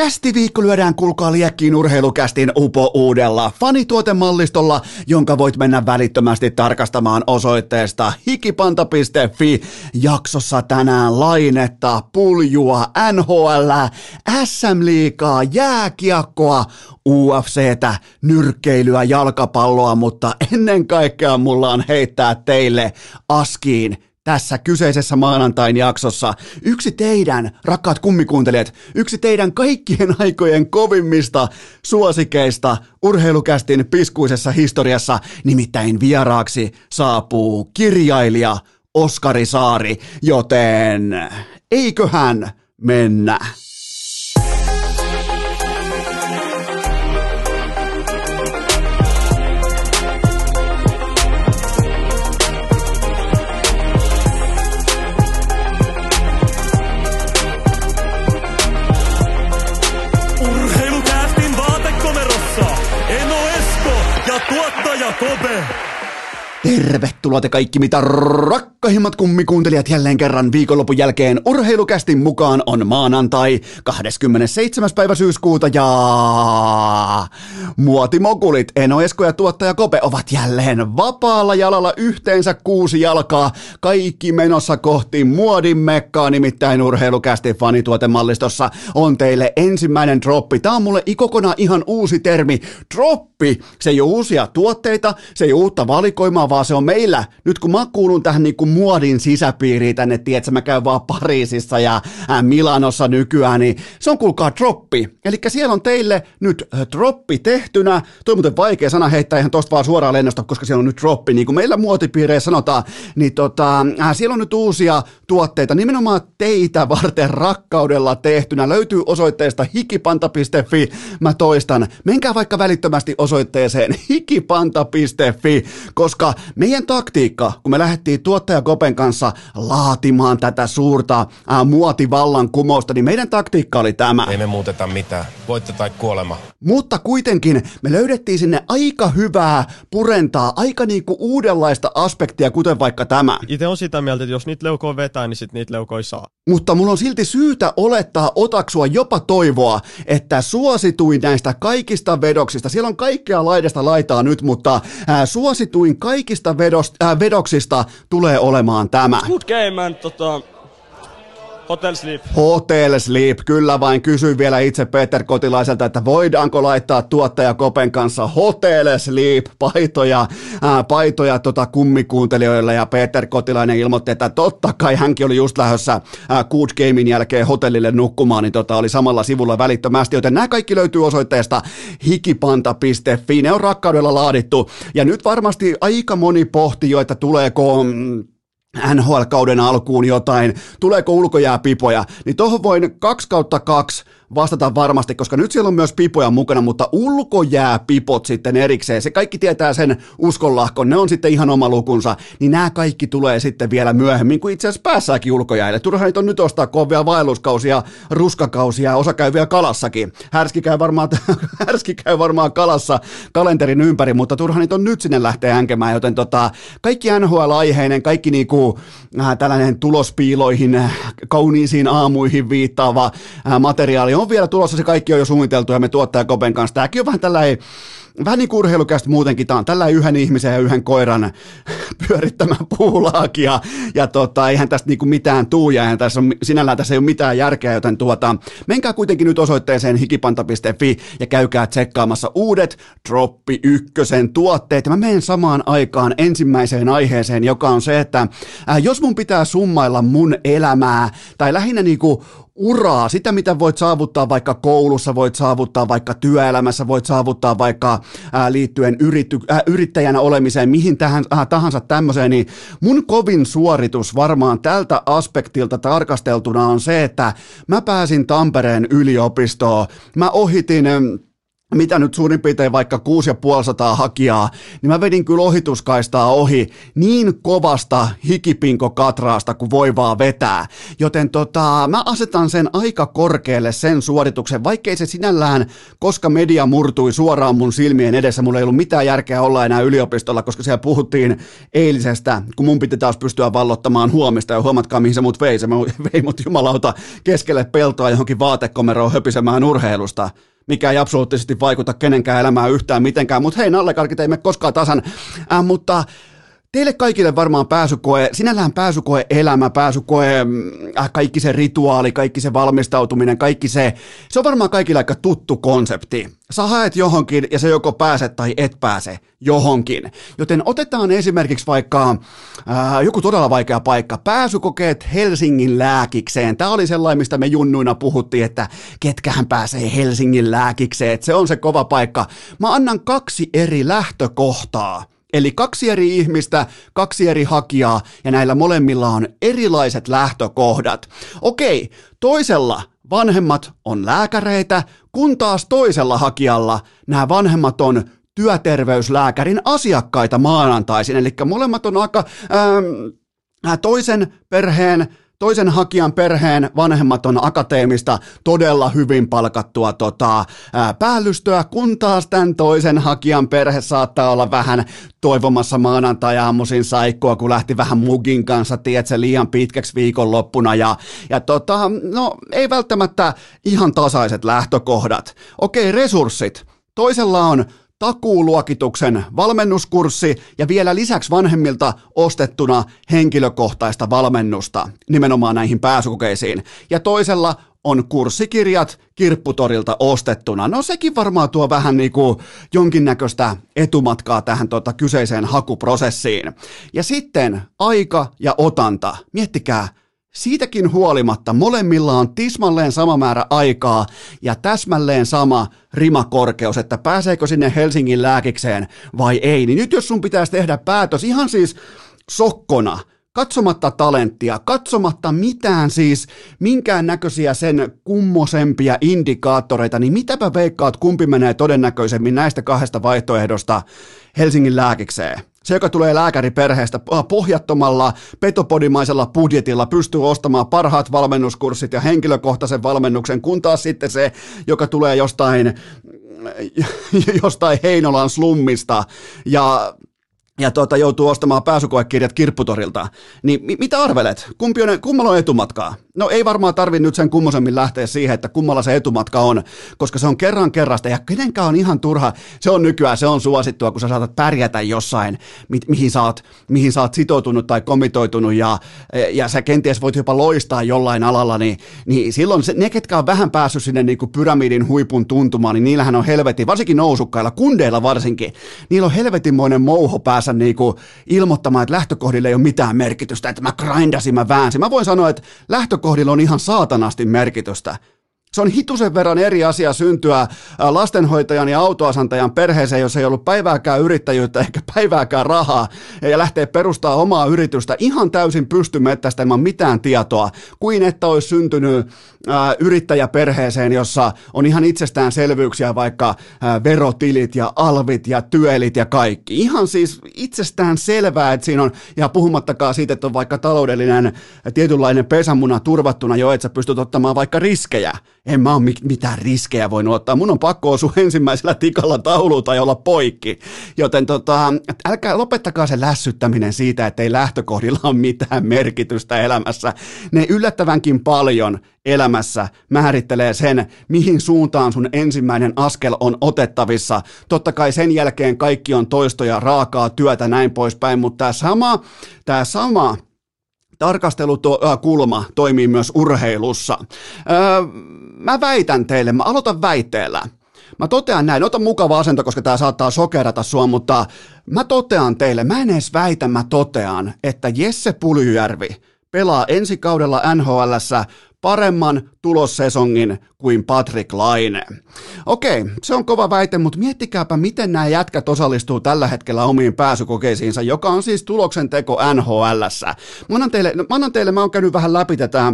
Kästiviikko lyödään kulkaa liekkiin urheilukästin uudella fanituotemallistolla, jonka voit mennä välittömästi tarkastamaan osoitteesta hikipanta.fi. Jaksossa tänään Lainetta, Puljua, NHL, SM-liigaa, jääkiekkoa, UFCtä, nyrkkeilyä, jalkapalloa, mutta ennen kaikkea mulla on heittää teille askiin. Tässä kyseisessä maanantain jaksossa yksi teidän, rakkaat kummikuuntelijat, yksi teidän kaikkien aikojen kovimmista suosikeista urheilukästin piskuisessa historiassa, nimittäin vieraaksi saapuu kirjailija Oskari Saari, joten eiköhän mennä. Tervetuloa te kaikki, mitä rakkahimmat kummikuuntelijat jälleen kerran viikonlopun jälkeen. Urheilukästin mukaan on maanantai 27. päivä syyskuuta ja muotimokulit Eno Esko ja tuottaja Kope ovat jälleen vapaalla jalalla, yhteensä 6 jalkaa. Kaikki menossa kohti muodin mekkaa, nimittäin urheilukästin fanituotemallistossa on teille ensimmäinen droppi. Tämä on mulle kokonaan ihan uusi termi, droppi. Se ei ole uusia tuotteita, se ei ole uutta valikoimaa, vaan se on meillä. Nyt kun mä kuulun tähän niin kuin muodin sisäpiiriin tänne, tiedätkö, mä käyn vaan Pariisissa ja Milanossa nykyään, niin se on kuulkaa droppi. Eli siellä on teille nyt droppi tehtynä. Toi on muuten vaikea sana heittää ihan tosta vaan suoraan lennosta, koska siellä on nyt droppi. Niin kuin meillä muotipiireissä sanotaan, niin siellä on nyt uusia tuotteita nimenomaan teitä varten rakkaudella tehtynä. Löytyy osoitteesta hikipanta.fi. Mä toistan, menkää vaikka välittömästi osoitteeseen hikipanta.fi, koska meidän taktiikka, kun me lähdettiin tuottaja Kopen kanssa laatimaan tätä suurta muotivallankumousta, niin meidän taktiikka oli tämä. Ei me muuteta mitään, voitto tai kuolema. Mutta kuitenkin me löydettiin sinne aika hyvää purentaa, aika niinku uudenlaista aspektia, kuten vaikka tämä. Itse on sitä mieltä, että jos niitä leukoja vetää, niin sit niitä leukoja saa. Mutta mulla on silti syytä olettaa, otaksua, jopa toivoa, että suosituin näistä kaikista vedoksista, siellä on kaikkea laidasta laitaa nyt, mutta suosituin kaikista vedoksista tulee olemaan tämä. Good game, man. Hotel Sleep. Hotel Sleep, kyllä vain. Kysyin vielä itse Peter Kotilaiselta, että voidaanko laittaa tuottaja Kopen kanssa Hotel Sleep-paitoja kummikuuntelijoille, ja Peter Kotilainen ilmoitti, että totta kai hänkin oli just lähdössä Good Gamein jälkeen hotellille nukkumaan, niin oli samalla sivulla välittömästi, joten nämä kaikki löytyy osoitteesta hikipanta.fi, ne on rakkaudella laadittu, ja nyt varmasti aika moni pohti jo, että tuleeko NHL-kauden alkuun jotain, tuleeko ulkojääpipoja, niin tohon voin 2/2 vastata varmasti, koska nyt siellä on myös pipoja mukana, mutta ulkojääpipot sitten erikseen, se kaikki tietää sen uskonlahkon, ne on sitten ihan oma lukunsa, niin nämä kaikki tulee sitten vielä myöhemmin, kun itse asiassa päässäänkin ulkojäälle. Turha niitä on nyt ostaa, kun on vielä vaelluskausia, ruskakausia, osa käy vielä kalassakin. Härski käy varmaan kalassa kalenterin ympäri, mutta turha niitä on nyt sinne lähtee hänkemään, joten kaikki NHL-aiheinen, kaikki niinku tällainen tulospiiloihin, kauniisiin aamuihin viittaava materiaali on vielä tulossa, se kaikki on jo suunniteltu ja me tuottaja Kopen kanssa. Tämäkin on vähän tällainen, vähän niin kuin urheilukästä muutenkin, tämä on tällainen yhden ihmisen ja yhden koiran pyörittämä puulaakia ja eihän tästä niinku mitään tuu ja eihän tässä on, sinällään tässä ei ole mitään järkeä, joten menkää kuitenkin nyt osoitteeseen hikipanta.fi ja käykää tsekkaamassa uudet Droppi Ykkösen tuotteet. Ja mä menen samaan aikaan ensimmäiseen aiheeseen, joka on se, että jos mun pitää summailla mun elämää tai lähinnä niinku uraa, sitä mitä voit saavuttaa vaikka koulussa, voit saavuttaa vaikka työelämässä, voit saavuttaa vaikka liittyen yrittäjänä olemiseen, mihin tahansa tämmöiseen, niin mun kovin suoritus varmaan tältä aspektilta tarkasteltuna on se, että mä pääsin Tampereen yliopistoon, mä ohitin mitä nyt suurin piirtein vaikka 650 hakijaa, niin mä vedin kyllä ohituskaistaa ohi niin kovasta hikipinkokatraasta kuin voi vaan vetää. Joten mä asetan sen aika korkealle sen suorituksen, vaikkei se sinällään, koska media murtui suoraan mun silmien edessä, mulla ei ollut mitään järkeä olla enää yliopistolla, koska siellä puhuttiin eilisestä, kun mun piti taas pystyä vallottamaan huomista, ja huomatkaa mihin se mut vei. Se vei mut jumalauta keskelle peltoa johonkin vaatekomeroon höpisemään urheilusta. Mikä ei absoluuttisesti vaikuta kenenkään elämään yhtään mitenkään, mutta hei, nallekarkit ei mene koskaan tasan, mutta teille kaikille varmaan pääsykoe, sinällään pääsykoe-elämä, pääsykoe, kaikki se rituaali, kaikki se valmistautuminen, kaikki se on varmaan kaikille aika tuttu konsepti. Sä haet johonkin ja sä joko pääset tai et pääse johonkin. Joten otetaan esimerkiksi vaikka joku todella vaikea paikka, pääsykokeet Helsingin lääkikseen. Tää oli sellainen, mistä me junnuina puhuttiin, että ketkähän pääsee Helsingin lääkikseen, että se on se kova paikka. Mä annan kaksi eri lähtökohtaa. Eli kaksi eri ihmistä, kaksi eri hakijaa, ja näillä molemmilla on erilaiset lähtökohdat. Okei, toisella vanhemmat on lääkäreitä, kun taas toisella hakijalla nämä vanhemmat on työterveyslääkärin asiakkaita maanantaisin. Eli molemmat on aika toisen hakijan perheen vanhemmat on akateemista todella hyvin palkattua päällystöä, kun taas tämän toisen hakijan perhe saattaa olla vähän toivomassa maanantai-aamuisin saikkoa, kun lähti vähän mugin kanssa, tiedätkö, liian pitkäksi viikonloppuna ja ei välttämättä ihan tasaiset lähtökohdat. Okei, resurssit. Toisella on takuuluokituksen valmennuskurssi ja vielä lisäksi vanhemmilta ostettuna henkilökohtaista valmennusta nimenomaan näihin pääsykokeisiin. Ja toisella on kurssikirjat Kirpputorilta ostettuna. No sekin varmaan tuo vähän niin kuin jonkinnäköistä etumatkaa tähän kyseiseen hakuprosessiin. Ja sitten aika ja otanta. Miettikää. Siitäkin huolimatta molemmilla on tismalleen sama määrä aikaa ja täsmälleen sama rimakorkeus, että pääseekö sinne Helsingin lääkikseen vai ei. Niin nyt jos sun pitäisi tehdä päätös ihan siis sokkona, katsomatta talenttia, katsomatta mitään siis minkään näköisiä sen kummosempia indikaattoreita, niin mitäpä veikkaat, kumpi menee todennäköisemmin näistä kahdesta vaihtoehdosta Helsingin lääkikseen? Se, joka tulee lääkäriperheestä pohjattomalla, petopodimaisella budjetilla, pystyy ostamaan parhaat valmennuskurssit ja henkilökohtaisen valmennuksen, kun taas sitten se, joka tulee jostain Heinolan slummista ja joutuu ostamaan pääsykoekirjat Kirpputorilta, niin mitä arvelet? Kummalla on etumatkaa? No ei varmaan tarvitse nyt sen kummosemmin lähteä siihen, että kummalla se etumatka on, koska se on kerran kerrasta ja kenenkään on ihan turha. Se on nykyään, se on suosittua, kun sä saatat pärjätä jossain, mihin sä oot sitoutunut tai komitoitunut ja sä kenties voit jopa loistaa jollain alalla, niin silloin ne, ketkä on vähän päässyt sinne niin kuin pyramidin huipun tuntumaan, niin niillähän on helvetin, varsinkin nousukkailla, kundeilla varsinkin, niillä on helvetinmoinen mouho päässä niin kuin ilmoittamaan, että lähtökohdille ei ole mitään merkitystä, että mä grindasin, mä väänsin. Mä voin sanoa, että lähtökohdilla on ihan saatanasti merkitystä. Se on hitusen verran eri asia syntyä lastenhoitajan ja autoasentajan perheeseen, jos ei ollut päivääkään yrittäjyyttä eikä päivääkään rahaa, ja lähtee perustaa omaa yritystä ihan täysin pystymettästä ilman mitään tietoa, kuin että olisi syntynyt yrittäjäperheeseen, jossa on ihan itsestäänselvyyksiä vaikka verotilit ja alvit ja työelit ja kaikki. Ihan siis itsestään selvää, että siinä on, ja puhumattakaan siitä, että on vaikka taloudellinen tietynlainen pesämuna turvattuna jo, että sä pystyt ottamaan vaikka riskejä. En mä ole mitään riskejä voinut ottaa. Mun on pakko osua ensimmäisellä tikalla tauluun tai olla poikki. Joten älkää lopettakaa se lässyttäminen siitä, että ei lähtökohdilla ole mitään merkitystä elämässä. Ne yllättävänkin paljon elämässä määrittelee sen, mihin suuntaan sun ensimmäinen askel on otettavissa. Totta kai sen jälkeen kaikki on toistoja, raakaa työtä, näin poispäin, mutta tämä sama tarkastelukulma toimii myös urheilussa. Mä väitän teille, mä aloitan väitteellä. Mä totean näin, ota mukava asento, koska tää saattaa sokerata sua, mutta mä totean teille, mä en edes väitä, mä totean, että Jesse Puljujärvi pelaa ensi kaudella NHL:ssä paremman tulossesongin kuin Patrik Laine. Okei, se on kova väite, mutta miettikääpä, miten nämä jätkät osallistuu tällä hetkellä omiin pääsykokeisiinsa, joka on siis tuloksenteko NHL:ssä. Mä annan teille, mä oon käynyt vähän läpi tätä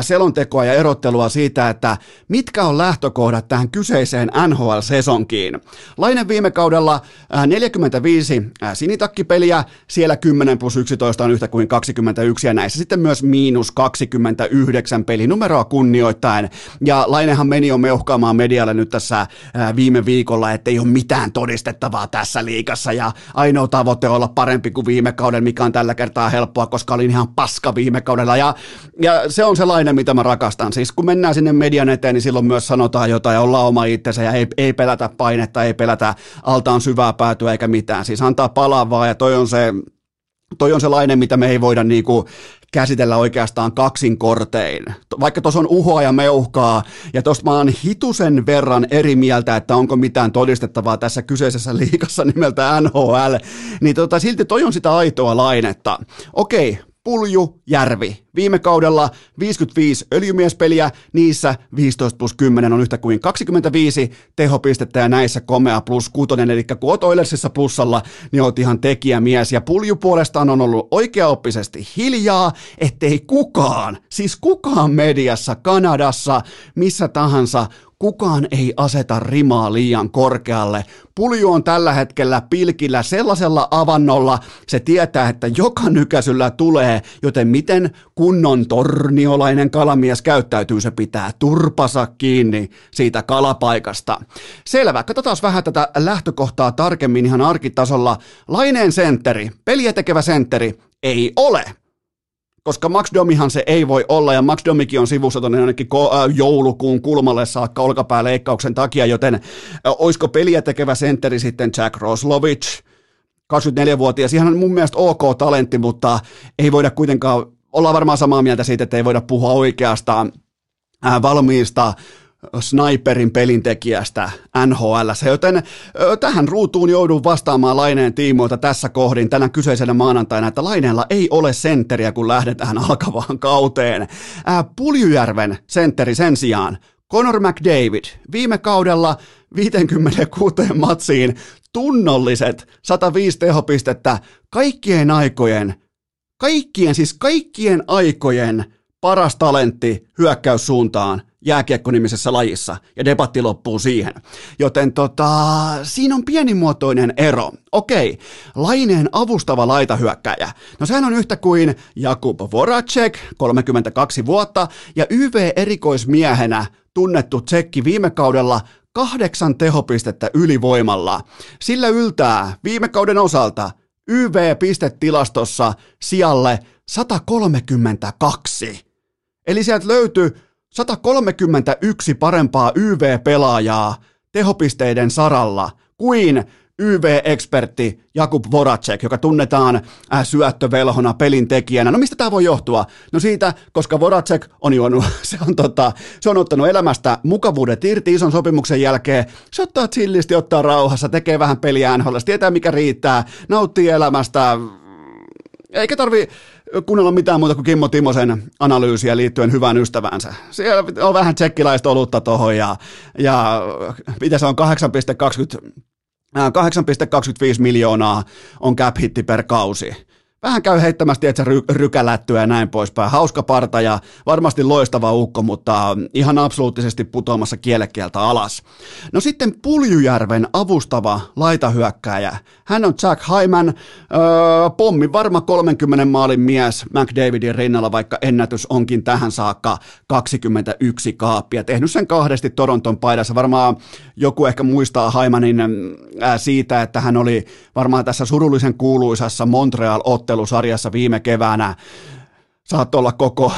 selontekoa ja erottelua siitä, että mitkä on lähtökohdat tähän kyseiseen NHL-sesonkiin. Laine viime kaudella 45 sinitakkipeliä, siellä 10+11 on yhtä kuin 21 ja näissä sitten myös -29 pelinumeroa kunnioittain. Ja Lainehan meni jo meuhkaamaan medialle nyt tässä viime viikolla, ettei ole mitään todistettavaa tässä liigassa ja ainoa tavoite on olla parempi kuin viime kauden, mikä on tällä kertaa helppoa, koska olin ihan paska viime kaudella. Ja se on se Laine, mitä mä rakastan. Siis kun mennään sinne median eteen, niin silloin myös sanotaan jotain, ollaan oma itsensä ja ei pelätä painetta, ei pelätä altaan syvää päätyä eikä mitään. Siis antaa palaa vaan ja toi on se Laine, mitä me ei voida niinku käsitellä oikeastaan kaksin kortein. Vaikka tuossa on uhoa ja meuhkaa, ja tuosta mä oon hitusen verran eri mieltä, että onko mitään todistettavaa tässä kyseisessä liigassa nimeltä NHL, niin silti toi on sitä aitoa Lainetta. Okei, Puljujärvi. Viime kaudella 55 öljymiespeliä, niissä 15+10 on yhtä kuin 25 tehopistettä ja näissä komea +6, eli kun oot Oilersissa plussalla, niin oot ihan tekijämies. Ja Pulju puolestaan on ollut oikeaoppisesti hiljaa, ettei kukaan, siis kukaan mediassa, Kanadassa, missä tahansa, kukaan ei aseta rimaa liian korkealle. Pulju on tällä hetkellä pilkillä sellaisella avannolla, se tietää, että joka nykäisyllä tulee, joten miten kunnon torniolainen kalamies käyttäytyy, se pitää turpansa kiinni siitä kalapaikasta. Selvä, katsotaan vähän tätä lähtökohtaa tarkemmin ihan arkitasolla. Laineen sentteri, peliä tekevä sentteri, ei ole. Koska Max Domihan se ei voi olla, ja Max Domikin on sivussa tuonne jonnekin joulukuun kulmalle saakka olkapääleikkauksen takia, joten olisiko peliä tekevä sentteri sitten Jack Roslovich, 24-vuotias, ihan mun mielestä ok talentti, mutta ei voida kuitenkaan, ollaan varmaan samaa mieltä siitä, että ei voida puhua oikeastaan valmiista sniperin pelintekijästä NHL:ssä, joten tähän ruutuun joudun vastaamaan Laineen tiimoilta tässä kohdin tänä kyseisenä maanantaina, että Laineella ei ole sentteriä, kun lähdetään alkavaan kauteen. Puljujärven sentteri sen sijaan, Connor McDavid, viime kaudella 56 matsiin tunnolliset 105 tehopistettä kaikkien aikojen paras talentti hyökkäyssuuntaan jääkiekko-nimisessä lajissa, ja debatti loppuu siihen. Joten siinä on pienimuotoinen ero. Okei, Laineen avustava laitahyökkäjä. No sehän on yhtä kuin Jakub Voracek, 32 vuotta, ja YV-erikoismiehenä tunnettu tsekki viime kaudella 8 tehopistettä ylivoimalla. Sillä yltää viime kauden osalta YV-pistetilastossa sijalle 132. Eli sieltä löytyy 131 parempaa YV-pelaajaa tehopisteiden saralla kuin YV-ekspertti Jakub Voracek, joka tunnetaan syöttövelhona pelintekijänä. No mistä tämä voi johtua? No siitä, koska Voracek on juonut, se on ottanut elämästä mukavuudet irti ison sopimuksen jälkeen. Se ottaa chillisti, ottaa rauhassa, tekee vähän peliä NHL:ssä, tietää mikä riittää, nauttii elämästä, eikä tarvi kuunnella mitään muuta kuin Kimmo Timosen analyysiä liittyen hyvään ystävänsä. Siellä on vähän tsekkiläistä olutta tohon ja mitä se on 8,25 miljoonaa on cap-hitti per kausi. Vähän käy heittämästi, että se rykälättyä ja näin poispäin. Hauska parta ja varmasti loistava ukko, mutta ihan absoluuttisesti putoamassa kielekieltä alas. No sitten Puljujärven avustava laitahyökkääjä. Hän on Zach Hyman, pommi varma 30 maalin mies McDavidin rinnalla, vaikka ennätys onkin tähän saakka 21 kaappia. Tehnyt sen kahdesti Toronton paidassa. Varmaan joku ehkä muistaa Hymanin siitä, että hän oli varmaan tässä surullisen kuuluisassa Montreal-ottelussa sarjassa viime keväänä. Saat olla koko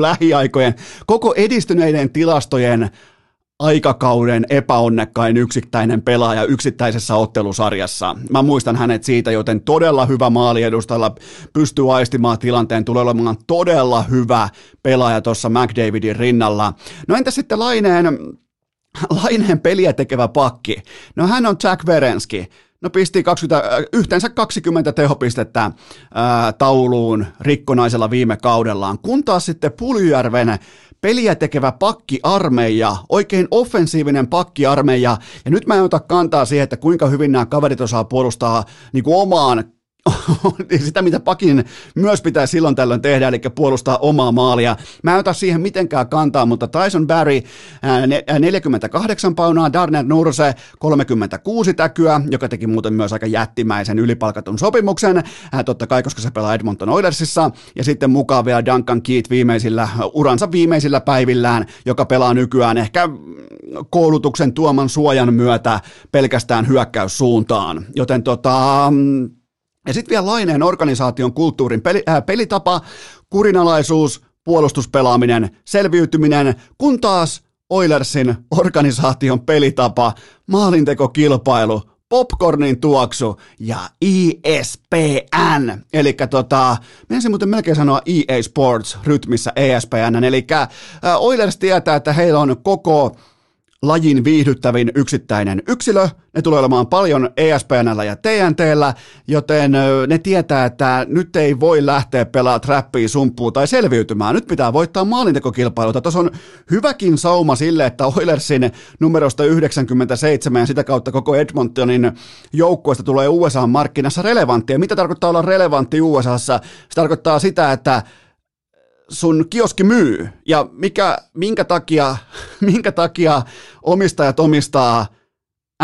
lähiaikojen, koko edistyneiden tilastojen aikakauden epäonnekkain yksittäinen pelaaja yksittäisessä ottelusarjassa. Mä muistan hänet siitä, joten todella hyvä maaliedustalla, pystyy aistimaan tilanteen, tulee olemaan todella hyvä pelaaja tuossa McDavidin rinnalla. No entä sitten Laineen peliä tekevä pakki? No hän on Jack Werenski. No pisti yhteensä 20 tehopistettä tauluun rikkonaisella viime kaudellaan, kun taas sitten Puljujärven peliä tekevä pakkiarmeija, oikein offensiivinen pakkiarmeija, ja nyt mä en ota kantaa siihen, että kuinka hyvin nämä kaverit osaa puolustaa niin kuin omaan sitä, mitä pakin myös pitää silloin tällöin tehdä, eli puolustaa omaa maalia. Mä en ota siihen mitenkään kantaa, mutta Tyson Barry 48 paunaa, Darner Nurse 36 täkyä, joka teki muuten myös aika jättimäisen ylipalkatun sopimuksen, totta kai, koska se pelaa Edmonton Oilersissa, ja sitten mukaan vielä Duncan Keith uransa viimeisillä päivillään, joka pelaa nykyään ehkä koulutuksen tuoman suojan myötä pelkästään hyökkäyssuuntaan, joten ja sitten vielä Laineen organisaation kulttuurin pelitapa, kurinalaisuus, puolustuspelaaminen, selviytyminen, kun taas Oilersin organisaation pelitapa, maalintekokilpailu, popcornin tuoksu ja ESPN, eli menen se muuten melkein sanoa EA Sports rytmissä ESPN, eli Oilers tietää, että heillä on koko lajin viihdyttävin yksittäinen yksilö. Ne tulee olemaan paljon ESPN:llä ja TNT:llä, joten ne tietää, että nyt ei voi lähteä pelaamaan trappia, sumppua tai selviytymään. Nyt pitää voittaa maalintekokilpailuita. Tuossa on hyväkin sauma sille, että Oilersin numerosta 97 ja sitä kautta koko Edmontonin joukkueesta tulee USA-markkinassa relevanttia. Mitä tarkoittaa olla relevantti USAssa? Se tarkoittaa sitä, että sun kioski myy, ja minkä takia omistajat omistaa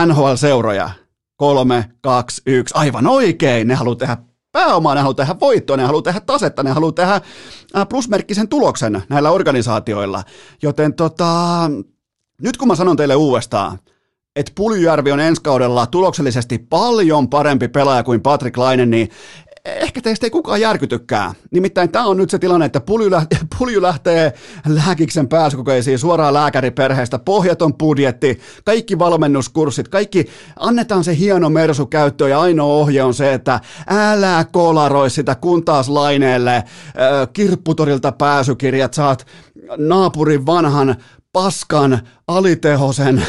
NHL-seuroja? 3, 2, 1, aivan oikein, ne haluaa tehdä pääomaa, ne haluaa tehdä voittoa, ne haluaa tehdä tasetta, ne haluaa tehdä plusmerkkisen tuloksen näillä organisaatioilla, joten nyt kun mä sanon teille uudestaan, että Puljujärvi on ensi kaudella tuloksellisesti paljon parempi pelaaja kuin Patrik Laine, niin ehkä teistä ei kukaan järkytykään. Nimittäin tämä on nyt se tilanne, että Pulju lähtee lääkiksen pääsykokeisiin suoraan lääkäriperheestä, pohjaton budjetti, kaikki valmennuskurssit, kaikki annetaan se hieno mersu käyttöön, ja ainoa ohje on se, että älä kolaroi sitä, kun taas Laineelle kirpputorilta pääsykirjat, saat naapurin vanhan paskan alitehosen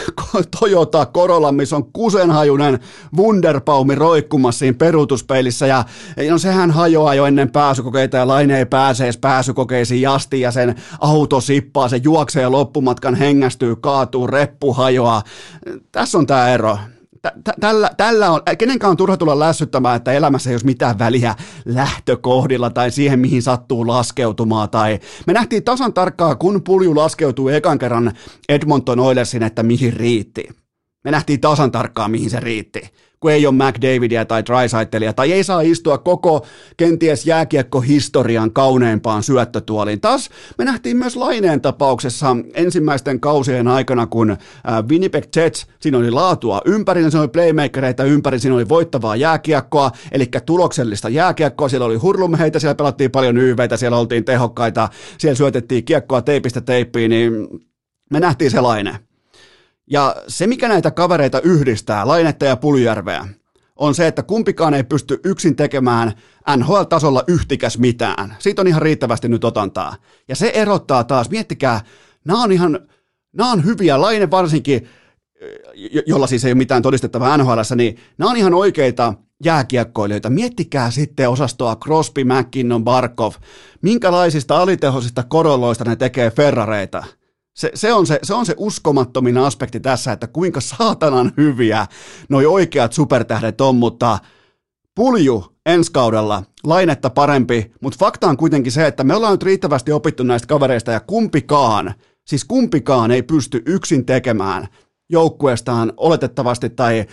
Toyota Corolla, missä on kusenhajunen Wunderbaumi roikkumassa siinä peruutuspeilissä, ja no, sehän hajoaa jo ennen pääsykokeita, ja Laine ei pääse edes pääsykokeisiin asti, ja sen auto sippaa, se juoksee loppumatkan, hengästyy, kaatuu, reppu hajoaa. Tässä on tämä ero. Tällä on, kenenkään on turha tulla lässyttämään, että elämässä ei olisi mitään väliä lähtökohdilla tai siihen, mihin sattuu laskeutumaan. Tai me nähtiin tasan tarkkaa, kun Pulju laskeutui ekan kerran Edmonton Oilersin, että mihin riitti. Me nähtiin tasan tarkkaan, mihin se riitti, kun ei ole McDavidia tai Draisaitteliä, tai ei saa istua koko kenties jääkiekkohistorian kauneimpaan syöttötuoliin. Taas me nähtiin myös Laineen tapauksessa ensimmäisten kausien aikana, kun Winnipeg Jets, siinä oli laatua ympärillä, siinä oli playmakereita ympärillä, siinä oli voittavaa jääkiekkoa, eli tuloksellista jääkiekkoa, siellä oli hurlumheitä, siellä pelattiin paljon YV:tä, siellä oltiin tehokkaita, siellä syötettiin kiekkoa teipistä teippiin, niin me nähtiin se Laine. Ja se, mikä näitä kavereita yhdistää, Lainetta ja Puljujärveä, on se, että kumpikaan ei pysty yksin tekemään NHL-tasolla yhtikäs mitään. Siitä on ihan riittävästi nyt otantaa. Ja se erottaa taas, miettikää, nämä on hyviä, Laine varsinkin, jolla siis ei ole mitään todistettavaa NHL:ssä, niin nämä on ihan oikeita jääkiekkoilijoita. Miettikää sitten osastoa Crosby, McKinnon, Barkov, minkälaisista alitehoisista korolloista ne tekee ferrareita. Se on se uskomattomin aspekti tässä, että kuinka saatanan hyviä noi oikeat supertähdet on, mutta Pulju ensi kaudella, Lainetta parempi, mutta fakta on kuitenkin se, että me ollaan nyt riittävästi opittu näistä kavereista, ja kumpikaan ei pysty yksin tekemään joukkueestaan oletettavasti tai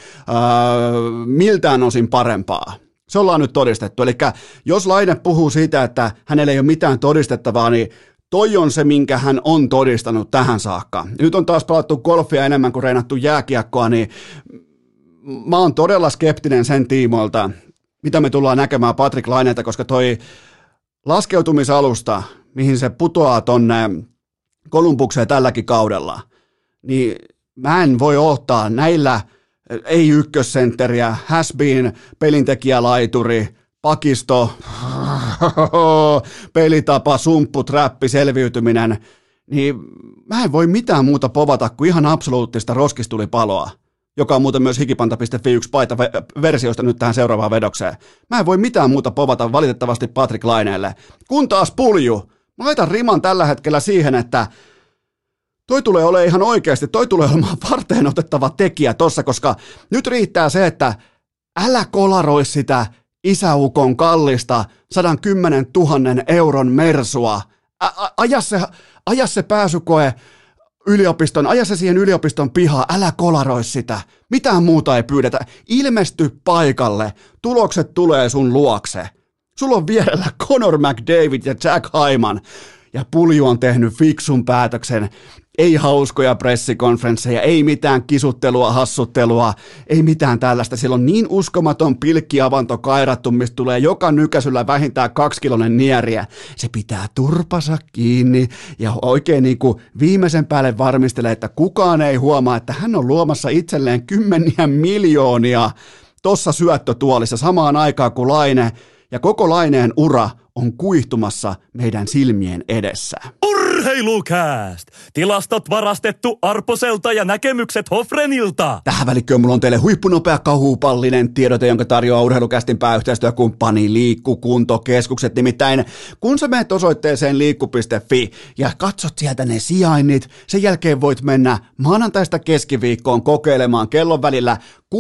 miltään osin parempaa. Se ollaan nyt todistettu, eli jos Laine puhuu siitä, että hänellä ei ole mitään todistettavaa, niin toi on se, minkä hän on todistanut tähän saakka. Nyt on taas pelattu golfia enemmän kuin reinattu jääkiekkoa, niin mä oon todella skeptinen sen tiimoilta, mitä me tullaan näkemään Patrik Laineelta, koska toi laskeutumisalusta, mihin se putoaa tonne Kolumbukseen tälläkin kaudella, niin mä en voi ottaa näillä ei ykkössentteriä, has-been, pelintekijälaituri, pakisto, pelitapa, sumppu, trappi, selviytyminen, niin mä en voi mitään muuta povata kuin ihan absoluuttista roskistulipaloa, joka on muuten myös hikipanta.fi yksi paita versioista nyt tähän seuraavaan vedokseen. Mä en voi mitään muuta povata valitettavasti Patrik Laineelle. Kun taas Pulju, mä laitan riman tällä hetkellä siihen, että toi tulee olemaan varteen otettava tekijä tossa, koska nyt riittää se, että älä kolaroi sitä isäukon kallista 110 000 euron mersua. Aja se pääsykoe yliopiston, aja se siihen yliopiston pihaan, älä kolaroi sitä. Mitään muuta ei pyydetä. Ilmesty paikalle, tulokset tulee sun luokse. Sulla on vierellä Connor McDavid ja Zach Hyman. Ja Pulju on tehnyt fiksun päätöksen. Ei hauskoja pressikonferensseja, ei mitään kisuttelua, hassuttelua, ei mitään tällaista. Siellä on niin uskomaton pilkkiavanto kairattu, mistä tulee joka nykäisyllä vähintään 2 kilonen nieriä. Se pitää turpansa kiinni ja oikein niin kuin viimeisen päälle varmistelee, että kukaan ei huomaa, että hän on luomassa itselleen kymmeniä miljoonia tuossa syöttötuolissa samaan aikaan kuin Laine. Ja koko Laineen ura on kuihtumassa meidän silmien edessä. Urheilukääst! Tilastot varastettu Arposelta ja näkemykset Hofrenilta. Tähän välikköön mulla on teille huippunopea kahupallinen tiedote, jonka tarjoaa Urheilukästin pääyhteistyökumppani Liikku Kuntokeskukset. Nimittäin kun sä menet osoitteeseen liikku.fi ja katsot sieltä ne sijainnit, sen jälkeen voit mennä maanantaista keskiviikkoon kokeilemaan kellon välillä 16-19,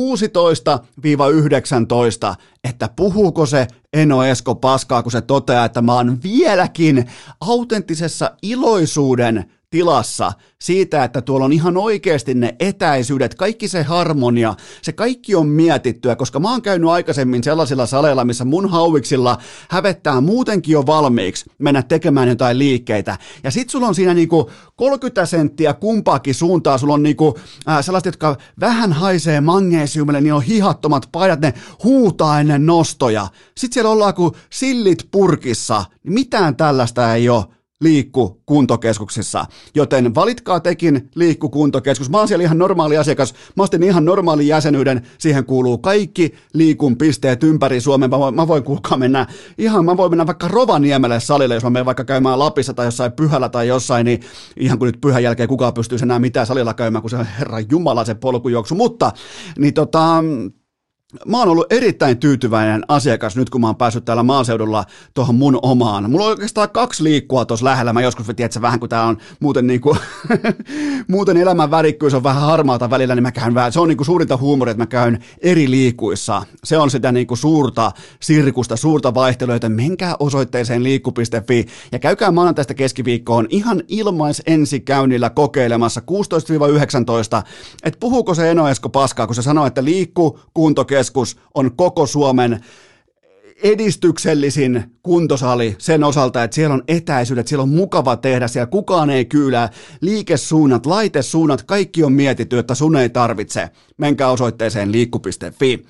että puhuuko se Eno Esko paskaa, kun se toteaa, että mä oon vieläkin autenttisessa iloisuuden tilassa siitä, että tuolla on ihan oikeasti ne etäisyydet, kaikki se harmonia, se kaikki on mietittyä, koska mä oon käynyt aikaisemmin sellaisilla saleilla, missä mun hauviksilla hävettää muutenkin jo valmiiksi mennä tekemään jotain liikkeitä. Ja sit sulla on siinä niinku 30 senttiä kumpaakin suuntaan, sulla on niinku sellaiset, jotka vähän haisee magnesiumille, niin on hihattomat paidat, ne huutaa ennen nostoja. Sit siellä ollaan kuin sillit purkissa, niin mitään tällaista ei ole Liikku Kuntokeskuksessa, joten valitkaa tekin Liikku Kuntokeskus. Mä oon siellä ihan normaali asiakas, mä ostin ihan normaalin jäsenyyden, siihen kuuluu kaikki Liikun pisteet ympäri Suomen, mä voin kuulkaa mennä ihan, mä voin mennä vaikka Rovaniemelle salille, jos mä menen vaikka käymään Lapissa tai jossain Pyhällä tai jossain, niin ihan kun nyt Pyhän jälkeen kukaan pystyisi enää mitään salilla käymään, kun se on herran jumala se polkujuoksu, mutta niin mä oon ollut erittäin tyytyväinen asiakas nyt, kun mä oon päässyt täällä maaseudulla tuohon mun omaan. Mulla on oikeastaan 2 liikkua tuossa lähellä. Mä joskus tiedätkö vähän, kun tää on muuten, niinku muuten elämän värikkyys on vähän harmaata välillä, niin mä käyn vähän, se on niinku suurinta huumoria, että mä käyn eri liikuissa. Se on sitä niinku suurta sirkusta, suurta vaihtelua, joten menkää osoitteeseen liikku.fi ja käykää maanantaista keskiviikkoon ihan ilmaisensikäynnillä kokeilemassa 16-19, että puhuuko se Eno Esko paskaa, kun se sanoo, että Liikku Kuntokeskus on koko Suomen edistyksellisin kuntosali sen osalta, että siellä on etäisyydet, siellä on mukava tehdä, siellä kukaan ei kyylää, liikesuunnat, laitesuunnat, kaikki on mietitty, että sun ei tarvitse. Menkää osoitteeseen liikku.fi.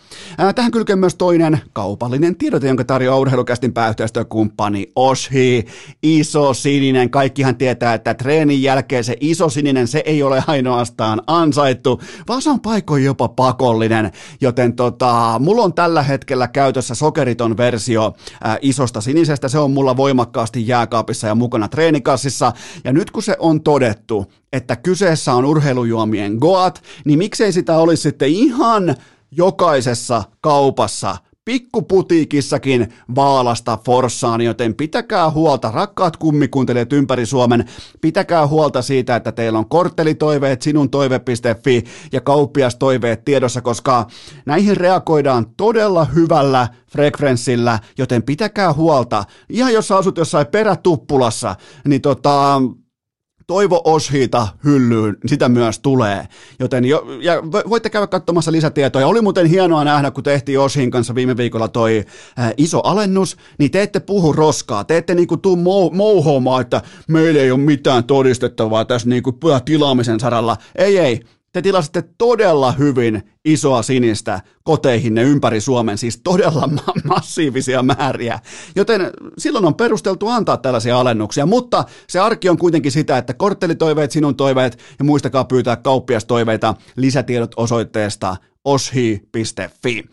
Tähän kylkee myös toinen kaupallinen tiedote, jonka tarjoaa Urheilukästin pääyhteistyökumppani Oshi. Iso sininen, kaikkihan tietää, että treenin jälkeen se iso sininen, se ei ole ainoastaan ansaittu, vaan se on paikoin jopa pakollinen, joten mulla on tällä hetkellä käytössä sokeriton versio isosta sinisestä, se on mulla voimakkaasti jääkaapissa ja mukana treenikassissa, ja nyt kun se on todettu, että kyseessä on urheilujuomien goat, niin miksei sitä olisi sitten ihan jokaisessa kaupassa, pikkuputiikissakin Vaalasta Forssaan, joten pitäkää huolta, rakkaat kummikuuntelijat ympäri Suomen, pitäkää huolta siitä, että teillä on korttelitoiveet, sinuntoive.fi ja kauppiastoiveet tiedossa, koska näihin reagoidaan todella hyvällä frekvenssillä, joten pitäkää huolta. Ihan jos sä asut jossain perätuppulassa, niin toivo Oshita hyllyyn, sitä myös tulee. Joten ja voitte käydä katsomassa lisätietoja. Oli muuten hienoa nähdä, kun tehtiin Oshin kanssa viime viikolla toi iso alennus, niin te ette puhu roskaa. Te ette niinku tuu mouhoamaan, että meillä ei ole mitään todistettavaa tässä niinku tilaamisen saralla. Ei. Te tilasitte todella hyvin isoa sinistä koteihinne ympäri Suomen, siis todella massiivisia määriä. Joten silloin on perusteltu antaa tällaisia alennuksia, mutta se arki on kuitenkin sitä, että korttelitoiveet, sinun toiveet ja muistakaa pyytää kauppiastoiveita, lisätiedot osoitteesta oshi.fi.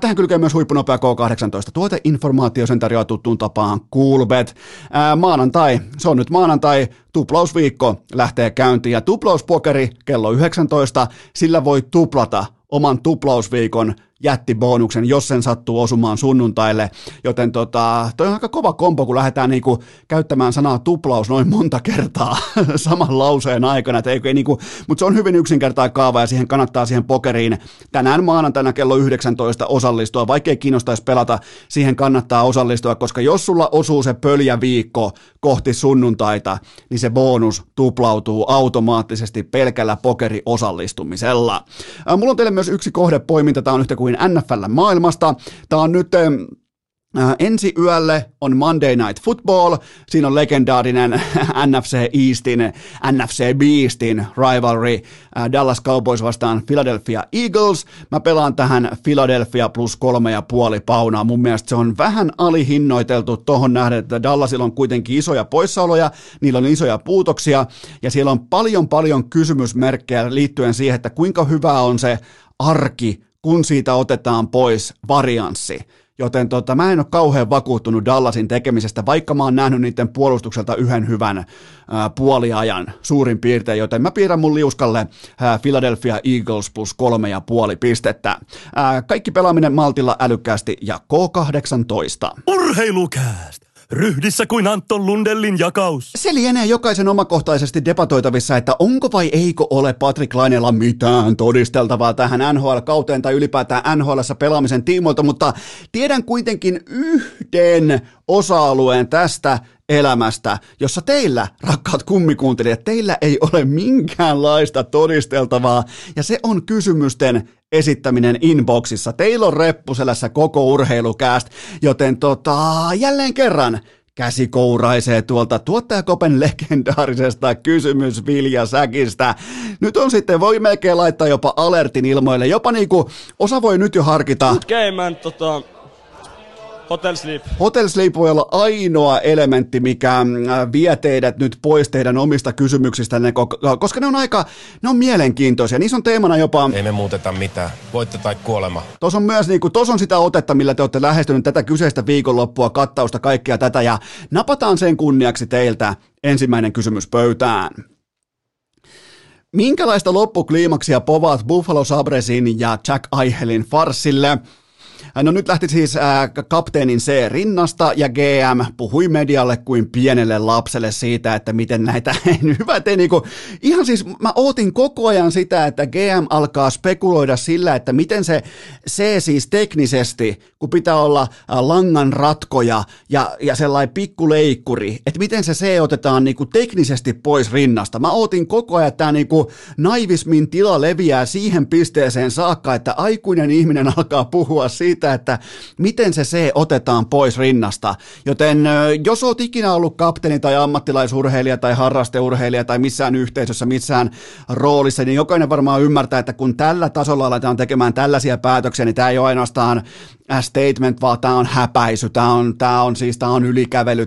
Tähän kylkee myös huippunopea K18-tuoteinformaatio, sen tarjoaa tuttuun tapaan Coolbet. Maanantai, se on nyt maanantai, tuplausviikko lähtee käyntiin ja tuplauspokeri kello 19, sillä voi tuplata oman tuplausviikon jättibonuksen, jos sen sattuu osumaan sunnuntaille, joten toi on aika kova kompo, kun lähdetään niinku käyttämään sanaa tuplaus noin monta kertaa saman lauseen aikana, mutta se on hyvin yksinkertainen kaava ja siihen kannattaa siihen pokeriin tänään maanantaina kello 19 osallistua, vaikkei kiinnostaisi pelata, siihen kannattaa osallistua, koska jos sulla osuu se pöljäviikko kohti sunnuntaita, niin se bonus tuplautuu automaattisesti pelkällä pokeriosallistumisella. Mulla on teille myös yksi kohdepoiminta, tämä on yhtä kuin NFL-maailmasta. Tämä on nyt ensi yölle on Monday Night Football. Siinä on legendaarinen NFC Eastin, NFC Beastin rivalry Dallas Cowboys vastaan Philadelphia Eagles. Mä pelaan tähän Philadelphia plus 3,5 paunaa. Mun mielestä se on vähän alihinnoiteltu tohon nähden, että Dallasilla on kuitenkin isoja poissaoloja, niillä on isoja puutoksia ja siellä on paljon kysymysmerkkejä liittyen siihen, että kuinka hyvää on se arki, kun siitä otetaan pois varianssi. Joten mä en ole kauhean vakuuttunut Dallasin tekemisestä, vaikka mä oon nähnyt niiden puolustukselta yhden hyvän puoliajan suurin piirtein, joten mä piirrän mun liuskalle Philadelphia Eagles plus 3,5 pistettä. Kaikki pelaaminen maltilla, älykkäästi ja K18. Urheilukääst! Ryhdissä kuin Anton Lundellin jakaus. Se lienee jokaisen omakohtaisesti debatoitavissa, että onko vai eikö ole Patrik Lainella mitään todisteltavaa tähän NHL-kauteen tai ylipäätään NHL:ssä pelaamisen tiimoilta, mutta tiedän kuitenkin yhden osa-alueen tästä elämästä, jossa teillä, rakkaat kummikuuntelijat, teillä ei ole minkäänlaista todisteltavaa, ja se on kysymysten esittäminen inboxissa. Teillä on reppuselässä koko urheilukääst, joten jälleen kerran käsi kouraisee tuolta tuottajakopen legendaarisesta kysymysviljasäkistä. Nyt on sitten, voi melkein laittaa jopa alertin ilmoille, jopa niinku, osa voi nyt jo harkita. Hotel Sleep. Hotel Sleep voi olla ainoa elementti, mikä vie teidät nyt pois teidän omista kysymyksistänne, koska ne on mielenkiintoisia. Niissä on teemana jopa... Ei me muuteta mitään. Voitto tai kuolema. Tuossa on myös tuossa on sitä otetta, millä te olette lähestynyt tätä kyseistä viikonloppua, kattausta, kaikkea tätä, ja napataan sen kunniaksi teiltä ensimmäinen kysymys pöytään. Minkälaista loppukliimaksia povaat Buffalo Sabresin ja Jack Eichelin farssille? No nyt lähti siis kapteenin C rinnasta ja GM puhui medialle kuin pienelle lapselle siitä, että miten näitä hyvä tee. Ihan siis mä ootin koko ajan sitä, että GM alkaa spekuloida sillä, että miten se C siis teknisesti, kun pitää olla langan ratkoja ja sellainen pikkuleikkuri, että miten se C otetaan teknisesti pois rinnasta. Mä ootin koko ajan, että tämä naivismin tila leviää siihen pisteeseen saakka, että aikuinen ihminen alkaa puhua siitä, että miten se C otetaan pois rinnasta. Joten jos oot ikinä ollut kapteeni tai ammattilaisurheilija tai harrasteurheilija tai missään yhteisössä, missään roolissa, niin jokainen varmaan ymmärtää, että kun tällä tasolla aletaan tekemään tällaisia päätöksiä, niin tämä ei ole ainoastaan statement, vaan tämä on häpäisy, tämä on ylikävely,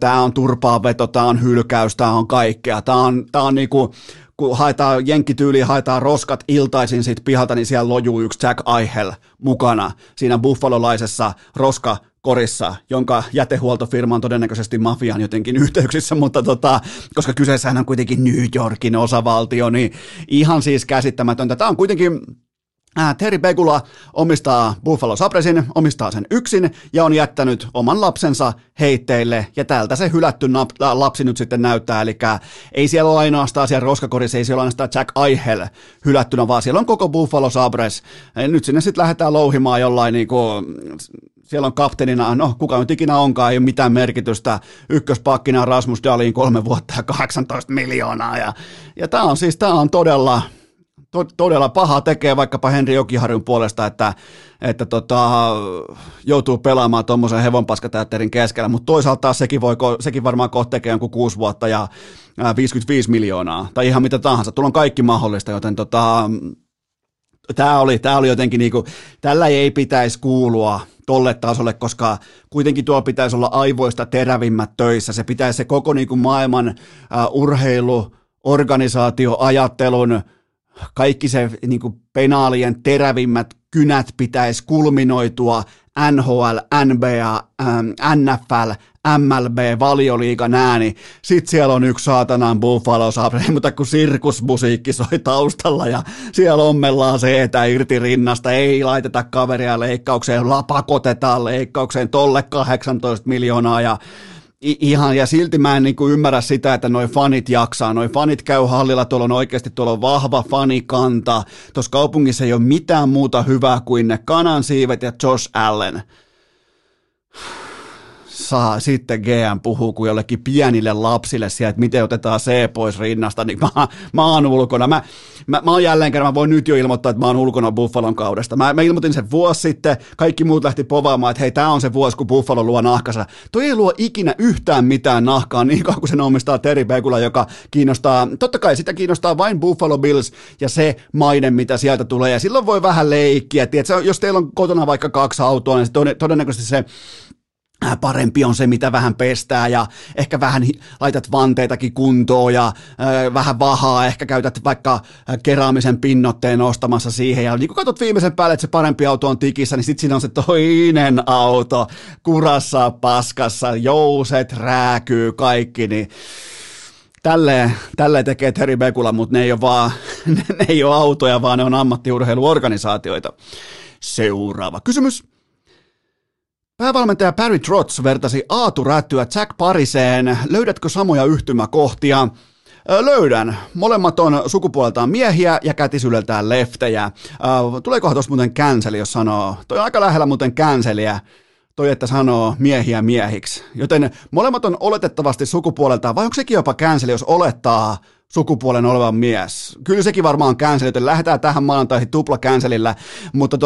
tämä on turpaanveto, tämä on hylkäys, tämä on kaikkea, tämä on niinku... Kun haetaan jenkkityyliin, haetaan roskat iltaisin sit pihalta, niin siellä lojuu yksi Jack Eichel mukana siinä buffalolaisessa roskakorissa, jonka jätehuoltofirma on todennäköisesti mafiaan jotenkin yhteyksissä, mutta koska kyseessähän on kuitenkin New Yorkin osavaltio, niin ihan siis käsittämätöntä. Tämä on kuitenkin... Terry Pegula omistaa Buffalo Sabresin, omistaa sen yksin ja on jättänyt oman lapsensa heitteille ja tältä se hylätty lapsi nyt sitten näyttää, eli ei siellä ole ainoastaan siellä roskakorissa, ei siellä ole ainoastaan Jack Eichel hylättynä, vaan siellä on koko Buffalo Sabres. Nyt sinne sitten lähdetään louhimaan jollain siellä on kapteenina, no kuka nyt ikinä onkaan, ei ole mitään merkitystä, ykköspakkina Rasmus Dahlin 3 vuotta ja 18 miljoonaa ja tämä on todella... Todella paha tekee vaikkapa Henri Jokiharjun puolesta, että joutuu pelaamaan tuommoisen hevonpaskatäytterin keskellä, mutta toisaalta taas sekin varmaan kohta tekee jonkun 6 vuotta ja 55 miljoonaa, tai ihan mitä tahansa, tuolla on kaikki mahdollista, joten tämä oli jotenkin tällä ei pitäisi kuulua tolle tasolle, koska kuitenkin tuo pitäisi olla aivoista terävimmät töissä, se pitäisi se koko maailman urheilu, organisaatio, ajattelun, kaikki se penaalien terävimmät kynät pitäisi kulminoitua NHL, NBA, NFL, MLB, Valioliigan ääni. Sitten siellä on yksi saatanan Buffalo Sabres, mutta kun sirkusmusiikki soi taustalla ja siellä ommellaan seetä irti rinnasta, ei laiteta kaveria leikkaukseen, pakotetaan leikkaukseen tolle 18 miljoonaa ja ihan, ja silti mä en niinku ymmärrä sitä, että noi fanit jaksaa, noi fanit käy hallilla, tuolla on oikeasti tuolla on vahva fanikanta, tuossa kaupungissa ei ole mitään muuta hyvää kuin ne kanansiivet ja Josh Allen. Saa sitten GM puhuu kuin jollekin pienille lapsille siellä, että miten otetaan C pois rinnasta, niin mä oon ulkona. Mä oon jälleen kerran, mä voin nyt jo ilmoittaa, että mä oon ulkona Buffalon kaudesta. Mä ilmoitin sen vuosi sitten, kaikki muut lähti povaamaan, että hei, tää on se vuosi, kun Buffalo luo nahkansa. Toi ei luo ikinä yhtään mitään nahkaa, niin kauan kuin sen omistaa Terry Pegula, joka kiinnostaa, totta kai sitä kiinnostaa vain Buffalo Bills ja se maine, mitä sieltä tulee. Ja silloin voi vähän leikkiä, tiedätkö, jos teillä on kotona vaikka 2 autoa, niin se todennäköisesti se parempi on se, mitä vähän pestää ja ehkä vähän laitat vanteitakin kuntoon ja vähän vahaa, ehkä käytät vaikka keräämisen pinnotteen ostamassa siihen ja niin kun katsot viimeisen päälle, että se parempi auto on tikissä, niin sitten siinä on se toinen auto kurassa, paskassa, jouset, rääkyy, kaikki, niin tälleen tekee Terry Pegula, mutta ne ei ole autoja, vaan ne on ammattiurheiluorganisaatioita. Seuraava kysymys. Päävalmentaja Barry Trotz vertasi Aatu Rätyä Zach Pariseen. Löydätkö samoja yhtymäkohtia? Löydän. Molemmat on sukupuoleltaan miehiä ja kätisyleltään leftejä. Tuleekohan tuossa muuten canceli, jos sanoo? Toi on aika lähellä muuten canceliä. Toi, että sanoo miehiä miehiksi. Joten molemmat on oletettavasti sukupuoleltaan, vai onko sekin jopa canceli, jos olettaa sukupuolen olevan mies? Kyllä sekin varmaan on cancel, joten lähdetään tähän maanantaihin tupla cancelillä, mutta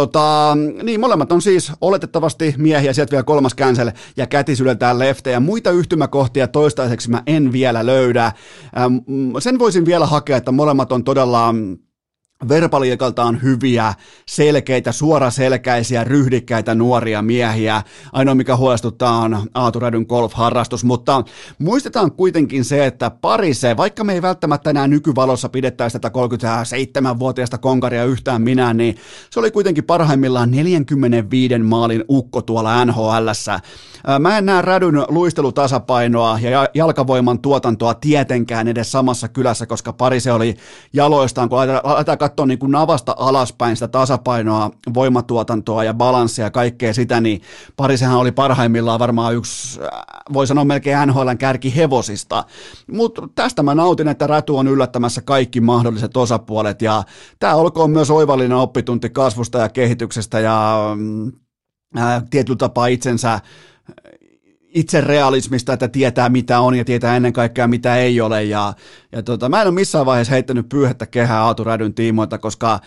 niin molemmat on siis oletettavasti miehiä, sieltä vielä 3. cancel ja kätisyleltään leftejä. Muita yhtymäkohtia toistaiseksi mä en vielä löydä. Sen voisin vielä hakea, että molemmat on todella verbaliikaltaan hyviä, selkeitä, suoraselkäisiä, ryhdikkäitä nuoria miehiä. Ainoa mikä huolestuttaa on Aatu Rädyn golf-harrastus, mutta muistetaan kuitenkin se, että Parise, vaikka me ei välttämättä enää nykyvalossa pidettäisi tätä 37-vuotiaista konkaria yhtään minä, niin se oli kuitenkin parhaimmillaan 45 maalin ukko tuolla NHL:ssä. Mä en näe Rädyn luistelutasapainoa ja jalkavoiman tuotantoa tietenkään edes samassa kylässä, koska Parise oli jaloistaan, kun laitetaan katsoa niin kuin navasta alaspäin sitä tasapainoa, voimatuotantoa ja balanssia ja kaikkea sitä, niin Parisehan oli parhaimmillaan varmaan yksi, voi sanoa melkein NHL:n kärkihevosista. Mutta tästä mä nautin, että Räty on yllättämässä kaikki mahdolliset osapuolet ja tämä olkoon myös oivallinen oppitunti kasvusta ja kehityksestä ja tietyllä tapaa itse realismista, että tietää mitä on ja tietää ennen kaikkea mitä ei ole. Ja mä en ole missään vaiheessa heittänyt pyyhettä kehää Aatu Rädyn tiimoilta, koska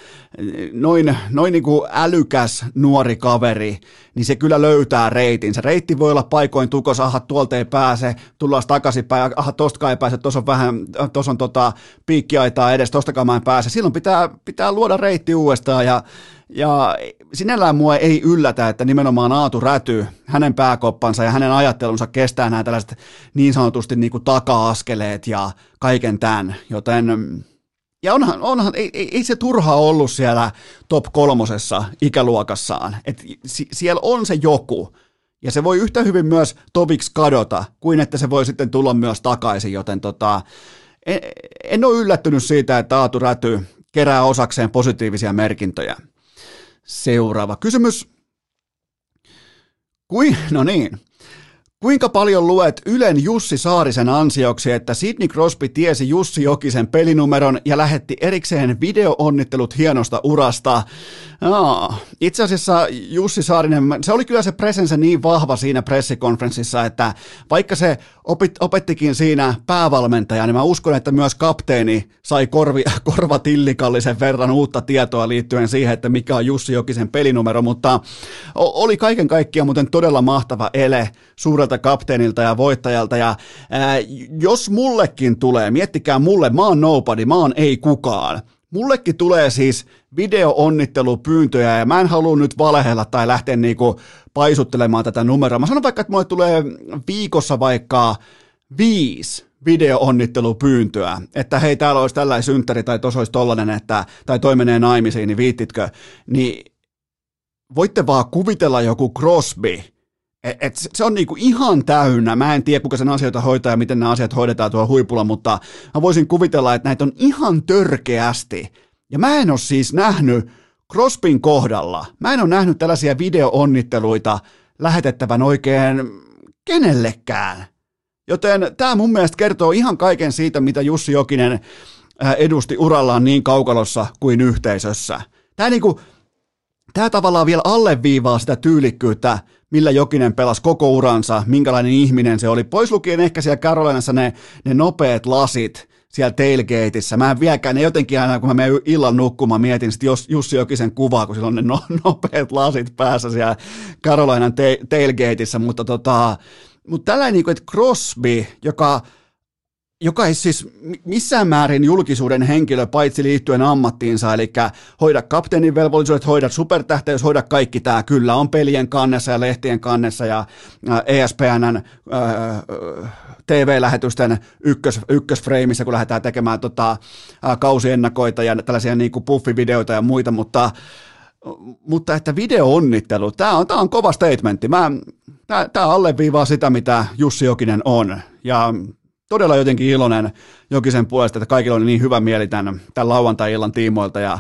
noin niin kuin älykäs nuori kaveri, niin se kyllä löytää reitin. Se reitti voi olla paikoin tukossa, aha tuolta ei pääse, tullaan takaisinpäin, aha tostakaan ei pääse, tuossa on vähän, tuossa on piikkiaitaa edes, tostakaan mä en pääse. Silloin pitää luoda reitti uudestaan ja sinällään mua ei yllätä, että nimenomaan Aatu Räty, hänen pääkoppansa ja hänen ajattelunsa kestää nämä tällaiset niin sanotusti niin kuin taka-askeleet ja kaiken tämän, joten ja onhan ei se turhaa ollut siellä top 3 ikäluokassaan, että siellä on se joku, ja se voi yhtä hyvin myös topiksi kadota, kuin että se voi sitten tulla myös takaisin, joten en ole yllättynyt siitä, että Aatu Räty kerää osakseen positiivisia merkintöjä. Seuraava kysymys. Kuinka paljon luet Ylen Jussi Saarisen ansioksi, että Sidney Crosby tiesi Jussi Jokisen pelinumeron ja lähetti erikseen videoonnittelut hienosta urasta? Itse asiassa Jussi Saarinen, se oli kyllä se presensä niin vahva siinä pressikonferenssissa, että vaikka se opettikin siinä päävalmentaja, niin mä uskon, että myös kapteeni sai korvatillikallisen verran uutta tietoa liittyen siihen, että mikä on Jussi Jokisen pelinumero, mutta oli kaiken kaikkiaan muuten todella mahtava ele suurelta kapteenilta ja voittajalta, ja jos mullekin tulee, miettikää mulle, mä oon nobody, mä oon ei kukaan. Mullekin tulee siis video-onnittelupyyntöjä, ja mä en halua nyt valehella tai lähteä niinku paisuttelemaan tätä numeroa. Mä sanon vaikka, että mulle tulee viikossa vaikka 5 video-onnittelupyyntöä, että hei, täällä olisi tällainen synttäri, tai tuossa olisi tollainen, että, tai toi menee naimisiin, niin viittitkö, niin voitte vaan kuvitella joku Crosby. Et se on niinku ihan täynnä. Mä en tiedä, kuka sen asioita hoitaa ja miten nämä asiat hoidetaan tuolla huipulla, mutta mä voisin kuvitella, että näitä on ihan törkeästi. Ja mä en ole siis nähnyt Crosbyn kohdalla, mä en ole nähnyt tällaisia video-onnitteluita lähetettävän oikein kenellekään. Joten tämä mun mielestä kertoo ihan kaiken siitä, mitä Jussi Jokinen edusti urallaan niin kaukalossa kuin yhteisössä. Tämä tavallaan vielä alleviivaa sitä tyylikkyyttä, millä Jokinen pelasi koko uransa, minkälainen ihminen se oli. Pois lukien ehkä siellä Carolinassa ne nopeat lasit siellä tailgateissa. Mä en vieläkään, ne jotenkin aina kun mä menen illan nukkumaan, mietin sitten Jussi Jokisen kuvaa, kun sillä on ne nopeat lasit päässä siellä Carolinan tailgateissa. Mutta tällainen, että Crosby, joka ei siis missään määrin julkisuuden henkilö paitsi liittyen ammattiinsa, eli hoida kapteenin velvollisuudet, hoida supertähteys, hoida kaikki tämä kyllä on pelien kannessa ja lehtien kannessa ja ESPNn TV-lähetysten ykkösfreimissä, kun lähdetään tekemään kausiennakoita ja tällaisia niin kuin puffivideoita ja muita, mutta että video-onnittelu, tämä on kova statementti. Tämä alleviivaa sitä, mitä Jussi Jokinen on, ja todella jotenkin iloinen Jokisen puolesta, että kaikilla on niin hyvä mieli tämän lauantai-illan tiimoilta, ja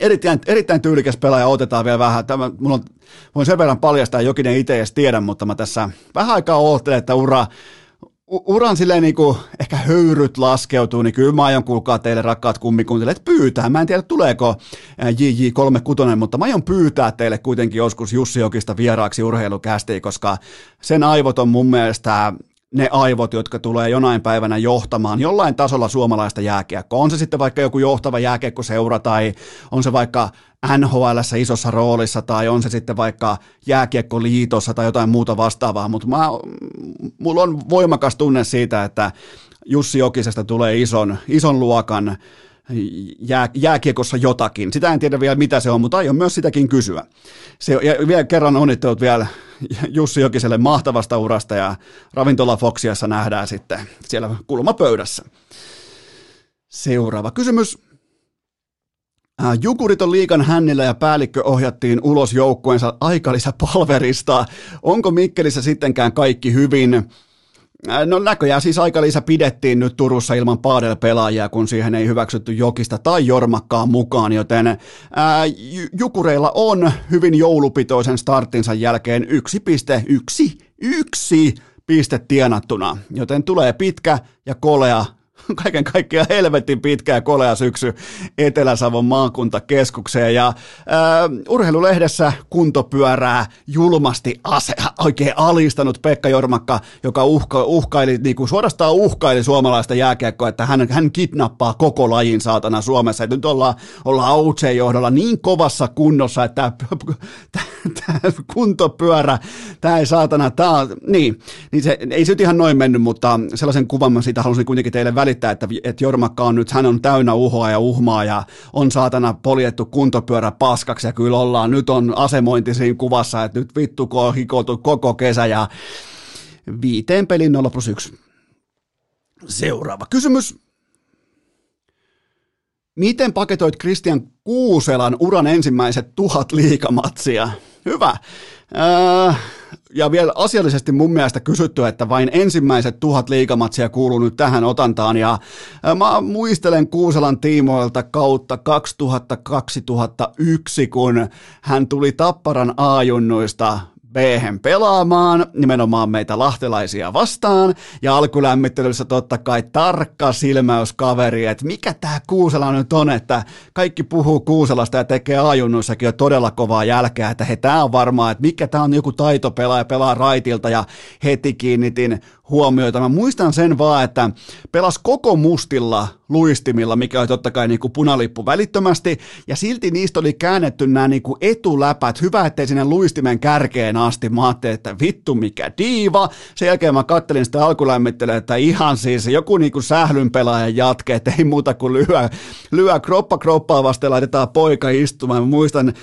erittäin tyylikäs pelaaja otetaan vielä vähän. Voin sen verran paljastaa, Jokinen itse ei edes tiedä, mutta mä tässä vähän aikaa oottelen, että uran silleen niin kuin ehkä höyryt laskeutuu, niin kyllä mä aion kuulkaa teille rakkaat kummikuuntelijat, että pyytää. Mä en tiedä tuleeko JJ36, mutta mä aion pyytää teille kuitenkin joskus Jussi Jokista vieraaksi urheilukästiin, koska sen aivot on mun mielestä ne aivot, jotka tulee jonain päivänä johtamaan jollain tasolla suomalaista jääkiekkoa. On se sitten vaikka joku johtava jääkiekkoseura tai on se vaikka NHL:ssä isossa roolissa tai on se sitten vaikka jääkiekkoliitossa tai jotain muuta vastaavaa, mutta mulla on voimakas tunne siitä, että Jussi Jokisesta tulee ison luokan jääkiekossa jotakin. Sitä en tiedä vielä mitä se on, mutta aion myös sitäkin kysyä. Ja vielä kerran onnittelut vielä Jussi Jokiselle mahtavasta urasta ja ravintola Foxiassa nähdään sitten siellä kulmapöydässä. Seuraava kysymys. Jukurit on liigan hännillä ja päällikkö ohjattiin ulos joukkueensa aikalisäpalverista. Onko Mikkelissä sittenkään kaikki hyvin? No näköjään siis aikalisä pidettiin nyt Turussa ilman padel-pelaajia, kun siihen ei hyväksytty Jokista tai Jormakkaan mukaan, joten Jukureilla on hyvin joulupitoisen startinsa jälkeen 1,1 piste tienattuna, joten tulee pitkä ja kolea, kaiken kaikkiaan helvetin pitkä ja kolea syksy Etelä-Savon maakuntakeskukseen, ja urheilulehdessä kuntopyörää julmasti oikein alistanut Pekka Jormakka, joka uhkaili, niin kuin suorastaan uhkaili suomalaista jääkiekkoa, että hän kidnappaa koko lajin saatana Suomessa. Et nyt ollaan Outsen johdolla niin kovassa kunnossa, että tämä kuntopyörä, tämä ei saatana, niin se, ei se nyt ihan noin mennyt, mutta sellaisen kuvan mä siitä halusin kuitenkin teille välittää, että Jormakka on nyt, hän on täynnä uhoa ja uhmaa ja on saatana poljettu kuntopyörä paskaksi ja kyllä ollaan, nyt on asemointi siinä kuvassa, että nyt vittu kun on hikoiltu koko kesä ja 5 peliin 0+1. Seuraava kysymys. Miten paketoit Kristian Kuuselan uran ensimmäiset 1000 liigamatsia? Hyvä. Ja vielä asiallisesti mun mielestä kysytty, että vain ensimmäiset 1000 liigamatsia kuuluu nyt tähän otantaan. Ja mä muistelen Kuuselan tiimoilta kautta 2000-2001, kun hän tuli Tapparan A-junnuista B:hen pelaamaan, nimenomaan meitä lahtelaisia vastaan, ja alkulämmittelyssä totta kai tarkka silmäyskaveri, että mikä tämä Kuusela nyt on, että kaikki puhuu Kuuselasta ja tekee A-junnuissakin jo todella kovaa jälkeä, että tämä on varmaan, että mikä tämä on joku taitopelaaja, pelaa raitilta, ja heti kiinnitin huomioita. Mä muistan sen vaan, että pelasi koko mustilla luistimilla, mikä oli totta kai niin kuin punalippu välittömästi, ja silti niistä oli käännetty nämä niin kuin etuläpät. Hyvä, ettei sinne luistimen kärkeen asti. Mä ajattelin, että vittu mikä diiva. Sen jälkeen mä kattelin sitä alkulämmittelyä, että ihan siis joku niin kuin sählynpelaajan jatke, että ei muuta kuin lyö kroppaa vasten laitetaan poika istumaan. Mä muistan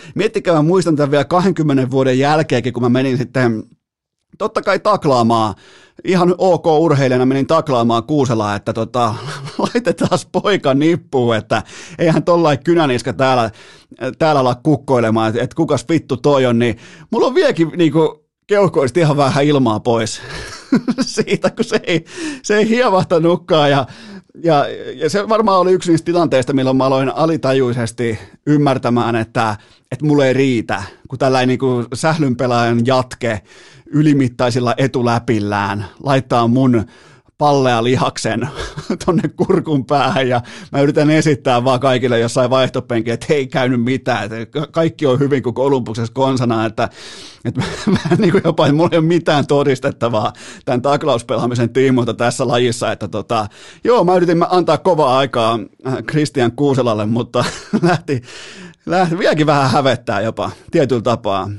tämän vielä 20 vuoden jälkeenkin, kun mä menin sitten totta kai taklaamaan. Ihan ok urheilijana menin taklaamaan Kuuselaa, että laitetaan poika nippuun, että eihän tollain kynäniska täällä olla kukkoilemaan, että kukas vittu toi on, niin mulla on vieläkin niinku keuhkoista ihan vähän ilmaa pois siitä, kun se ei hievahtanutkaan ja se varmaan oli yksi niistä tilanteista, milloin mä aloin alitajuisesti ymmärtämään, että mulle ei riitä, kun tällainen niin sählynpelaajan jatke ylimittaisilla etuläpillään laittaa mun pallea lihaksen tonne kurkun päähän ja mä yritän esittää vaan kaikille jossain vaihtopenkiä, että ei käynyt mitään, että kaikki on hyvin kuin Kolumbuksessa konsana, että mä niin kuin jopa, että mulla ei ole mitään todistettavaa tämän taklauspelaamisen tiimoilta tässä lajissa, että joo, mä yritin antaa kovaa aikaa Kristian Kuuselalle, mutta lähti vieläkin vähän hävettää jopa tietyllä tapaa.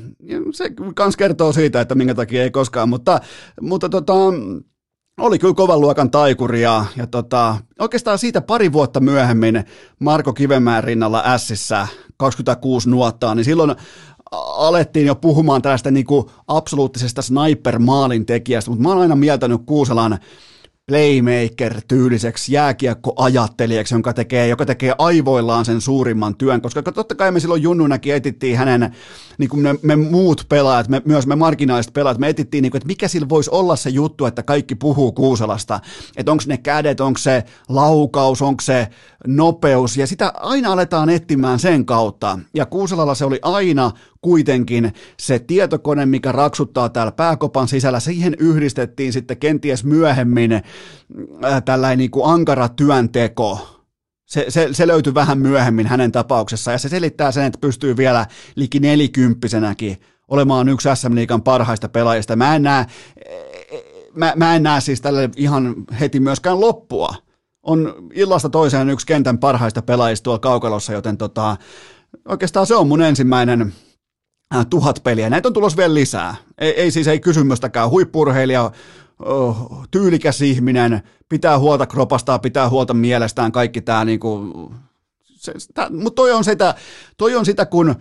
Se kans kertoo siitä, että minkä takia ei koskaan, mutta oli kyllä kovan luokan taikuri ja oikeastaan siitä pari vuotta myöhemmin Marko Kivemäen rinnalla Ässissä 26 nuottaa, niin silloin alettiin jo puhumaan tästä niin kuin absoluuttisesta sniper-maalintekijästä, mutta mä oon aina mieltänyt Kuuselan playmaker-tyyliseksi jääkiekkoajattelijaksi, joka tekee aivoillaan sen suurimman työn, koska totta kai me silloin junnunakin etittiin hänen, niin kuin me muut pelaajat, myös me marginaaliset pelaajat, me etittiin, niin kuin, että mikä sillä voisi olla se juttu, että kaikki puhuu Kuuselasta, että onko ne kädet, onko se laukaus, onko se nopeus, ja sitä aina aletaan etsimään sen kautta, ja Kuuselalla se oli aina kuitenkin se tietokone, mikä raksuttaa täällä pääkopan sisällä, siihen yhdistettiin sitten kenties myöhemmin tällainen niin kuin ankara työnteko. Se löytyi vähän myöhemmin hänen tapauksessaan ja se selittää sen, että pystyy vielä liki 40-senäkin olemaan yksi SM-liigan parhaista pelaajista. Mä en näe siis tälle ihan heti myöskään loppua. On illasta toiseen yksi kentän parhaista pelaajista tuolla kaukalossa, joten oikeastaan se on mun ensimmäinen 1000 peliä. Näitä on tulossa vielä lisää. Ei kysymystäkään. Huippurheilija, tyylikäs ihminen, pitää huolta kropastaan, pitää huolta mielestään, kaikki tämä. Niinku, mutta toi on sitä, kun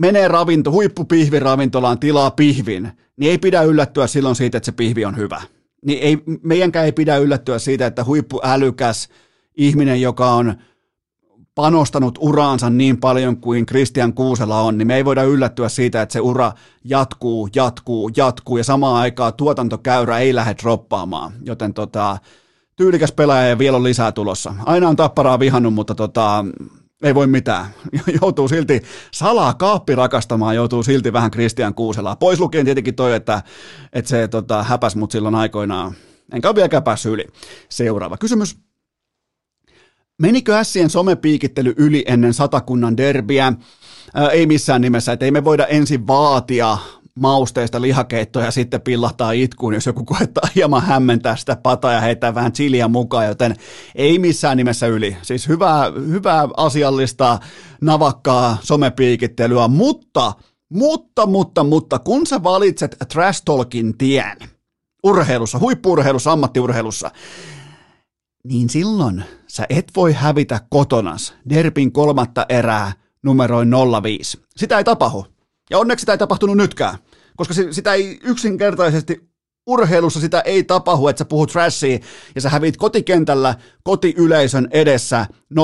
menee huippupihviravintolaan, tilaa pihvin, niin ei pidä yllättyä silloin siitä, että se pihvi on hyvä. Niin meidänkään ei pidä yllättyä siitä, että huippuälykäs ihminen, joka on panostanut uraansa niin paljon kuin Kristian Kuusela on, niin me ei voida yllättyä siitä, että se ura jatkuu ja samaan aikaan tuotantokäyrä ei lähde droppaamaan, joten tyylikäs pelaaja ja vielä on lisää tulossa. Aina on Tapparaa vihannut, mutta ei voi mitään. Joutuu silti salaa kaappi rakastamaan, joutuu silti vähän Kristian Kuuselaa. Pois lukien tietenkin toi, että se häpäs mut silloin aikoinaan. Enkä ole vieläkään päässyt yli. Seuraava kysymys. Menikö Ässien somepiikittely yli ennen Satakunnan derbiä? Ei missään nimessä, että ei me voida ensin vaatia mausteista lihakeittoja ja sitten pillahtaa itkuun, jos joku koettaa hieman hämmentää sitä pataa ja heittää vähän chiliä mukaan, joten ei missään nimessä yli. Siis hyvää asiallista, navakkaa somepiikittelyä, mutta kun sä valitset trash talkin tien urheilussa, huippu-urheilussa, ammattiurheilussa, niin silloin sä et voi hävitä kotonas derbin 3. erää numeroin 0-5. Sitä ei tapahdu. Ja onneksi sitä ei tapahtunut nytkään, koska sitä ei yksinkertaisesti urheilussa sitä ei tapahdu, että sä puhut trashia ja sä hävit kotikentällä kotiyleisön edessä 0-5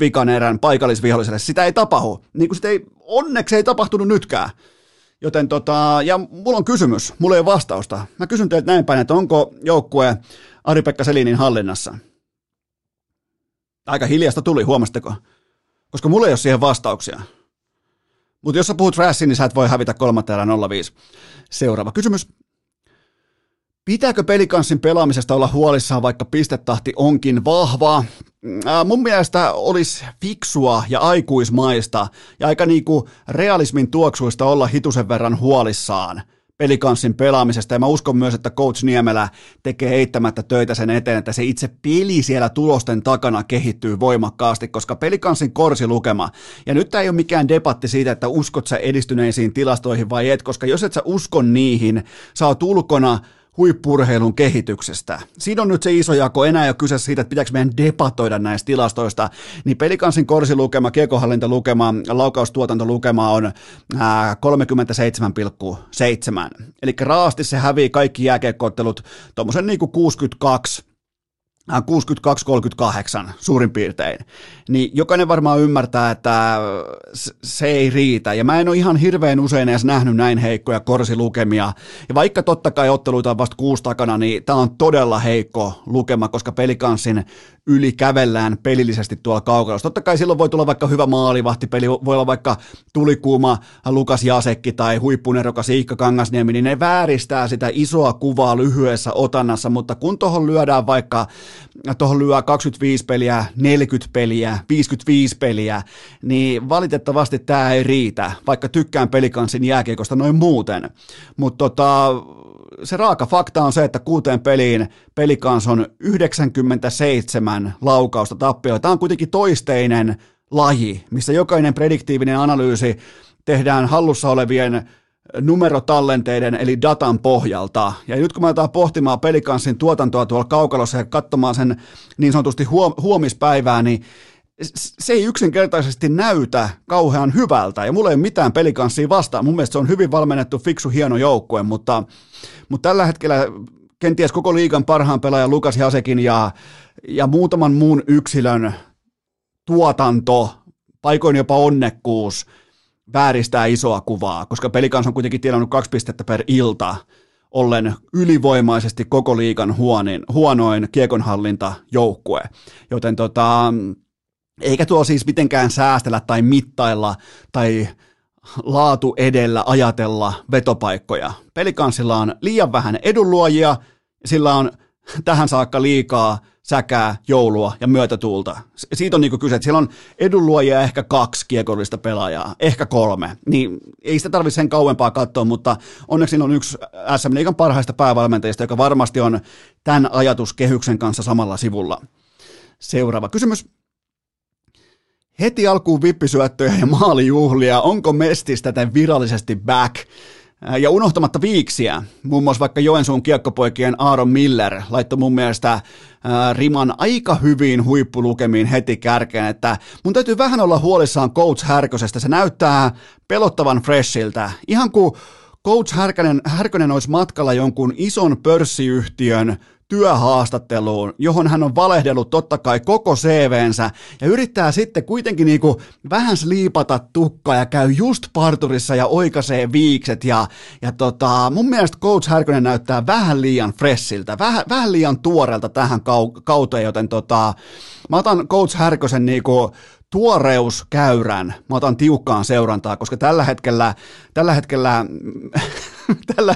vikan erän paikallisviholliselle. Sitä ei tapahdu. Niin kuin sitä ei, onneksi ei tapahtunut nytkään. Joten ja mulla on kysymys, mulla ei ole vastausta. Mä kysyn teiltä näin päin, että onko joukkue Ari-Pekka Selinin hallinnassa? Aika hiljasta tuli, huomasitteko? Koska mulla ei ole siihen vastauksia. Mutta jos sä puhut trashin, niin sä et voi hävitä 3. erää 0-5. Seuraava kysymys. Pitääkö pelikanssin pelaamisesta olla huolissaan, vaikka pistetahti onkin vahvaa? Mun mielestä olisi fiksua ja aikuismaista ja aika niinku realismin tuoksuista olla hitusen verran huolissaan pelikanssin pelaamisesta, ja mä uskon myös, että coach Niemelä tekee eittämättä töitä sen eteen, että se itse peli siellä tulosten takana kehittyy voimakkaasti, koska pelikanssin korsilukema, ja nyt tää ei ole mikään debatti siitä, että uskot sä edistyneisiin tilastoihin vai et, koska jos et sä usko niihin, sä oot ulkona huippu-urheilun kehityksestä. Siinä on nyt se iso jako, enää ei ole kyse siitä, että pitääkö meidän debatoida näistä tilastoista, niin Pelikansin korsilukema, kiekohallintalukema, laukaustuotantolukema on 37,7. Eli raasti se hävii kaikki jääkiekkoottelut tuommoisen niin kuin 62-38 suurin piirtein, niin jokainen varmaan ymmärtää, että se ei riitä, ja mä en ole ihan hirveän usein edes nähnyt näin heikkoja korsilukemia, ja vaikka totta kai otteluita on vasta 6 takana, niin tämä on todella heikko lukema, koska Pelikanssin yli kävellään pelillisesti tuolla kaukalossa. Totta kai silloin voi tulla vaikka hyvä maalivahtipeli, voi olla vaikka tulikuuma Lukáš Jašek tai huippunerokas Iikka Kangasniemi, niin ne vääristää sitä isoa kuvaa lyhyessä otannassa, mutta kun tuohon lyödään vaikka, tuohon lyö 25 peliä, 40 peliä, 55 peliä, niin valitettavasti tämä ei riitä, vaikka tykkään Pelikanssin jääkiekosta noin muuten, mutta se raaka fakta on se, että 6 peliin Pelikans on 97 laukausta tappiolla. Tämä on kuitenkin toisteinen laji, missä jokainen prediktiivinen analyysi tehdään hallussa olevien numerotallenteiden eli datan pohjalta. Ja nyt kun me aletaan pohtimaan Pelikanssin tuotantoa tuolla kaukalossa ja katsomaan sen niin sanotusti huomispäivää, niin se ei yksinkertaisesti näytä kauhean hyvältä, ja mulla ei ole mitään Pelikanssia vastaan. Mun mielestä se on hyvin valmennettu, fiksu, hieno joukkue, mutta tällä hetkellä kenties koko liigan parhaan pelaajan Lukáš Jašekin ja muutaman muun yksilön tuotanto, paikoin jopa onnekkuus, vääristää isoa kuvaa, koska Pelikans on kuitenkin tienannut 2 pistettä per ilta, ollen ylivoimaisesti koko liigan huonoin kiekonhallintajoukkue, joten eikä tuo siis mitenkään säästellä tai mittailla tai laatu edellä ajatella vetopaikkoja. Pelikanssilla on liian vähän edunluojia, sillä on tähän saakka liikaa säkää, joulua ja myötätuulta. Siitä on niin kuin kyse, että siellä on edunluojia ehkä 2 kiekollista pelaajaa, ehkä 3. Niin ei sitä tarvitse sen kauempaa katsoa, mutta onneksi on yksi SM Liigan parhaista päävalmentajista, joka varmasti on tämän ajatuskehyksen kanssa samalla sivulla. Seuraava kysymys. Heti alkuun vippisyöttöjä ja maalijuhlia, onko Mestis täten virallisesti back? Ja unohtamatta viiksiä, muun muassa vaikka Joensuun kiekkopoikien Aaron Miller laittoi mun mielestä riman aika hyvin huippulukemiin heti kärkeen, että mun täytyy vähän olla huolissaan Coach Härkösestä, se näyttää pelottavan freshiltä, ihan kuin Coach Härkönen olisi matkalla jonkun ison pörssiyhtiön työhaastatteluun, johon hän on valehdellut totta kai koko CV:nsä ja yrittää sitten kuitenkin niinku vähän sliipata tukkaa ja käy just parturissa ja oikaisee viikset ja mun mielestä Coach Härkönen näyttää vähän liian freshiltä, vähän liian tuoreelta tähän kauteen, joten mä otan Coach Härkösen niinku tuoreuskäyrän, mä otan tiukkaan seurantaa, koska tällä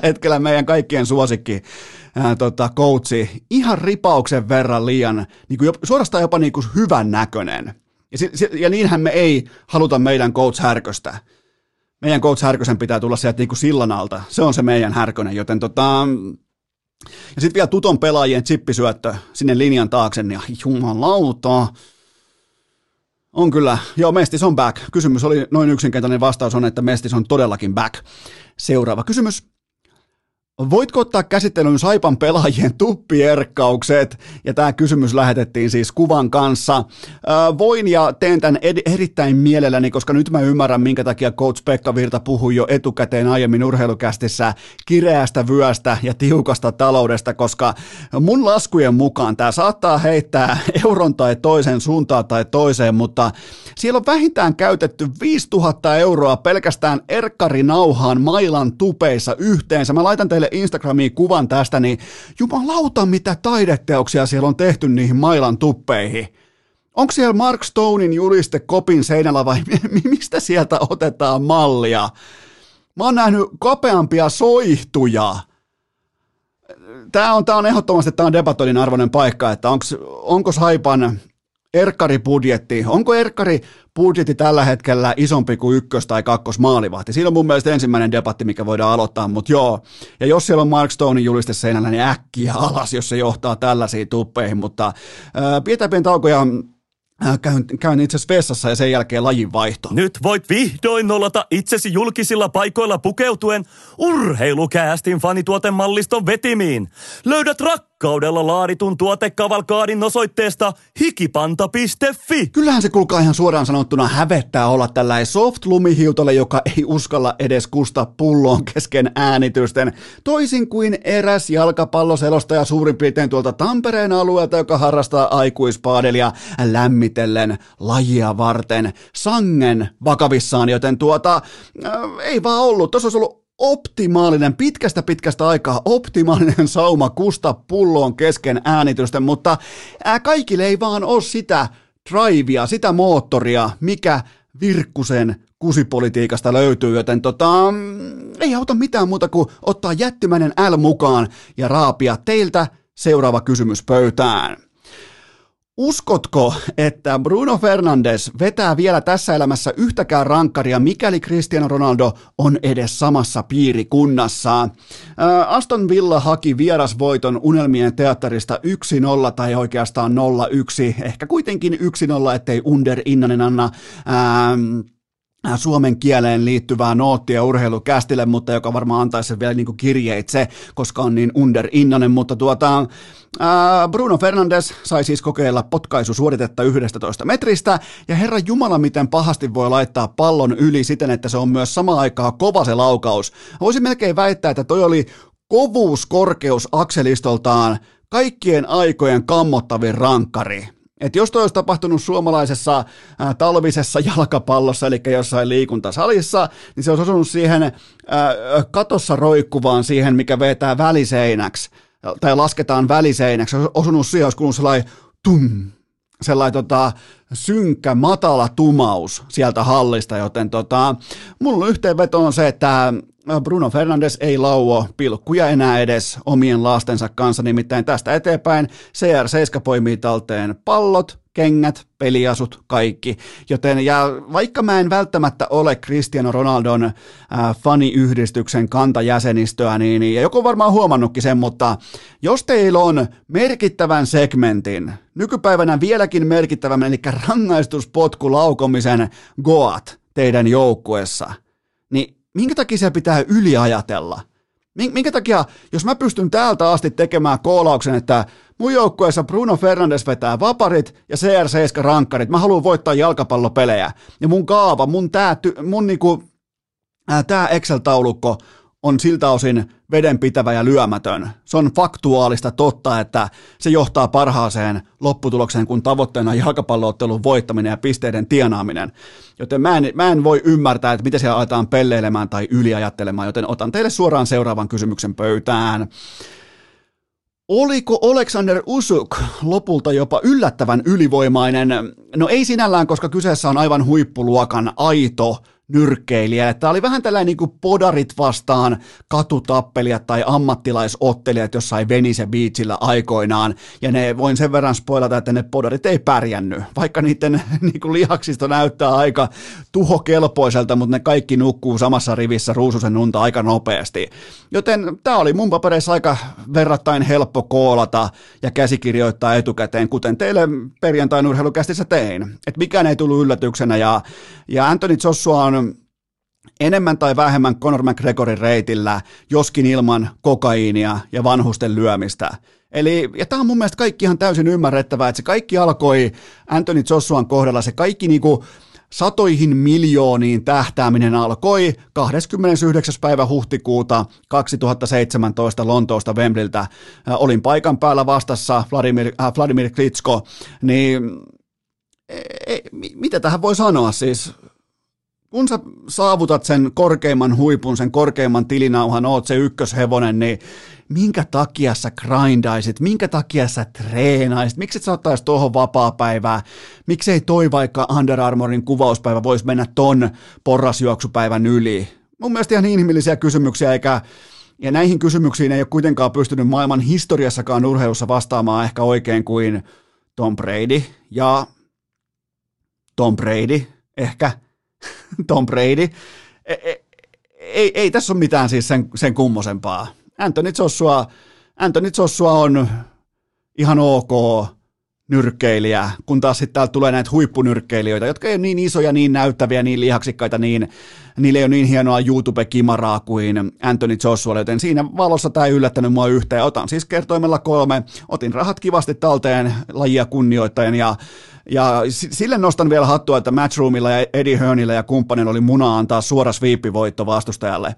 hetkellä meidän kaikkien suosikki coachi ihan ripauksen verran liian, niin kuin suorastaan jopa niin kuin hyvän näköinen. Ja niinhän me ei haluta meidän Coach Härköstä. Meidän Coach Härkösen pitää tulla sieltä niin kuin sillan alta. Se on se meidän Härkönen, joten ja sitten vielä Tuton pelaajien chippisyöttö sinne linjan taakse, niin jumalauta. On kyllä. Joo, Mestis on back. Kysymys oli noin yksinkertainen, vastaus on, että Mestis on todellakin back. Seuraava kysymys. Voitko ottaa käsittelyyn Saipan pelaajien tuppierkkaukset? Ja tämä kysymys lähetettiin siis kuvan kanssa. Voin ja teen tämän erittäin mielelläni, koska nyt mä ymmärrän, minkä takia coach Pekka Virta puhui jo etukäteen aiemmin urheilukästissä kireästä vyöstä ja tiukasta taloudesta, koska mun laskujen mukaan tämä saattaa heittää euron tai toisen suuntaan tai toiseen, mutta siellä on vähintään käytetty 5 000 euroa pelkästään erkkarinauhaan mailan tupeissa yhteensä. Mä laitan teille Instagramiin kuvan tästä, niin jumalauta, mitä taideteoksia siellä on tehty niihin mailan tuppeihin. Onko siellä Mark Stonein juliste kopin seinällä vai mistä sieltä otetaan mallia? Mä oon nähnyt kapeampia soihtuja. Tää on ehdottomasti debatoinnin arvoinen paikka, että onko Saipan erkkaribudjetti, onko erkkaribudjetti tällä hetkellä isompi kuin ykkös- tai kakkosmaalivahti? Siinä on mun mielestä ensimmäinen debatti, mikä voidaan aloittaa, mutta joo. Ja jos siellä on Mark Stonein juliste seinällä, niin äkkiä alas, jos se johtaa tällaisiin tuppeihin, mutta pidetään pieni tauko ja Käyn itse asiassa vessassa ja sen jälkeen lajinvaihto. Nyt voit vihdoin nollata itsesi julkisilla paikoilla pukeutuen Urheilukäästin fanituotemalliston vetimiin. Löydät rakkaudella laaditun tuotekavalkaadin osoitteesta hikipanta.fi. Kyllähän se kuulkaa ihan suoraan sanottuna hävettää olla tällainen soft lumihiutale, joka ei uskalla edes kustaa pulloon kesken äänitysten. Toisin kuin eräs jalkapalloselostaja suurin piirtein tuolta Tampereen alueelta, joka harrastaa aikuispaadelia lämmitellen lajia varten sangen vakavissaan, joten ei vaan ollut. Tuossa olisi ollut optimaalinen, pitkästä aikaa optimaalinen sauma kusta pulloon kesken äänitysten, mutta kaikille ei vaan ole sitä drivea, sitä moottoria, mikä Virkkusen kusipolitiikasta löytyy, joten ei auta mitään muuta kuin ottaa jättimäinen L mukaan ja raapia teiltä seuraava kysymys pöytään. Uskotko, että Bruno Fernandes vetää vielä tässä elämässä yhtäkään rankkaria, mikäli Cristiano Ronaldo on edes samassa piirikunnassaan? Aston Villa haki vierasvoiton unelmien teatterista 1-0 tai oikeastaan 0-1, ehkä kuitenkin 1-0, ettei Under Innanen anna suomen kieleen liittyvää noottia urheilukästille, mutta joka varmaan antaisi sen vielä niin kuin kirjeitse, koska on niin Under Innanen, mutta Bruno Fernandes sai siis kokeilla potkaisusuoritetta 11 metristä, ja herra jumala, miten pahasti voi laittaa pallon yli siten, että se on myös samaan aikaan kova se laukaus. Voisin melkein väittää, että toi oli kovuuskorkeus akselistoltaan kaikkien aikojen kammottavin rankkari. Et jos toi olisi tapahtunut suomalaisessa talvisessa jalkapallossa, eli jossain liikuntasalissa, niin se olisi osunut siihen katossa roikkuvaan siihen, mikä vetää väliseinäksi, tai lasketaan väliseinäksi. Se olisi osunut siihen, olisi kuulunut sellainen tum, sellainen synkkä, matala tumaus sieltä hallista, joten mulla yhteenveto on se, että Bruno Fernandes ei lauo pilkkuja enää edes omien lastensa kanssa, nimittäin tästä eteenpäin CR7 poimii talteen pallot, kengät, peliasut, kaikki. Joten vaikka mä en välttämättä ole Cristiano Ronaldon faniyhdistyksen kantajäsenistöä, niin ja joku on varmaan huomannutkin sen, mutta jos teillä on merkittävän segmentin, nykypäivänä vieläkin merkittävän, eli rangaistuspotkulaukomisen goat teidän joukkuessa, niin minkä takia se pitää yliajatella? Minkä takia, jos mä pystyn täältä asti tekemään koolauksen, että mun joukkueessa Bruno Fernandes vetää vaparit ja CR7 rankkarit, mä haluan voittaa jalkapallopelejä, ja mun kaava, tää Excel-taulukko on siltä osin vedenpitävä ja lyömätön. Se on faktuaalista totta, että se johtaa parhaaseen lopputulokseen, kun tavoitteena on jalkapalloottelun voittaminen ja pisteiden tienaaminen. Joten mä en voi ymmärtää, että miten siellä aletaan pelleilemään tai yliajattelemaan, joten otan teille suoraan seuraavan kysymyksen pöytään. Oliko Alexander Usyk lopulta jopa yllättävän ylivoimainen? No ei sinällään, koska kyseessä on aivan huippuluokan aito nyrkkeilijä. Tämä oli vähän tällainen niin kuin podarit vastaan katutappelijat tai ammattilaisottelijat jossain Venice Beachillä aikoinaan, ja ne voin sen verran spoilata, että ne podarit ei pärjännyt, vaikka niiden niin kuin lihaksisto näyttää aika tuhokelpoiselta, mutta ne kaikki nukkuu samassa rivissä ruususen unta aika nopeasti. Joten tämä oli mun papereissa aika verrattain helppo koolata ja käsikirjoittaa etukäteen, kuten teille perjantain urheilukästissä tein. Et mikään ei tullut yllätyksenä, ja Anthony Joshua on enemmän tai vähemmän Conor McGregorin reitillä, joskin ilman kokaiinia ja vanhusten lyömistä. Ja tämä on mun mielestä kaikki ihan täysin ymmärrettävää, että se kaikki alkoi Anthony Joshuan kohdalla, se kaikki niinku satoihin miljooniin tähtääminen alkoi 29. päivä huhtikuuta 2017 Lontoosta Wembliltä. Olin paikan päällä vastassa Vladimir Klitschko, niin mitä tähän voi sanoa siis? Kun sä saavutat sen korkeimman huipun, sen korkeimman tilinauhan, oot se ykköshevonen, niin minkä takia sä grindaisit, minkä takia sä treenaisit, miksi et sä ottais tuohon vapaapäivää, miksei toi vaikka Under Armourin kuvauspäivä voisi mennä ton porrasjuoksupäivän yli. Mun mielestä ihan inhimillisiä kysymyksiä, ja näihin kysymyksiin ei ole kuitenkaan pystynyt maailman historiassakaan urheilussa vastaamaan ehkä oikein kuin Tom Brady. Ei tässä ole mitään siis sen kummosempaa. Anthony Joshua on ihan ok nyrkkeilijää, kun taas sitten täältä tulee näitä huippunyrkkeilijöitä, jotka ei ole niin isoja, niin näyttäviä, niin lihaksikkaita, niin niillä ei ole niin hienoa YouTube-kimaraa kuin Anthony Joshua, joten siinä valossa tämä ei yllättänyt mua yhtään. Otan siis kertoimella 3, otin rahat kivasti talteen lajia kunnioittajan ja sille nostan vielä hattua, että Matchroomilla ja Eddie Hearnillä ja kumppanilla oli muna antaa suora sweep-voitto vastustajalle.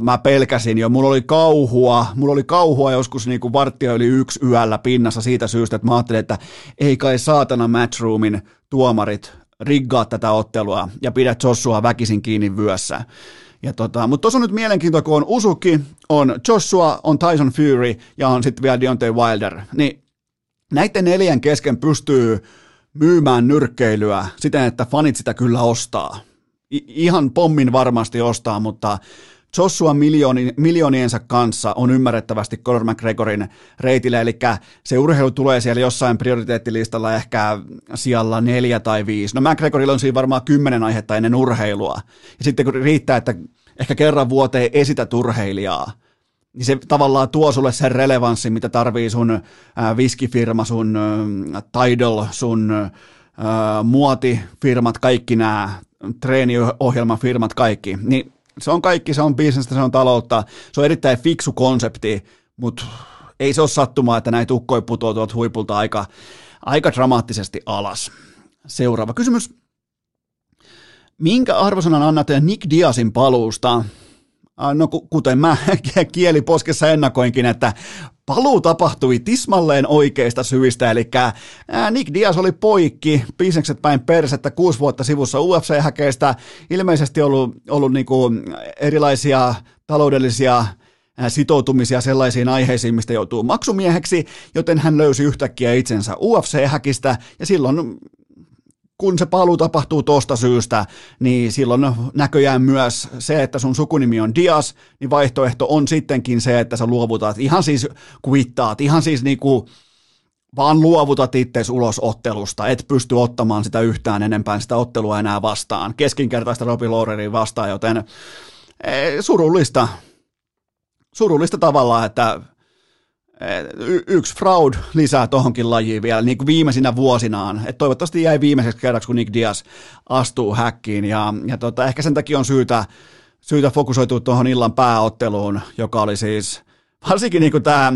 Mä pelkäsin jo, mulla oli kauhua joskus niin kuin 1:15 yöllä pinnassa siitä syystä, että mä ajattelin, että ei kai saatana Matchroomin tuomarit riggaa tätä ottelua ja pidä Joshua väkisin kiinni vyössä. Mutta tuossa on nyt mielenkiintoa, kun on Usuki, on Joshua, on Tyson Fury ja on sitten vielä Deontay Wilder, niin näiden 4 kesken pystyy myymään nyrkkeilyä siten, että fanit sitä kyllä ostaa. Ihan pommin varmasti ostaa, mutta Joshua miljooniensa kanssa on ymmärrettävästi Conor McGregorin reitillä, eli se urheilu tulee siellä jossain prioriteettilistalla ehkä sijalla 4 tai 5. No McGregorilla on siinä varmaan 10 aihetta ennen urheilua. Ja sitten kun riittää, että ehkä kerran vuoteen esität urheilijaa, niin se tavallaan tuo sulle sen relevanssin, mitä tarvii sun viskifirma, sun Tidal, sun muotifirmat, kaikki nämä treeniohjelmafirmat, kaikki. Niin se on bisnestä, se on taloutta, se on erittäin fiksu konsepti, mutta ei se ole sattumaa, että näitä ukkoja putoaa tuolta huipulta aika dramaattisesti alas. Seuraava kysymys. Minkä arvosanan annatte Nick Diazin paluusta? No kuten mä kieliposkessa ennakoinkin, että paluu tapahtui tismalleen oikeista syistä, eli Nick Diaz oli poikki, bisnekset päin persettä, 6 vuotta sivussa UFC-häkeistä, ilmeisesti ollut niinku erilaisia taloudellisia sitoutumisia sellaisiin aiheisiin, mistä joutuu maksumieheksi, joten hän löysi yhtäkkiä itsensä UFC-häkistä, ja silloin kun se paluu tapahtuu tuosta syystä, niin silloin näköjään myös se, että sun sukunimi on Diaz, niin vaihtoehto on sittenkin se, että sä luovutat, ihan siis kuittaat, ihan siis niinku vaan luovutat ittees ulos ottelusta, et pysty ottamaan sitä yhtään enempää sitä ottelua enää vastaan, keskinkertaista Robbie Lawleria vastaan, joten surullista tavalla, että yksi fraud lisää tohonkin lajiin vielä niin kuin viimeisinä vuosinaan. Et toivottavasti jäi viimeiseksi kerraksi, kun Nick Diaz astuu häkkiin. Ehkä sen takia on syytä fokusoitua tuohon illan pääotteluun, joka oli siis varsinkin niin kuin tämä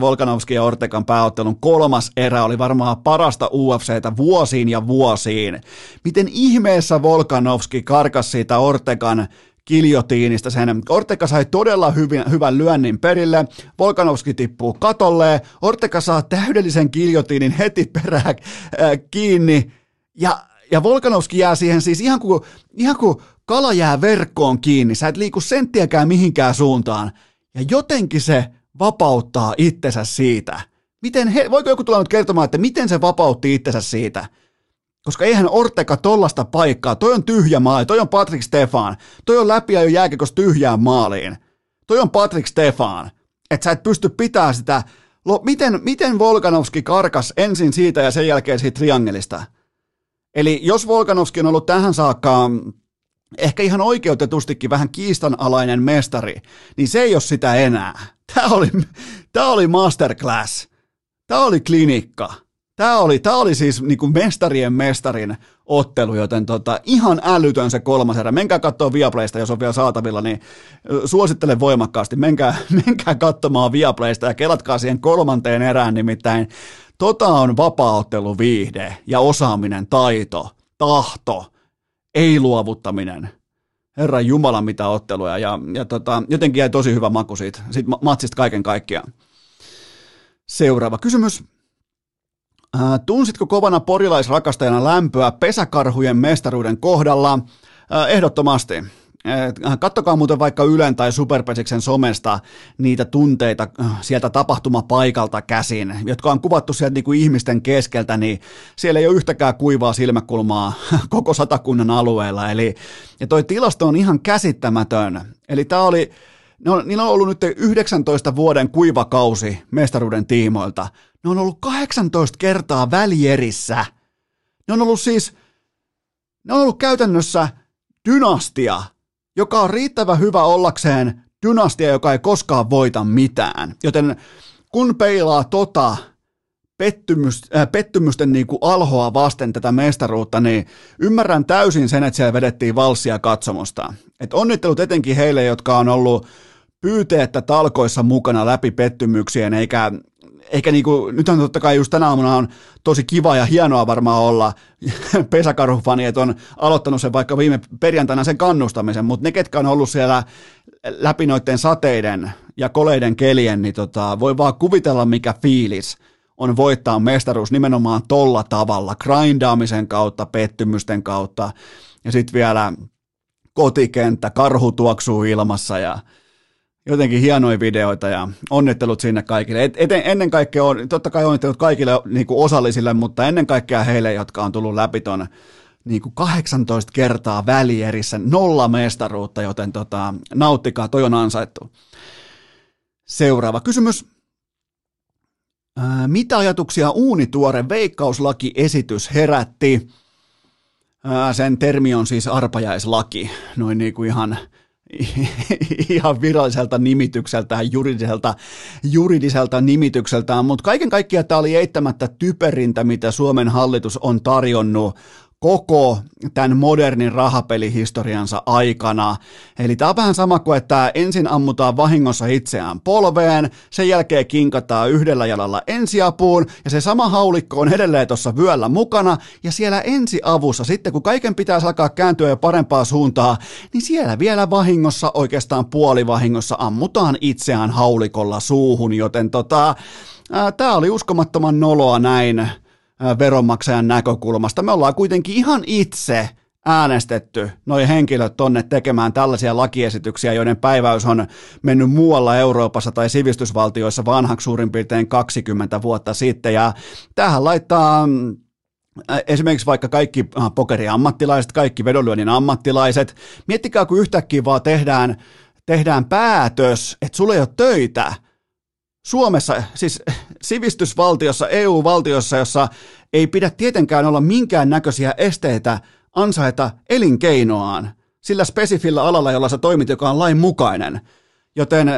Volkanovski ja Ortegan pääottelun 3. erä oli varmaan parasta UFCtä vuosiin ja vuosiin. Miten ihmeessä Volkanovski karkasi siitä Ortegan kiljotiinista sen. Ortega sai todella hyvän lyönnin perille, Volkanovski tippuu katolleen, Ortega saa täydellisen kiljotiinin heti perään kiinni, ja Volkanovski jää siihen siis ihan kuin kala jää verkkoon kiinni, sä et liiku senttiäkään mihinkään suuntaan, ja jotenkin se vapauttaa itsensä siitä. Voiko joku tulla nyt kertomaan, että miten se vapautti itsensä siitä? Koska eihän Ortega tollasta paikkaa, toi on tyhjä maali, toi on Patrick Stefan, toi on läpi ajo jääkiekossa tyhjään maaliin, toi on Patrick Stefan, että sä et pysty pitämään sitä, miten Volkanovski karkas ensin siitä ja sen jälkeen siitä triangelista. Eli jos Volkanovski on ollut tähän saakka ehkä ihan oikeutetustikin vähän kiistanalainen mestari, niin se ei ole sitä enää. Tää oli masterclass, tää oli klinikka. Tämä oli siis niin kuin mestarien mestarin ottelu, joten ihan älytön se 3. erä. Menkää katsoa Viaplaysta, jos on vielä saatavilla, niin suosittelen voimakkaasti. Menkää katsomaan Viaplaysta ja kelatkaa siihen 3. erään, nimittäin on vapaa-otteluviihde ja osaaminen, taito, tahto, ei luovuttaminen. Herran Jumala, mitä otteluja. Jotenkin jäi tosi hyvä maku siitä matsista kaiken kaikkiaan. Seuraava kysymys. Tunsitko kovana porilaisrakastajana lämpöä pesäkarhujen mestaruuden kohdalla? Ehdottomasti. Kattokaa muuten vaikka Ylen tai Superpesiksen somesta niitä tunteita sieltä tapahtumapaikalta käsin, jotka on kuvattu sieltä niin kuin ihmisten keskeltä, niin siellä ei ole yhtäkään kuivaa silmäkulmaa koko Satakunnan alueella. Ja toi tilasto on ihan käsittämätön. Eli niillä on ollut nyt 19 vuoden kuivakausi mestaruuden tiimoilta. Ne on ollut 18 kertaa välierissä. Ne on ollut käytännössä dynastia, joka on riittävän hyvä ollakseen dynastia, joka ei koskaan voita mitään. Joten kun peilaa pettymysten niin kuin alhoa vasten tätä mestaruutta, niin ymmärrän täysin sen, että siellä vedettiin valssia katsomosta. Et onnittelut etenkin heille, jotka on ollut pyyteettä talkoissa mukana läpi pettymyksien, eikä niin kuin, nythän totta kai just tänä aamuna on tosi kiva ja hienoa varmaan olla pesäkarhufani, että on aloittanut sen vaikka viime perjantaina sen kannustamisen, mutta ne, ketkä on ollut siellä läpi noiden sateiden ja koleiden kelien, niin voi vaan kuvitella, mikä fiilis on voittaa mestaruus nimenomaan tolla tavalla, grindaamisen kautta, pettymysten kautta, ja sitten vielä kotikenttä, karhu tuoksuu ilmassa, ja jotenkin hienoja videoita, ja onnittelut sinne kaikille. Ennen kaikkea, totta kai onnittelut kaikille niin kuin osallisille, mutta ennen kaikkea heille, jotka on tullut läpi ton niin kuin 18 kertaa välierissä 0 mestaruutta, joten nauttikaa, toi on ansaittu. Seuraava kysymys. Mitä ajatuksia uunituore veikkauslakiesitys herätti? Sen termi on siis arpajaislaki, noin niin kuin ihan viralliselta nimitykseltään, juridiselta nimitykseltään, mutta kaiken kaikkiaan tämä oli eittämättä typerintä, mitä Suomen hallitus on tarjonnut koko tämän modernin rahapelihistoriansa aikana. Eli tämä on vähän sama kuin, että ensin ammutaan vahingossa itseään polveen, sen jälkeen kinkataan yhdellä jalalla ensiapuun, ja se sama haulikko on edelleen tuossa vyöllä mukana, ja siellä ensiavussa sitten, kun kaiken pitäisi alkaa kääntyä jo parempaa suuntaa, niin siellä vielä vahingossa, oikeastaan puolivahingossa, ammutaan itseään haulikolla suuhun, joten tämä oli uskomattoman noloa näin veronmaksajan näkökulmasta. Me ollaan kuitenkin ihan itse äänestetty noi henkilöt tonne tekemään tällaisia lakiesityksiä, joiden päiväys on mennyt muualla Euroopassa tai sivistysvaltioissa vanhaksi suurin piirtein 20 vuotta sitten, ja tähän laittaa esimerkiksi vaikka kaikki pokeriammattilaiset, kaikki vedonlyönnin ammattilaiset. Miettikää, kun yhtäkkiä vaan tehdään päätös, että sulla ei ole töitä Suomessa, siis sivistysvaltiossa, EU-valtiossa, jossa ei pidä tietenkään olla minkäännäköisiä esteitä ansaita elinkeinoaan sillä spesifillä alalla, jolla sä toimit, joka on lain mukainen. Joten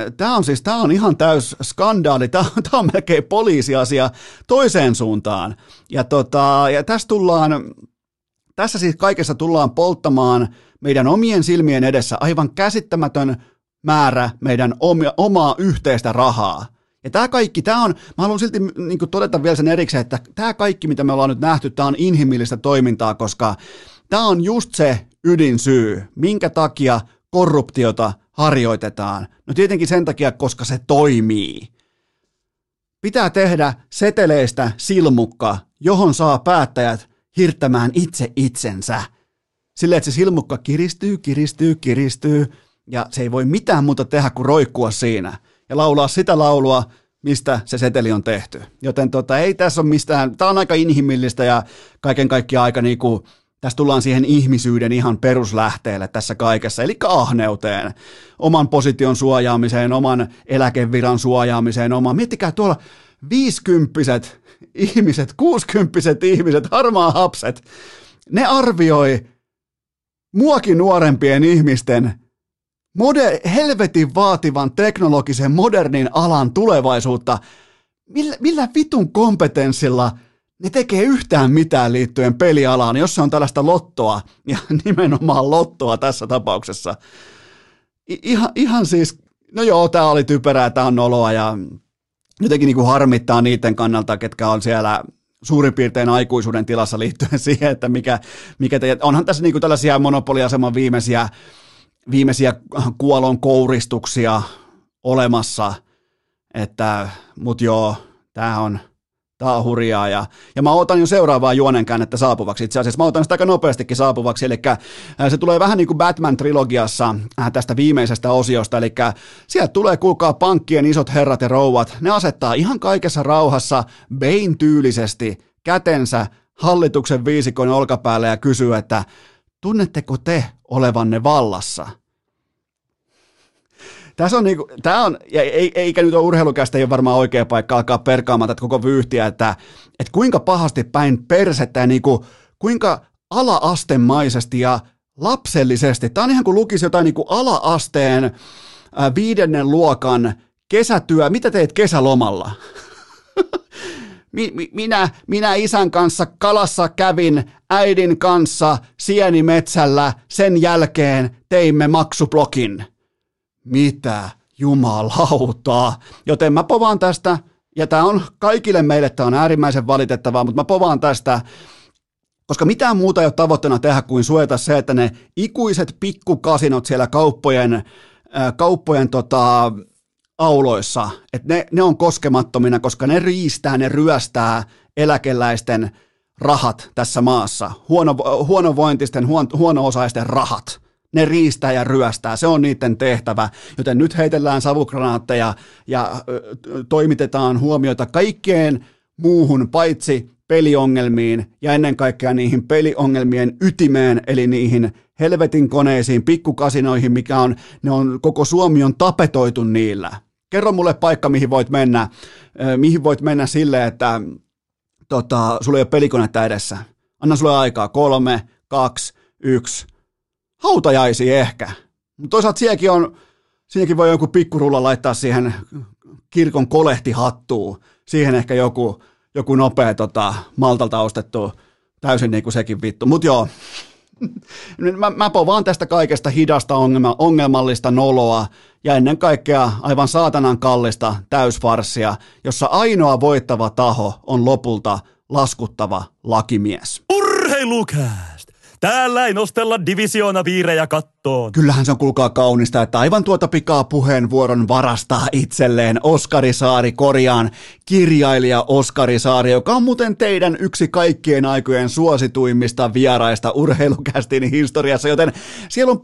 tämä on ihan täys skandaali, tämä on melkein poliisiasia toiseen suuntaan. Ja tässä siis kaikessa tullaan polttamaan meidän omien silmien edessä aivan käsittämätön määrä meidän omaa yhteistä rahaa. Ja tämä kaikki, mä haluan silti niin kuin todeta vielä sen erikseen, että tämä kaikki, mitä me ollaan nyt nähty, tämä on inhimillistä toimintaa, koska tämä on just se ydinsyy, minkä takia korruptiota harjoitetaan. No tietenkin sen takia, koska se toimii. Pitää tehdä seteleistä silmukka, johon saa päättäjät hirttämään itse itsensä. Silleen, että se silmukka kiristyy, ja se ei voi mitään muuta tehdä kuin roikkua siinä ja laulaa sitä laulua, mistä se seteli on tehty. Joten ei tässä ole mistään, tämä on aika inhimillistä ja kaiken kaikkiaan aika niinku, tässä tullaan siihen ihmisyyden ihan peruslähteelle tässä kaikessa, eli ahneuteen, oman position suojaamiseen, oman eläkeviran suojaamiseen, miettikää tuolla 50-vuotiaat ihmiset, 60-vuotiaat ihmiset, harmaahapset, ne arvioi muakin nuorempien ihmisten helvetin vaativan teknologisen modernin alan tulevaisuutta, millä vitun kompetenssilla ne tekee yhtään mitään liittyen pelialaan, jos se on tällaista lottoa, ja nimenomaan lottoa tässä tapauksessa. Ihan siis, no joo, tämä oli typerää, tämä on noloa, ja jotenkin niin kuin harmittaa niiden kannalta, ketkä on siellä suurin piirtein aikuisuuden tilassa liittyen siihen, että onhan tässä niin kuin tällaisia monopoliaseman viimeisiä kuolon kouristuksia olemassa, että mut joo, tää on hurjaa, ja mä otan jo seuraavaa juonenkäännettä saapuvaksi, itse asiassa mä otan sitä aika nopeastikin saapuvaksi, eli se tulee vähän niin kuin Batman-trilogiassa tästä viimeisestä osiosta, eli sieltä tulee, kuulkaa, pankkien isot herrat ja rouvat, ne asettaa ihan kaikessa rauhassa Bane-tyylisesti kätensä hallituksen viisikon olkapäälle ja kysyy, että tunnetteko te olevanne vallassa? Tässä on niinku, tää on, ja eikä nyt ole urheilukästä, ei ole varmaan oikea paikka alkaa perkaamaan tätä koko vyyhtiä, että kuinka pahasti päin persettä, niinku, kuinka ala-astemaisesti ja lapsellisesti. Tämä on ihan kuin lukisi jotain niinku ala-asteen 5. luokan kesätyö. Mitä teet kesälomalla? Minä isän kanssa kalassa kävin, äidin kanssa sienimetsällä, sen jälkeen teimme maksublokin. Mitä jumalautaa. Joten mä povaan tästä, ja tää on kaikille meille, tää on äärimmäisen valitettavaa, mutta mä povaan tästä, koska mitään muuta ei ole tavoitteena tehdä kuin suojata se, että ne ikuiset pikkukasinot siellä kauppojen auloissa, että ne on koskemattomina, koska ne ryöstää eläkeläisten rahat tässä maassa, huonovointisten, huono-osaisten rahat. Ne riistää ja ryöstää, se on niiden tehtävä, joten nyt heitellään savukranaatteja ja toimitetaan huomiota kaikkeen muuhun paitsi peliongelmiin ja ennen kaikkea niihin peliongelmien ytimeen, eli niihin helvetin koneisiin, pikkukasinoihin, koko Suomi on tapetoitu niillä. Kerro mulle paikka, mihin voit mennä sille, että sulla ei ole pelikonetta edessä. Anna sulle aikaa, 3, 2, 1. Hautajaisia ehkä. Mutta toisaalta siinäkin voi joku pikkurulla laittaa siihen kirkon kolehtihattuun. Siihen ehkä joku nopea Maltalta ostettu täysin niin kuin sekin vittu. Mutta joo, mä povaan tästä kaikesta hidasta ongelmallista noloa ja ennen kaikkea aivan saatanan kallista täysfarssia, jossa ainoa voittava taho on lopulta laskuttava lakimies. Urheilukää! Täällä ei nostella divisioonaviirejä kattoon. Kyllähän se on kuulkaa kaunista, että aivan tuota pikaa puheenvuoron varastaa itselleen Oskari Saari, kirjailija Oskari Saari, joka on muuten teidän yksi kaikkien aikojen suosituimmista vieraista urheilukästin historiassa, joten siellä on 1,5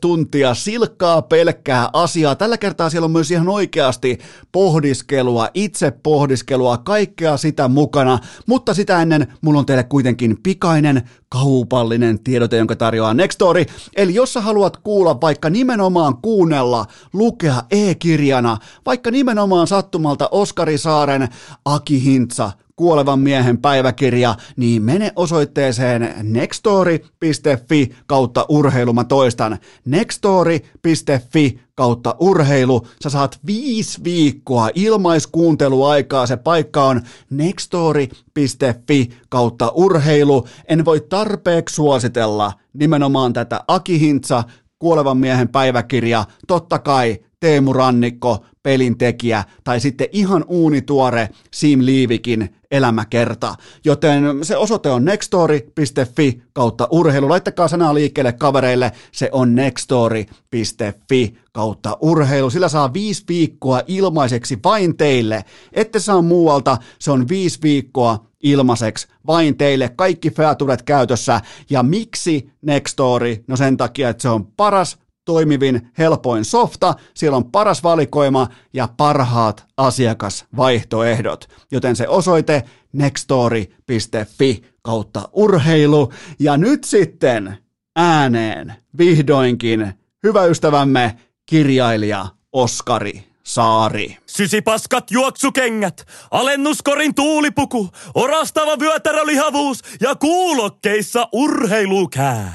tuntia silkkaa pelkkää asiaa. Tällä kertaa siellä on myös ihan oikeasti pohdiskelua, itse pohdiskelua, kaikkea sitä mukana, mutta sitä ennen mulla on teille kuitenkin pikainen kaupallinen tiedote, jonka tarjoaa Nextory. Eli jos sä haluat kuulla, vaikka nimenomaan kuunnella, lukea e-kirjana, vaikka nimenomaan sattumalta Oskari Saaren Aki Hintsa, kuolevan miehen päiväkirja, niin mene osoitteeseen nextory.fi kautta urheilu. Mä toistan, nextory.fi kautta urheilu. Sä saat 5 viikkoa ilmaiskuunteluaikaa. Se paikka on nextory.fi kautta urheilu. En voi tarpeeksi suositella nimenomaan tätä Aki Hintsa, kuolevan miehen päiväkirja. Totta kai Teemu Rannikko, pelintekijä, tai sitten ihan uunituore Siim Liivikin elämäkerta. Joten se osoite on nextory.fi kautta urheilu. Laittakaa sanaa liikkeelle kavereille, se on nextory.fi kautta urheilu. Sillä saa 5 viikkoa ilmaiseksi vain teille. Ette saa muualta, se on 5 viikkoa ilmaiseksi vain teille. Kaikki featuret käytössä. Ja miksi Nextory? No sen takia, että se on paras, toimivin, helpoin softa, siellä on paras valikoima ja parhaat asiakasvaihtoehdot, joten se osoite nextory.fi kautta urheilu. Ja nyt sitten ääneen vihdoinkin hyvä ystävämme kirjailija Oskari Saari. Sysipaskat juoksukengät, alennuskorin tuulipuku, orastava vyötärölihavuus ja kuulokkeissa urheilukääst.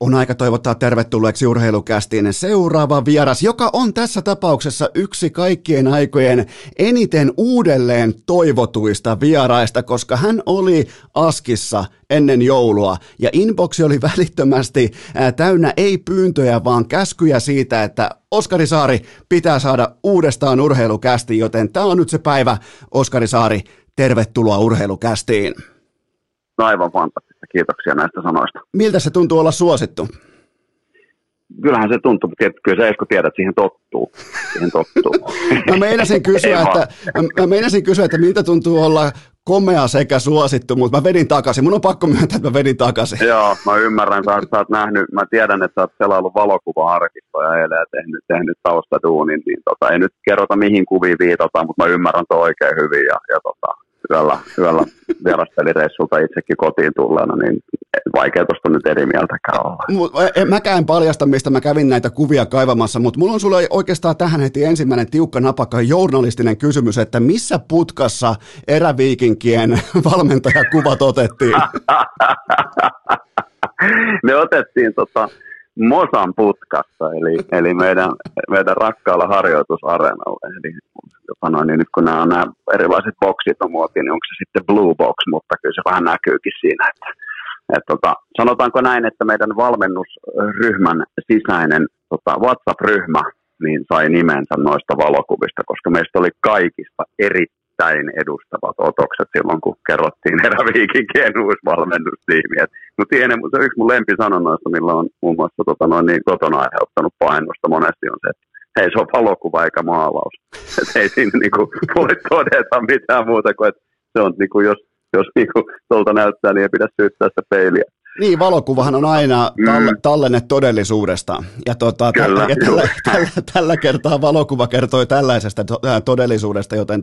On aika toivottaa tervetulleeksi urheilukästiin seuraava vieras, joka on tässä tapauksessa yksi kaikkien aikojen eniten uudelleen toivotuista vieraista, koska hän oli Askissa ennen joulua ja inboxi oli välittömästi täynnä ei pyyntöjä, vaan käskyjä siitä, että Oskari Saari pitää saada uudestaan urheilukästiin, joten tämä on nyt se päivä. Oskari Saari, tervetuloa urheilukästiin. Aivan fantastista. Kiitoksia näistä sanoista. Miltä se tuntuu olla suosittu? Kyllähän se tuntuu, mutta kyllä sä Esko tiedät, siihen tottuu. Mä meinasin kysyä, että miltä tuntuu olla komea sekä suosittu, mutta mä vedin takaisin. Mun on pakko myöntää, että mä vedin takaisin. Joo, mä ymmärrän. Sä oot nähnyt, mä tiedän, että sä oot selaillut valokuvaarkistoja eilen ja tehnyt taustaduunin. Niin ei nyt kerrota mihin kuviin viitataan, mutta mä ymmärrän toi oikein hyvin ja Hyvällä vierastelireissulta itsekin kotiin tulleena, niin vaikea tuosta nyt eri mieltäkään olla. Mäkään paljasta, mistä mä kävin näitä kuvia kaivamassa, mutta mulla on sulle oikeastaan tähän heti ensimmäinen tiukka napakka journalistinen kysymys, että missä putkassa Eräviikinkien valmentajakuvat otettiin? Ne otettiin Mosan putkassa, eli meidän rakkaalla harjoitusareenalla. Eli sanoin, niin nyt kun nämä erilaiset boksit on muotin, niin onko se sitten blue box, mutta kyllä se vähän näkyykin siinä. Että, sanotaanko näin, että meidän valmennusryhmän sisäinen WhatsApp-ryhmä niin sai nimensä noista valokuvista, koska meistä oli kaikista erittäin edustavat otokset silloin, kun kerrottiin Eräviikinkien uusi valmennustiimi. Se yksi mun lempisanonnoista, millä on muun muassa kotona aiheuttanut painosta monesti on se, että hei, se on valokuva eikä maalaus. Että ei siinä voi todeta mitään muuta kuin, että se on jos tuolta näyttää, niin ei pidä syyttää sitä peiliä. Niin, valokuvahan on aina tallenne todellisuudesta. Ja, kyllä, ja tällä kertaa valokuva kertoi tällaisesta todellisuudesta, joten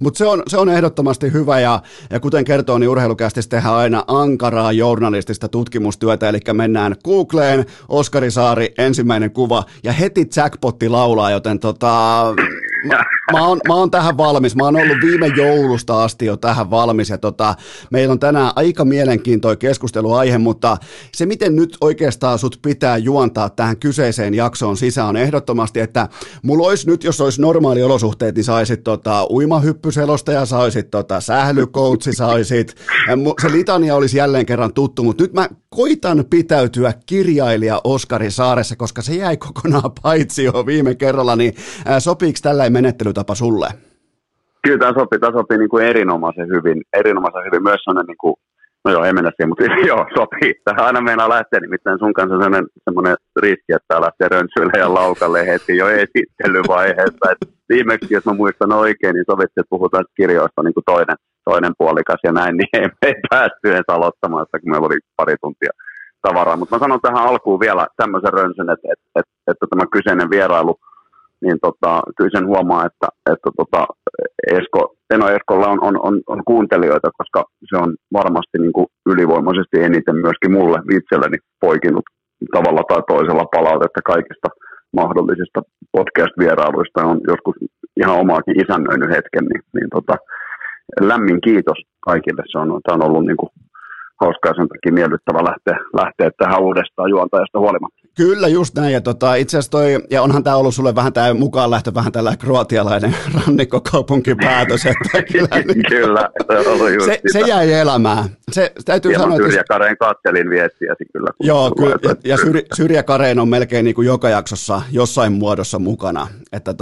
mutta se on ehdottomasti hyvä. Ja kuten kertoo, niin Urheilukästissä tehdään aina ankaraa journalistista tutkimustyötä, eli mennään Googleen, Oskari Saari, ensimmäinen kuva, ja heti jackpotti laulaa, joten Mä oon tähän valmis. Mä oon ollut viime joulusta asti jo tähän valmis. Ja meillä on tänään aika mielenkiintoinen keskusteluaihe, mutta se, miten nyt oikeastaan sut pitää juontaa tähän kyseiseen jaksoon sisään, on ehdottomasti, että mulla olisi nyt, jos olisi normaali olosuhteet, niin saisit uimahyppyselostaja, saisit sählykoutsi, saisit. Se litania olisi jälleen kerran tuttu, mutta nyt mä koitan pitäytyä kirjailija Oskari Saaressa, koska se jäi kokonaan paitsi jo viime kerralla, niin sopiiko tällainen menettelytapa sulle? Kyllä tämä sopii niin kuin erinomaisen hyvin. Myös sellainen, niin kuin, ei mennä siihen, mutta joo, sopii. Tähän aina meinaa lähteä, nimittäin sun kanssa sellainen riski, että tämä lähtee rönsyille ja laukalle heti jo esittelyvaiheessa. Et viimeksi, jos mä muistan oikein, niin sovittiin, että puhutaan kirjoista niin kuin toinen puolikas ja näin, niin ei päästy edes aloittamaan, kun meillä oli pari tuntia tavaraa. Mutta mä sanon tähän alkuun vielä tämmöisen rönsyn, että tämä kyseinen vierailu, niin kyllä sen huomaa, että Eskolla on kuuntelijoita, koska se on varmasti niin kuin ylivoimaisesti eniten myöskin mulle itselleni poikinut tavalla tai toisella palautetta kaikista mahdollisista podcast-vierailuista. On joskus ihan omaakin isännöinyt hetken, niin lämmin kiitos kaikille. Tämä on ollut niin kuin hauska ja sen takia miellyttävä lähteä tähän uudestaan juontajasta huolimatta. Kyllä, just näin. Ja itse asiassa ja onhan tämä ollut sulle vähän tämä mukaan lähtö, vähän tällainen kroatialainen rannikkokaupunkipäätös. Että kyllä, se jäi elämään. Se, täytyy sanoa, Syrjäkareen katselin viestiä kyllä. Joo, kyllä. Ja Syrjäkareen on melkein niin kuin joka jaksossa jossain muodossa mukana. Että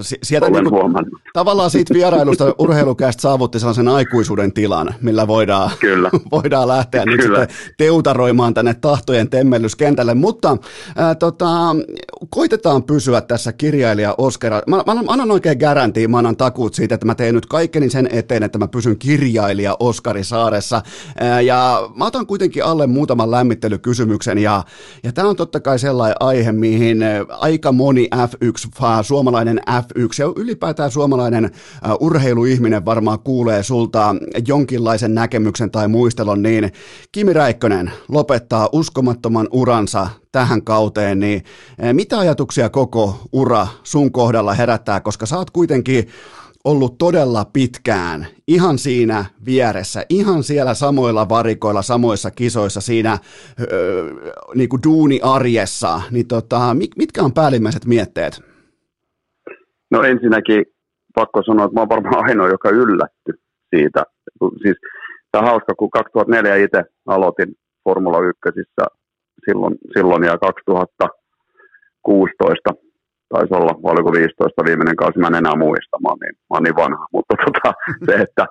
sieltä niin kuin, tavallaan siitä vierailusta Urheilukästä saavutti sellaisen aikuisuuden tilan, millä voidaan lähteä nyt sitten teutaroimaan tänne tahtojen temmellyskentälle. Mutta koitetaan pysyä tässä kirjailija Oskara. Mä annan oikein garantiin, mä annan takuut siitä, että mä teen nyt kaikkeni sen eteen, että mä pysyn kirjailija Oskari Saaressa. Ja mä otan kuitenkin alle muutaman lämmittelykysymyksen, ja tämä on totta kai sellainen aihe, mihin aika moni suomalainen F1 ja ylipäätään suomalainen urheiluihminen varmaan kuulee sulta jonkinlaisen näkemyksen tai muistelon, niin Kimi Räikkönen lopettaa uskomattoman uransa tähän kauteen, niin mitä ajatuksia koko ura sun kohdalla herättää, koska sä oot kuitenkin ollut todella pitkään ihan siinä vieressä, ihan siellä samoilla varikoilla, samoissa kisoissa, siinä niin kuin duuniarjessa, niin mitkä on päällimmäiset mietteet? No ensinnäkin pakko sanoa, että mä oon varmaan ainoa, joka yllätty siitä. Siis tää on hauska, kun 2004 itse aloitin Formula 1:ssä silloin ja 2016 taisi olla, oliko 15 viimeinen kausi, mä en enää muista, mä oon niin vanha, mutta se, että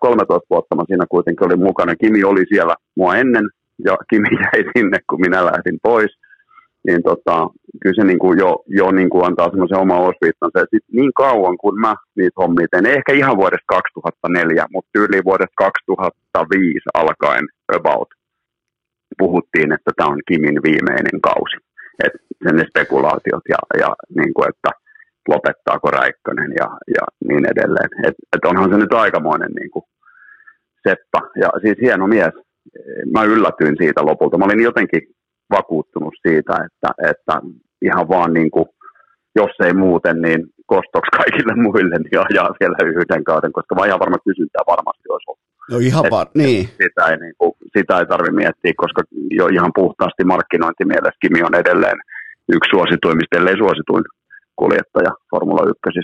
13 vuotta mä siinä kuitenkin olin mukana. Kimi oli siellä mua ennen ja Kimi jäi sinne, kun minä lähdin pois. Niin kyllä se niin kuin jo niin kuin antaa semmoisen oman osviittansa. Ja sit niin kauan kuin mä niitä hommia teen, ei ehkä ihan vuodesta 2004, mutta yli vuodesta 2005 alkaen about puhuttiin, että tämä on Kimin viimeinen kausi. Et sen spekulaatiot ja niin kuin, että lopettaako Räikkönen ja niin edelleen. Et onhan se nyt aikamoinen niin kuin seppä. Ja siis hieno mies. Mä yllätyin siitä lopulta. Mä olin jotenkin vakuuttunut siitä, että ihan vaan niin kuin, jos ei muuten, niin kostoksi kaikille muille, niin ajaa vielä yhden kauden, koska mä ihan varmaan kysyntää varmasti olisi ollut. No ihan niin. Sitä ei tarvitse miettiä, koska jo ihan puhtaasti markkinointimielessä Kimi on edelleen yksi suosituimmista, ellei suosituin kuljettaja Formula 1.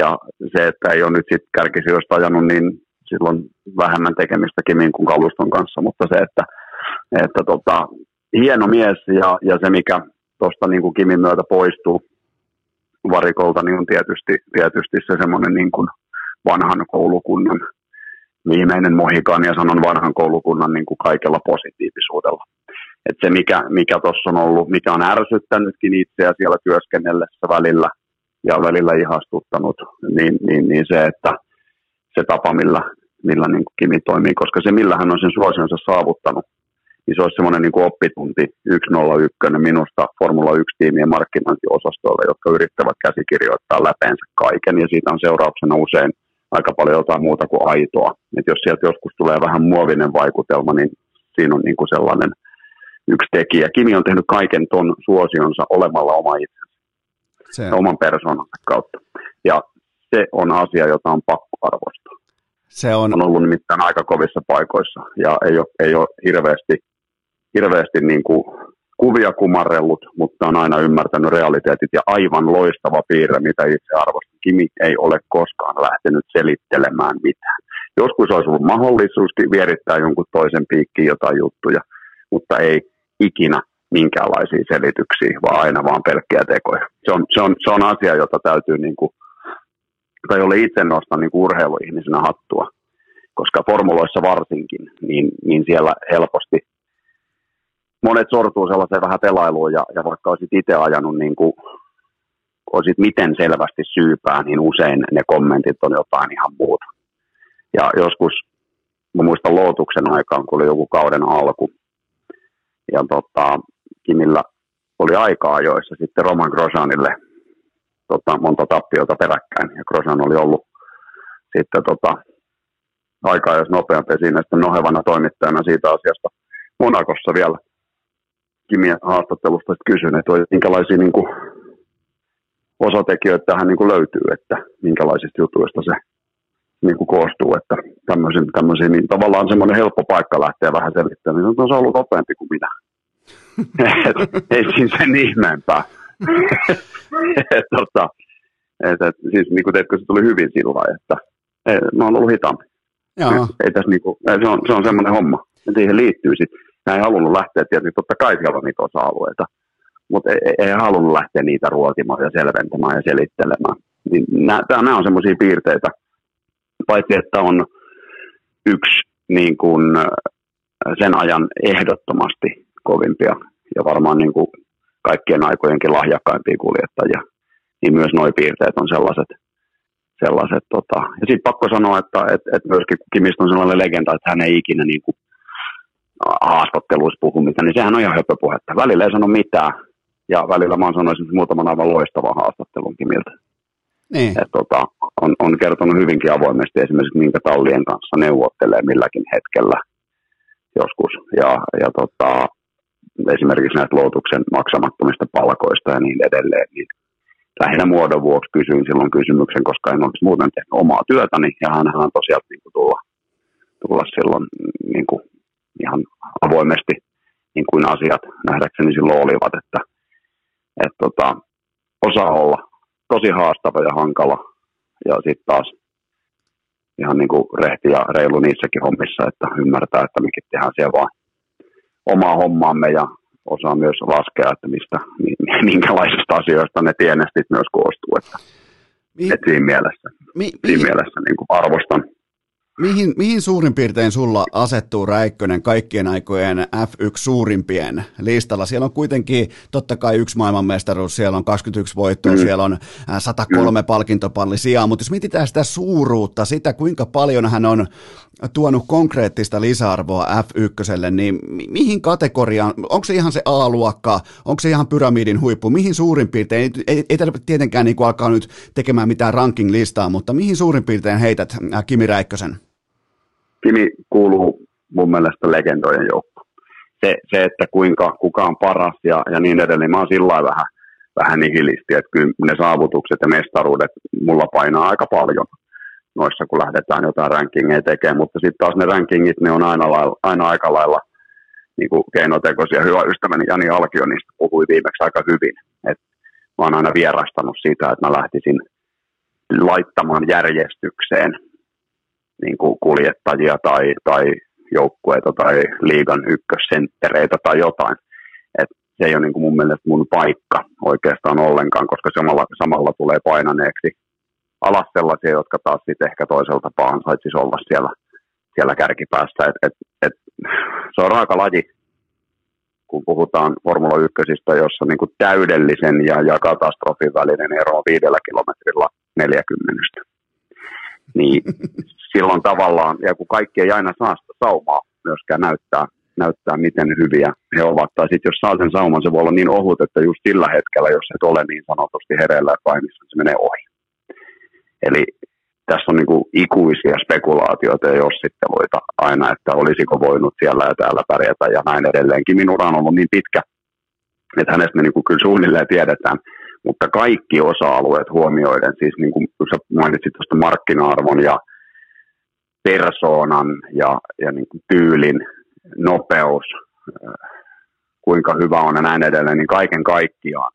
Ja se, että ei ole nyt sitten kärkisijoista ajanut, niin silloin vähemmän tekemistä Kimin kuin kaluston kanssa, mutta se, että hieno mies ja se, mikä tuosta niin kuin Kimin myötä poistuu varikolta, niin on tietysti se semmoinen niin kuin vanhan koulukunnan viimeinen mohikaan, ja sanon vanhan koulukunnan niin kuin kaikella positiivisuudella. Et se, mikä tuossa on ollut, mikä on ärsyttänytkin itseä siellä työskennellessä välillä ja välillä ihastuttanut, niin se, että se tapa, millä niin kuin Kimi toimii, koska se, millä hän on sen suosionsa saavuttanut, niin se olisi semmoinen niin kuin oppitunti 101 minusta Formula 1-tiimien markkinointiosastoille, jotka yrittävät käsikirjoittaa läpeensä kaiken, ja siitä on seurauksena usein aika paljon jotain muuta kuin aitoa. Et jos sieltä joskus tulee vähän muovinen vaikutelma, niin siinä on niin kuin sellainen yksi tekijä. Kimi on tehnyt kaiken ton suosionsa olemalla oma itsensä, oman persoonansa kautta. Ja se on asia, jota on pakko arvostaa. Se on ollut nimittäin aika kovissa paikoissa ja ei ole hirveästi niin kuin kuvia kumarrellut, mutta on aina ymmärtänyt realiteetit, ja aivan loistava piirre, mitä itse arvostin. Kimi ei ole koskaan lähtenyt selittelemään mitään. Joskus olisi ollut mahdollisuus vierittää jonkun toisen piikkiin jotain juttuja, mutta ei ikinä minkäänlaisia selityksiä, vaan aina vaan pelkkiä tekoja. Se on asia, jota täytyy niin kuin, tai jolle itse nostan niin kuin urheiluihmisenä hattua, koska formuloissa varsinkin, niin siellä helposti monet sortuu sellaiseen vähän pelailuun, ja vaikka olisit itse ajanut, niin kuin olisit miten selvästi syypää, niin usein ne kommentit on jotain ihan muuta. Ja joskus, mä muistan lootuksen aikaan, kun oli joku kauden alku, ja Kimillä oli aikaa joissa sitten Roman Grosjeanille monta tappiota peräkkäin, ja Grosjean oli ollut sitten aikaa jos nopeampi siinä, sitten nohevana toimittajana siitä asiasta Monakossa vielä Kimien haastattelusta kysyin, että minkälaisia niin kuin osatekijöitä tähän niin kuin löytyy, että minkälaisista jutuista se niin kuin koostuu, että tämmöisiä, niin tavallaan semmoinen helppo paikka lähtee vähän selittämään, niin on se ollut nopeampi kuin minä. Ei siinä sen ihmeempää. Siis niin kuin teetkö, se tuli hyvin sillä lailla, että mä oon ollut hitaampi. Se on semmoinen homma, ja siihen liittyy sitten. Mä en halunnut lähteä, tietysti totta kai siellä on niitä osa-alueita, mutta ei halunnut lähteä niitä ruotimaan ja selventämään ja selittelemään. Niin nämä on semmoisia piirteitä, paitsi että on yksi niin kuin sen ajan ehdottomasti kovimpia ja varmaan niin kuin kaikkien aikojenkin lahjakkaimpia kuljettajia, niin myös nuo piirteet on sellaiset. Ja sitten pakko sanoa, että myöskin Kimistä on sellainen legenda, että hän ei ikinä niin kuin haastatteluissa puhumista, niin sehän on ihan höpöpuhetta. Välillä ei sano mitään, ja välillä mä sanoisin muutaman aivan loistavan haastattelun Kimiltä. Niin. On kertonut hyvinkin avoimesti esimerkiksi, minkä tallien kanssa neuvottelee milläkin hetkellä joskus. Ja esimerkiksi näistä luotuksen maksamattomista palkoista ja niin edelleen. Niin lähinnä muodon vuoksi kysyin silloin kysymyksen, koska en olisi muuten tehnyt omaa työtäni, ja hänhän on tosiaan niin kuin tulla silloin niin kuin ihan avoimesti, niin kuin asiat nähdäkseni silloin olivat, että osaa olla tosi haastava ja hankala, ja sitten taas ihan niin kuin rehti ja reilu niissäkin hommissa, että ymmärtää, että mekin tehdään siellä vaan omaa hommaamme, ja osaa myös laskea, että minkälaisista asioista ne tienestit myös koostuu, että siinä mielessä niin kuin arvostan. Mihin suurin piirtein sulla asettuu Räikkönen kaikkien aikojen F1 suurimpien listalla? Siellä on kuitenkin totta kai yksi maailmanmestaruus, siellä on 21 voittoa, siellä on 103 palkintopallisijaa, mutta jos mietitään sitä suuruutta, sitä kuinka paljon hän on tuonut konkreettista lisäarvoa F1, niin mihin kategoriaan, onko se ihan se A-luokka, onko se ihan pyramidin huippu, mihin suurin piirtein, ei tietenkään niin kuin alkaa nyt tekemään mitään ranking-listaa, mutta mihin suurin piirtein heität Kimi Räikkösen? Kimi kuuluu mun mielestä legendojen joukkoon. Se, että kuka on paras ja niin edelleen, mä oon sillä lailla vähän nihilisti, että kyllä ne saavutukset ja mestaruudet mulla painaa aika paljon. noissa, kun lähdetään jotain rankingeja tekemään, mutta sitten taas ne rankingit, ne on aina aika lailla niin kuin keinotekoisia. Hyvä ystäväni Jani Alkio niistä puhui viimeksi aika hyvin. Et mä oon aina vierastanut sitä, että mä lähtisin laittamaan järjestykseen niin kuin kuljettajia tai joukkueita tai liigan ykkössenttereitä tai jotain. Et se ei ole niin kuin mun mielestä mun paikka oikeastaan ollenkaan, koska samalla tulee painaneeksi alas sellaisia, jotka taas sitten ehkä toiselta ansaitsisi olla siellä kärkipäässä. Se on raaka laji, kun puhutaan Formula 1:stä, jossa niin kuin täydellisen ja katastrofin välinen ero on 5 kilometrillä 40. Niin silloin tavallaan, ja kun kaikki ei aina saa sitä saumaa myöskään näyttää miten hyviä he ovat. Tai sitten jos saa sen sauman, se voi olla niin ohut, että just sillä hetkellä, jos et ole niin sanotusti hereillä ja painissa, se menee ohi. Eli tässä on niin kuin ikuisia spekulaatioita ja jossitteluita aina, että olisiko voinut siellä ja täällä pärjätä ja näin edelleenkin. Minun ura on ollut niin pitkä, että hänestä me niin kuin kyllä suunnilleen tiedetään, mutta kaikki osa-alueet huomioiden, siis niin kuin sä mainitsit tuosta markkina-arvon ja persoonan ja niin kuin tyylin, nopeus, kuinka hyvä on ja näin edelleen, niin kaiken kaikkiaan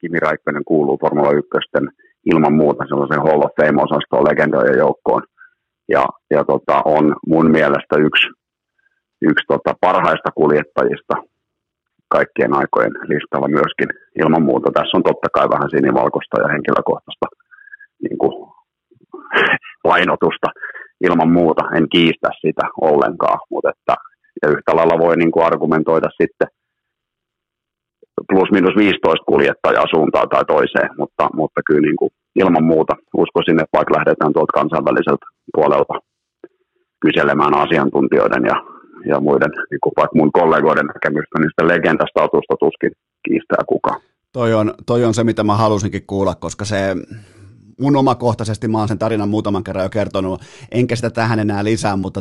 Kimi Räikkönen kuuluu Formula 1:n ilman muuta sellaisen Hall of Fame-osastoon legendojen joukkoon. Ja on mun mielestä yksi parhaista kuljettajista kaikkien aikojen listalla myöskin ilman muuta. Tässä on totta kai vähän sinivalkoista ja henkilökohtaista niin kuin painotusta ilman muuta. En kiistä sitä ollenkaan, mutta että, ja yhtä lailla voi niin kuin argumentoida sitten plus minus 15 kuljettajaa suuntaan tai toiseen, mutta kyllä niin kuin ilman muuta uskoisin, että vaikka lähdetään tuolta kansainväliseltä puolelta kyselemään asiantuntijoiden ja muiden, niin kuin vaikka mun kollegoiden näkemystä, niin sitä legendastatusta tuskin kiistää kukaan. Toi on se, mitä mä halusinkin kuulla, koska se mun omakohtaisesti, mä oon sen tarinan muutaman kerran jo kertonut, enkä sitä tähän enää lisää, mutta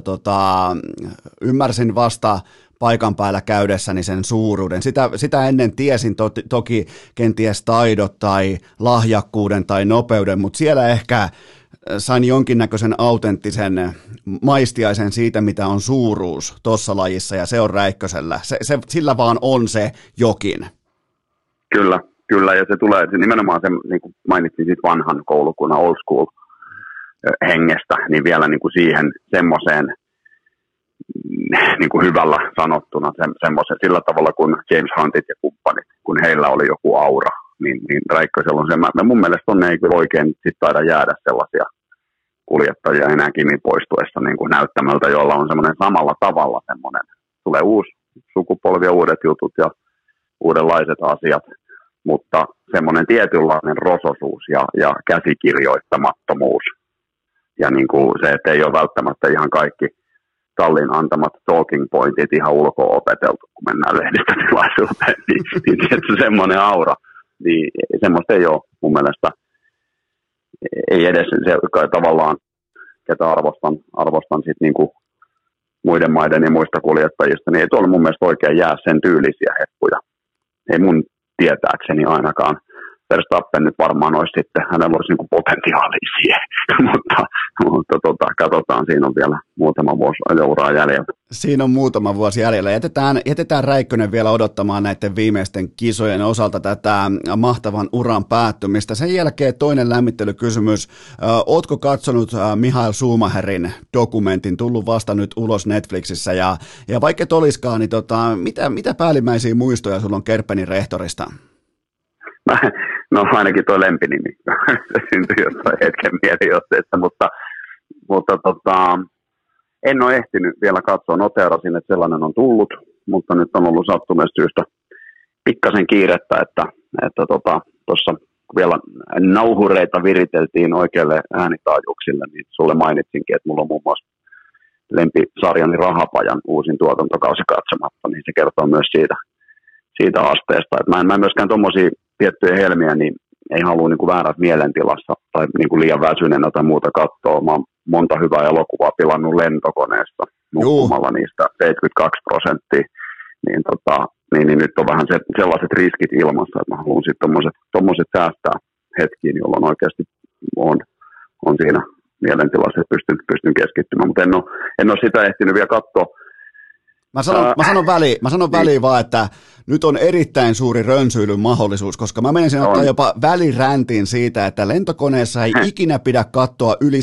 ymmärsin vasta paikan päällä käydessäni sen suuruuden. Sitä ennen tiesin toki kenties taidot tai lahjakkuuden tai nopeuden, mutta siellä ehkä sain jonkinnäköisen autenttisen maistiaisen siitä, mitä on suuruus tuossa lajissa, ja se on Räikkösellä. Sillä vaan on se jokin. Kyllä, ja se tulee nimenomaan, se, niin kuin mainitsin siitä vanhan koulukunnan old school hengestä, niin vielä niin kuin siihen semmoiseen, niin kuin hyvällä sanottuna sillä tavalla, kun James Huntit ja kumppanit, kun heillä oli joku aura, niin Räikkösellä on se. Mun mielestä on ei kyllä oikein sit taida jäädä sellaisia kuljettajia enää Kimin poistuessa niin kuin näyttämältä, jolla on semmoinen samalla tavalla semmoinen. Tulee uusi sukupolvi ja uudet jutut ja uudenlaiset asiat, mutta semmoinen tietynlainen rososuus ja käsikirjoittamattomuus. Ja niin kuin se, että ei ole välttämättä ihan kaikki Tallin antamat talking pointit ihan ulkoa opeteltu, kun mennään lehdistötilaisuuteen, niin semmoinen aura, niin semmoista ei ole mun mielestä, ei edes se tavallaan, ketä arvostan sit niinku muiden maiden ja muista kuljettajista, niin ei tuolla mun mielestä oikein jää sen tyylisiä heppuja, ei mun tietääkseni ainakaan. Verstappen nyt varmaan olisi sitten, hänellä olisi niin kuin potentiaalia siihen, mutta katsotaan, siinä on vielä muutama vuosi uraa jäljellä. Siinä on muutama vuosi jäljellä. Jätetään Räikkönen vielä odottamaan näiden viimeisten kisojen osalta tätä mahtavan uran päättymistä. Sen jälkeen toinen lämmittelykysymys. Ootko katsonut Michael Schumacherin dokumentin? Tullut vasta nyt ulos Netflixissä, ja vaikka et olisikaan, niin mitä päällimmäisiä muistoja sulla on Kerpenin rehtorista? No ainakin tuo lempinimi syntyi jossain hetken mielijohteessa, mutta en ole ehtinyt vielä katsoa. Noteerasin, että sellainen on tullut, mutta nyt on ollut sattuneesta syystä pikkasen kiirettä, että tuossa vielä nauhureita viriteltiin oikeille äänitaajuuksille, niin sulle mainitsinkin, että mulla on muun muassa lempisarjani Rahapajan uusin tuotantokausi katsomatta, niin se kertoo myös siitä asteesta, että mä en myöskään tuommoisia tiettyjä helmiä, niin ei halua niin kuin väärät mielentilassa tai niin kuin liian väsyneenä tai muuta katsoa. Mä oon monta hyvää elokuvaa pilannut lentokoneesta nukkumalla niistä 72%. Niin nyt on vähän sellaiset riskit ilmassa, että mä haluan sitten tommoset säästää hetkiin, jolloin oikeasti on siinä mielentilassa pystyn keskittymään, mutta en ole sitä ehtinyt vielä katsoa. Mä sanon väliin vaan, että nyt on erittäin suuri rönsyilyn mahdollisuus, koska mä menisin ottaa jopa väliräntiin siitä, että lentokoneessa ei ikinä pidä katsoa yli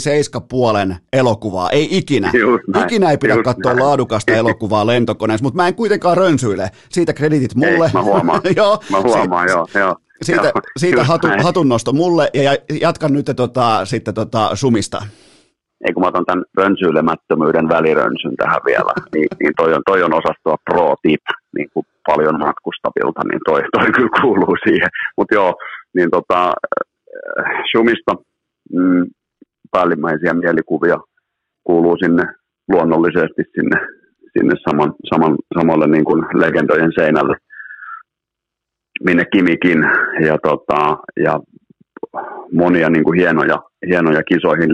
7,5 elokuvaa. Ei ikinä. Ikinä ei pidä katsoa laadukasta elokuvaa lentokoneessa, mutta mä en kuitenkaan rönsyile. Siitä kreditit mulle. Ei, mä huomaan, joo. Siitä hatunnosto mulle ja jatkan nyt sitten Sumista. Ei kun mä otan tämän rönsyilemättömyyden välirönsyn tähän vielä, niin toi on osastoa pro tip, niin kuin paljon matkustavilta, niin toi kyllä kuuluu siihen. Mutta joo, niin Schumista päällimmäisiä mielikuvia kuuluu sinne luonnollisesti sinne samalle niin kuin legendojen seinälle, minne Kimikin ja monia niin kuin hienoja kisoihin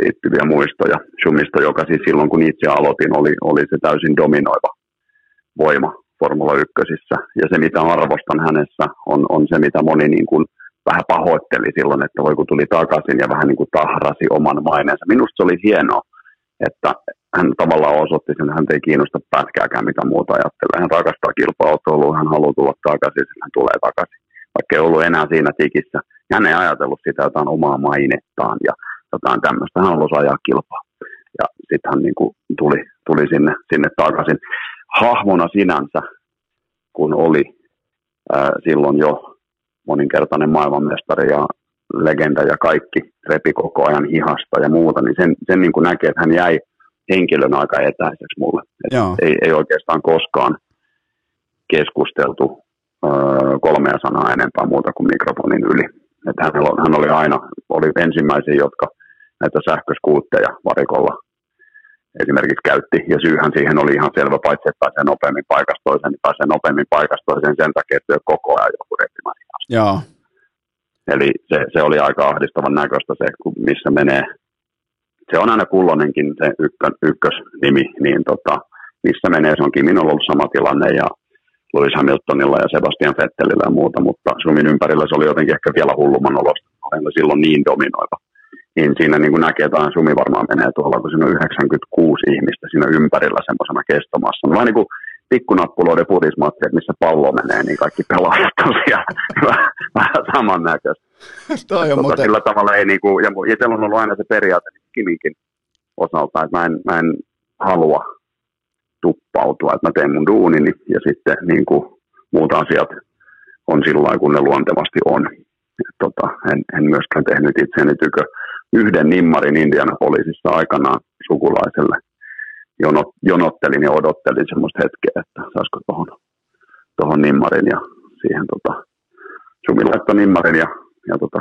liittyviä muistoja Schumista, joka siis silloin kun itse aloitin oli se täysin dominoiva voima Formula 1:ssä, ja se mitä arvostan hänessä on se mitä moni niin kuin vähän pahoitteli silloin, että voi kun tuli takaisin ja vähän niin kuin tahrasi oman maineensa. Minusta se oli hienoa, että hän tavallaan osoitti sen, että hän ei kiinnosta pätkääkään mitä muuta ajattelee. Hän rakastaa kilpa-autoilua, hän haluaa tulla takaisin, sitten hän tulee takaisin, vaikka ei ollut enää siinä tikissä. Hän ei ajatellut sitä jotain omaa mainettaan ja jotain tämmöistä, hän halusi ajaa kilpaa. Ja sitten hän niin kuin tuli sinne takaisin. Hahmona sinänsä, kun oli silloin jo moninkertainen maailmanmestari ja legenda ja kaikki repi koko ajan hihasta ja muuta, niin sen niin kuin näkee, että hän jäi henkilön aika etäiseksi mulle. Ei oikeastaan koskaan keskusteltu kolmea sanaa enempää muuta kuin mikrofonin yli. Että hän oli aina ensimmäisiä, jotka näitä sähköskuutteja varikolla esimerkiksi käytti, ja syyhän siihen oli ihan selvä, paitsi että pääsee nopeammin paikasta toiseen, niin pääsee nopeammin paikasta toiseen sen takia, että ei ole koko ajan joku repimään. Joo. Eli se oli aika ahdistavan näköistä se, missä menee. Se on aina kulloinenkin se ykkösnimi, niin missä menee, se onkin minulla ollut sama tilanne, ja Lewis Hamiltonilla ja Sebastian Vettelillä ja muuta, mutta Suomen ympärillä se oli jotenkin ehkä vielä hullumman olosta. Aina silloin niin dominoiva. Niin siinä niin kuin näkee, että Sumi varmaan menee tuolla, kun siinä on 96 ihmistä siinä ympärillä semmoisena kestomassa. No vähän niin kuin pikkunappuloiden purismatti, että missä pallo menee, niin kaikki pelaajat on siellä vähän samannäköistä. Sillä tavalla ei niin kuin, ja itsellä on ollut aina se periaate Kiminkin osalta, että mä en halua tuppautua, että mä teen mun duunini ja sitten niin kuin muut asiat on silloin, kun ne luontevasti on. En myöskään tehnyt itseäni tykö yhden nimmarin Indianapolisissa aikanaan sukulaiselle. Jonottelin ja odottelin semmoista hetkeä, että saisiko tohon nimmarin ja siihen Sumi laittoi nimmarin ja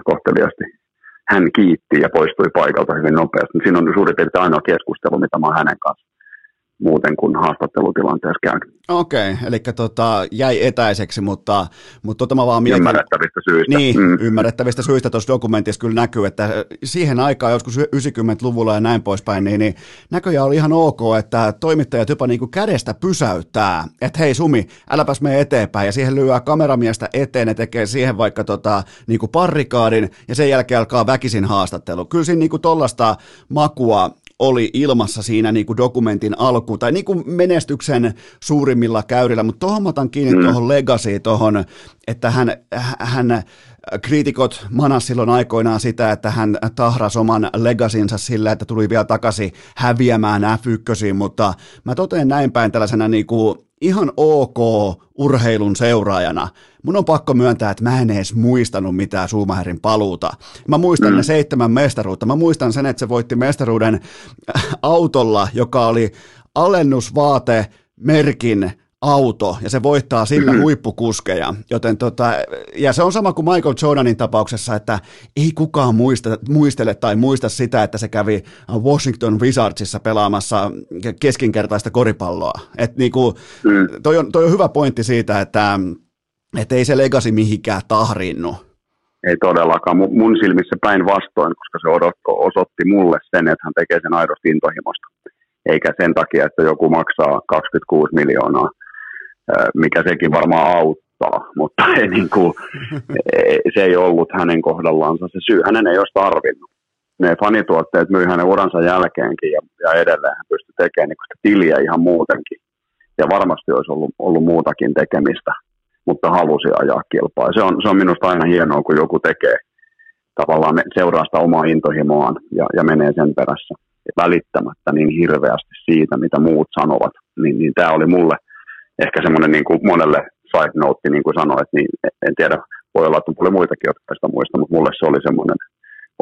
kohteliasti hän kiitti ja poistui paikalta hyvin nopeasti. Siinä on suurin piirtein ainoa keskustelu, mitä mä oon hänen kanssa muuten kuin haastattelutilanteessa käynyt. Okei, eli jäi etäiseksi, mutta mä vaan mietin. Ymmärrettävistä syistä. Niin, ymmärrettävistä syistä tuossa dokumentissa kyllä näkyy, että siihen aikaan joskus 90-luvulla ja näin poispäin, niin näköjään oli ihan ok, että toimittajat jopa niin kuin kädestä pysäyttää, että hei Sumi, äläpäs mene eteenpäin, ja siihen lyö kameramiestä eteen ja tekee siihen vaikka niin kuin parrikaadin, ja sen jälkeen alkaa väkisin haastattelu. Kyllä siinä niin kuin tollaista makua oli ilmassa siinä niin kuin dokumentin alkuun, tai niin kuin menestyksen suurimmilla käyrillä, mutta tuohon mä otan kiinni tuohon legacy, tuohon, että hän kriitikot manas silloin aikoinaan sitä, että hän tahrasi oman legacinsa sillä, että tuli vielä takaisin häviämään F1, mutta mä totean näin päin tällaisena niin kuin ihan ok urheilun seuraajana. Mun on pakko myöntää, että mä en edes muistanut mitään Schumacherin paluuta. Mä muistan ne 7 mestaruutta. Mä muistan sen, että se voitti mestaruuden autolla, joka oli alennusvaate merkin auto, ja se voittaa sillä huippukuskeja. Joten ja se on sama kuin Michael Jordanin tapauksessa, että ei kukaan muistele tai muista sitä, että se kävi Washington Wizardsissa pelaamassa keskinkertaista koripalloa. Et niinku, toi on hyvä pointti siitä, että ei se legacy mihinkään tahrinnu. Ei todellakaan. Mun silmissä päinvastoin, koska se osoitti mulle sen, että hän tekee sen aidosti intohimosta. Eikä sen takia, että joku maksaa 26 miljoonaa. Mikä sekin varmaan auttaa, mutta ei, se ei ollut hänen kohdallaansa se syy. Hänen ei olisi tarvinnut ne fanituotteet myy hänen uransa jälkeenkin ja edelleen hän pystyi tekemään niin sitä tiliä ihan muutenkin. Ja varmasti olisi ollut muutakin tekemistä, mutta halusi ajaa kilpaa. Se on minusta aina hienoa, kun joku tekee tavallaan seuraa sitä omaa intohimoaan ja menee sen perässä välittämättä niin hirveästi siitä, mitä muut sanovat. Niin tämä oli mulle ehkä semmoinen niin kuin monelle side note, niin kuin sanoin, että niin, en tiedä, voi olla, että on paljon muitakin, jotka sitä muista, mutta mulle se oli semmoinen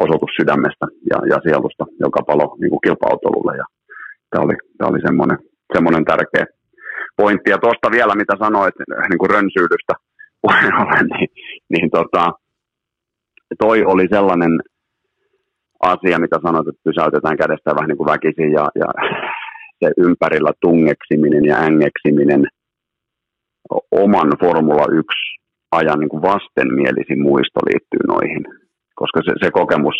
osoitus sydämestä ja sielusta, joka palo niin kuin kilpa-autolulle. Tämä oli semmoinen tärkeä pointti. Ja tuosta vielä, mitä sanoit, niin kuin rönsyydystä puheenjohtaja, toi oli sellainen asia, mitä sanoit, että pysäytetään kädestä vähän niin kuin väkisin ja se ympärillä tungeksiminen ja ängeksiminen oman Formula 1-ajan niin kuin vastenmielisin muisto liittyy noihin, koska se kokemus,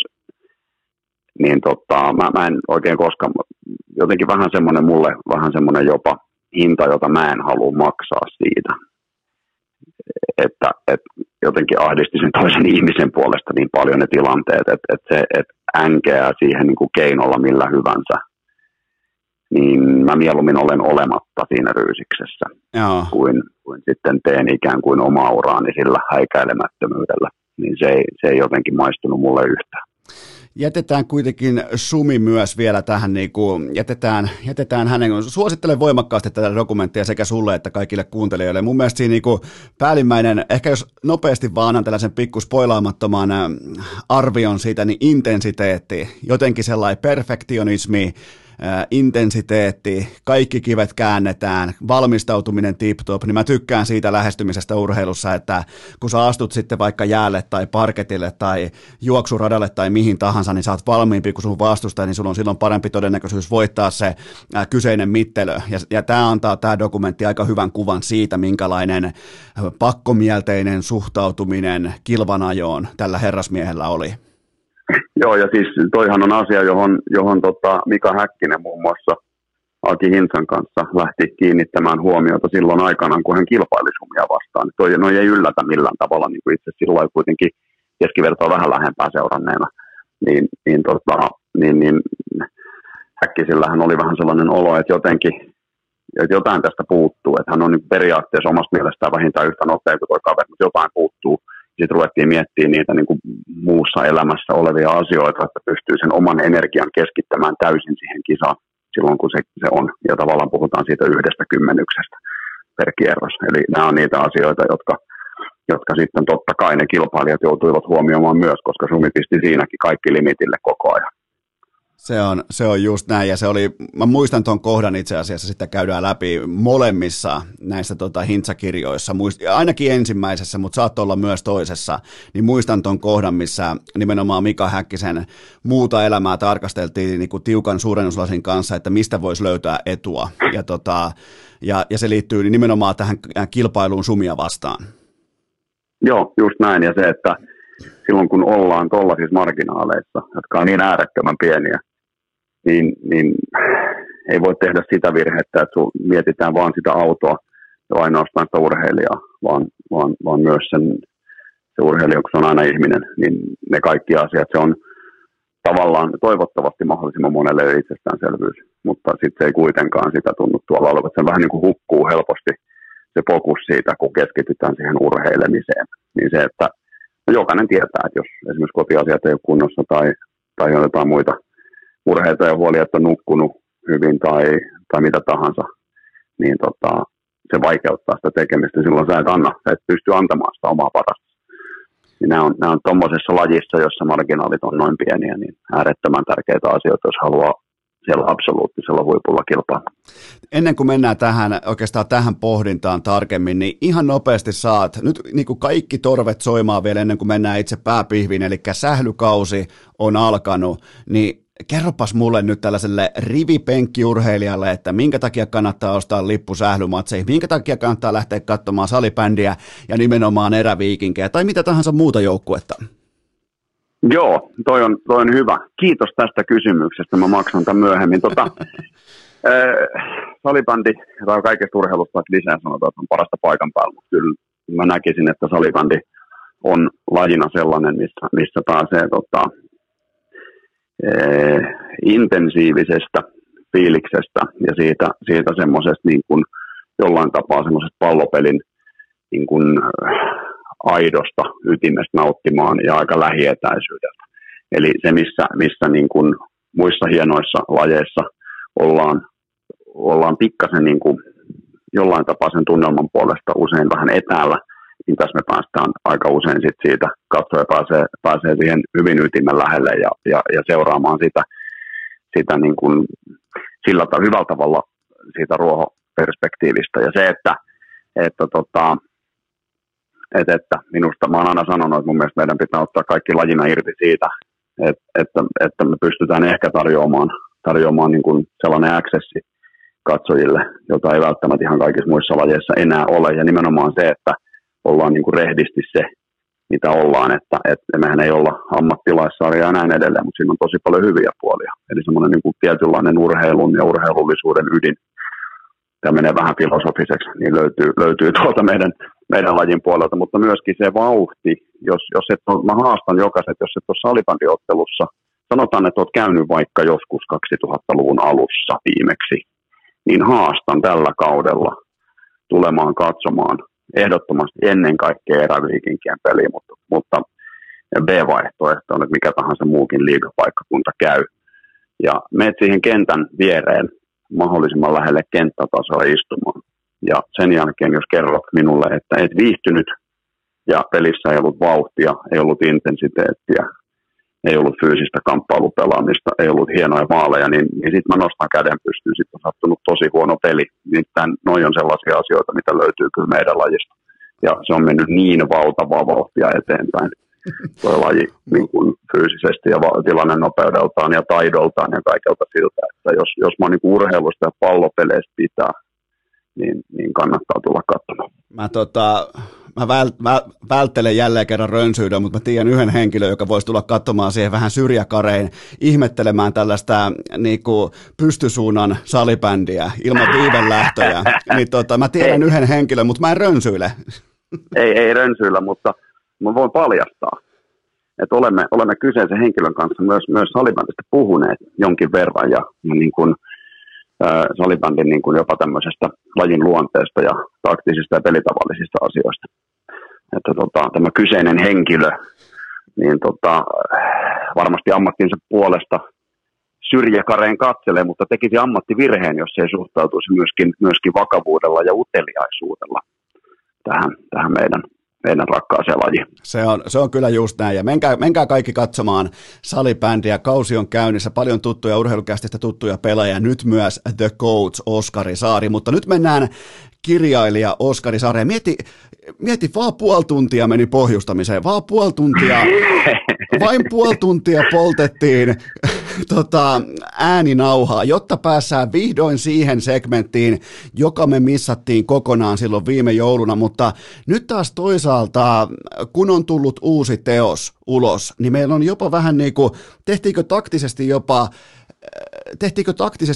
niin mä en oikein koskaan, jotenkin vähän semmoinen mulle, vähän semmoinen jopa hinta, jota mä en halua maksaa siitä, että jotenkin ahdisti sen toisen ihmisen puolesta niin paljon ne tilanteet, että änkeää siihen niin kuin keinolla millä hyvänsä, niin mä mieluummin olen olematta siinä ryysiksessä, kuin sitten teen ikään kuin omaa uraani sillä häikäilemättömyydellä, niin se ei jotenkin maistunut mulle yhtään. Jätetään kuitenkin Sumi myös vielä tähän, niin kuin jätetään hänen, suosittelen voimakkaasti tätä dokumenttia sekä sulle että kaikille kuuntelijoille. Mun mielestä siinä niin kuin päällimmäinen, ehkä jos nopeasti vaan annan tällaisen pikkuspoilaamattoman arvion siitä, niin intensiteetti, jotenkin sellainen perfektionismi, intensiteetti, kaikki kivet käännetään, valmistautuminen tip-top, niin mä tykkään siitä lähestymisestä urheilussa, että kun sä astut sitten vaikka jäälle tai parketille tai juoksuradalle tai mihin tahansa, niin sä oot valmiimpi kuin sun vastustaja, niin sulla on silloin parempi todennäköisyys voittaa se kyseinen mittelö. Ja tämä antaa tämä dokumentti aika hyvän kuvan siitä, minkälainen pakkomielteinen suhtautuminen kilvanajoon tällä herrasmiehellä oli. Joo, ja siis toihan on asia, johon Mika Häkkinen muun muassa Aki Hintsan kanssa lähti kiinnittämään huomiota silloin aikanaan, kun hän kilpaili Sumia vastaan. Noi ei yllätä millään tavalla, niin kuin itse silloin kuitenkin keskivertoa vähän lähempää seuranneena. Niin Häkkisillähän oli vähän sellainen olo, että jotain tästä puuttuu. Että hän on nyt periaatteessa omasta mielestään vähintään yhtä nopea kuin tuo kaveri, mutta jotain puuttuu. Sitten ruvettiin miettimään niitä niin kuin muussa elämässä olevia asioita, että pystyy sen oman energian keskittämään täysin siihen kisaan silloin, kun se on. Ja tavallaan puhutaan siitä 1/10 per kierros. Eli nämä on niitä asioita, jotka sitten totta kai ne kilpailijat joutuivat huomioimaan myös, koska Sumi pisti siinäkin kaikki limitille koko ajan. Se on just näin, ja se oli, mä muistan tuon kohdan itse asiassa, sitä käydään läpi molemmissa näissä Hintsa-kirjoissa, ainakin ensimmäisessä, mutta saattoi olla myös toisessa, niin muistan tuon kohdan, missä nimenomaan Mika Häkkisen muuta elämää tarkasteltiin niin kuin tiukan suurennuslasin kanssa, että mistä voisi löytää etua, ja se liittyy nimenomaan tähän kilpailuun Sumia vastaan. Joo, just näin, ja se, että silloin kun ollaan tuollaisissa marginaaleissa, jotka on niin äärettömän pieniä, niin ei voi tehdä sitä virhettä, että mietitään vaan sitä autoa ja ainoastaan sitä urheilijaa, vaan myös se urheilija, kun se on aina ihminen, niin ne kaikki asiat, se on tavallaan toivottavasti mahdollisimman monelle itsestäänselvyys, mutta sitten se ei kuitenkaan sitä tunnu tuolla olevan, että se vähän niin kuin hukkuu helposti se fokus siitä, kun keskitytään siihen urheilemiseen, niin se, että jokainen tietää, että jos esimerkiksi kotiasiat ei ole kunnossa tai on jotain muita murheita ja huolia, että on nukkunut hyvin tai mitä tahansa, niin se vaikeuttaa sitä tekemistä. Silloin sä et pysty antamaan sitä omaa parasta. Ja nämä on tuommoisessa lajissa, jossa marginaalit on noin pieniä, niin äärettömän tärkeitä asioita, jos haluaa siellä absoluuttisella huipulla kilpailla. Ennen kuin mennään tähän pohdintaan tarkemmin, niin ihan nopeasti saat nyt niin kuin kaikki torvet soimaan vielä ennen kuin mennään itse pääpihviin, eli sählykausi on alkanut, niin kerropas mulle nyt tällaiselle rivipenkkiurheilijalle, että minkä takia kannattaa ostaa lippu sählymatseihin, minkä takia kannattaa lähteä katsomaan salibändiä ja nimenomaan Eräviikinkejä tai mitä tahansa muuta joukkuetta. Joo, toi on hyvä. Kiitos tästä kysymyksestä. Mä maksan tämän myöhemmin. Salibändi, tai kaikesta urheilusta lisää sanotaan, että on parasta paikan päällä, mutta kyllä mä näkisin, että salibändi on lajina sellainen, missä pääsee intensiivisestä fiiliksestä ja siitä semmoisesta niin kuin jollain tapaa semmoisesta pallopelin niin kuin aidosta ytimestä nauttimaan ja aika lähietäisyydeltä. Eli se, missä niin kuin muissa hienoissa lajeissa ollaan pikkasen niin kuin jollain tapaa sen tunnelman puolesta usein vähän etäällä, niin tässä me päästään aika usein sit siitä, katsoja pääsee siihen hyvin ytimen lähelle ja seuraamaan sitä niin kuin sillä hyvällä tavalla siitä ruohoperspektiivistä. Ja se, että minusta mä oon aina sanonut, että mun mielestä meidän pitää ottaa kaikki lajina irti siitä, että me pystytään ehkä tarjoamaan niin kuin sellainen accessi katsojille, jota ei välttämättä ihan kaikissa muissa lajeissa enää ole. Ja nimenomaan se, että ollaan niin kuin rehdisti se, mitä ollaan, että mehän ei olla ammattilaissarja ja näin edelleen, mutta siinä on tosi paljon hyviä puolia. Eli semmoinen niin kuin tietynlainen urheilun ja urheilullisuuden ydin, tämä menee vähän filosofiseksi, niin löytyy tuolta meidän lajin puolelta, mutta myöskin se vauhti, jos et ole, mä haastan jokaiset, jos et ole salibändiottelussa, sanotaan, että olet käynyt vaikka joskus 2000-luvun alussa viimeksi, niin haastan tällä kaudella tulemaan katsomaan ehdottomasti ennen kaikkea Eräviikinkien peliä, mutta B-vaihtoehto on, että mikä tahansa muukin liigapaikkakunta käy. Ja menet siihen kentän viereen mahdollisimman lähelle kenttätasoa istumaan. Ja sen jälkeen, jos kerrot minulle, että et viihtynyt ja pelissä ei ollut vauhtia, ei ollut intensiteettiä, ei ollut fyysistä kamppailupelaamista, ei ollut hienoja maaleja, niin sitten mä nostan käden pystyyn, sitten on sattunut tosi huono peli. Noi on sellaisia asioita, mitä löytyy kyllä meidän lajista. Ja se on mennyt niin valtavaa vauhtia eteenpäin, tuo laji niin kuin fyysisesti ja tilanne nopeudeltaan ja taidoltaan ja kaikelta siltä, että jos mä oon niin urheilusta ja pallopeleistä pitää, niin kannattaa tulla katsomaan. Mä välttelen jälleen kerran rönsyyden, mutta mä tiedän yhden henkilön, joka voisi tulla katsomaan siihen vähän syrjäkarein, ihmettelemään tällaista niin kuin pystysuunnan salibändiä ilman viivelähtöjä. Niin mä tiedän yhden henkilön, mutta mä en rönsyile. Ei rönsyillä, mutta mä voin paljastaa, että olemme kyseisen henkilön kanssa myös salibändistä puhuneet jonkin verran ja niin kuin salibändin niin kuin jopa tämmöisestä lajin luonteesta ja taktisista ja pelitavallisista asioista. Että tämä kyseinen henkilö niin varmasti ammattinsa puolesta syrjäkareen katselee, mutta tekisi ammattivirheen, jos ei suhtautuisi myöskin vakavuudella ja uteliaisuudella tähän meidän rakkaaseen lajiin. Se on kyllä just näin, ja menkää kaikki katsomaan salibändiä. Kausi on käynnissä, paljon tuttuja urheilukästistä tuttuja pelaajia, nyt myös The Coach Oskari Saari, mutta nyt mennään kirjailija Oskari Saari. Mieti, vaan puoli tuntia meni pohjustamiseen, vain puoli tuntia poltettiin ääninauhaa, jotta päässään vihdoin siihen segmenttiin, joka me missattiin kokonaan silloin viime jouluna, mutta nyt taas toisaalta, kun on tullut uusi teos ulos, niin meillä on jopa vähän niin kuin, tehtiinkö taktisesti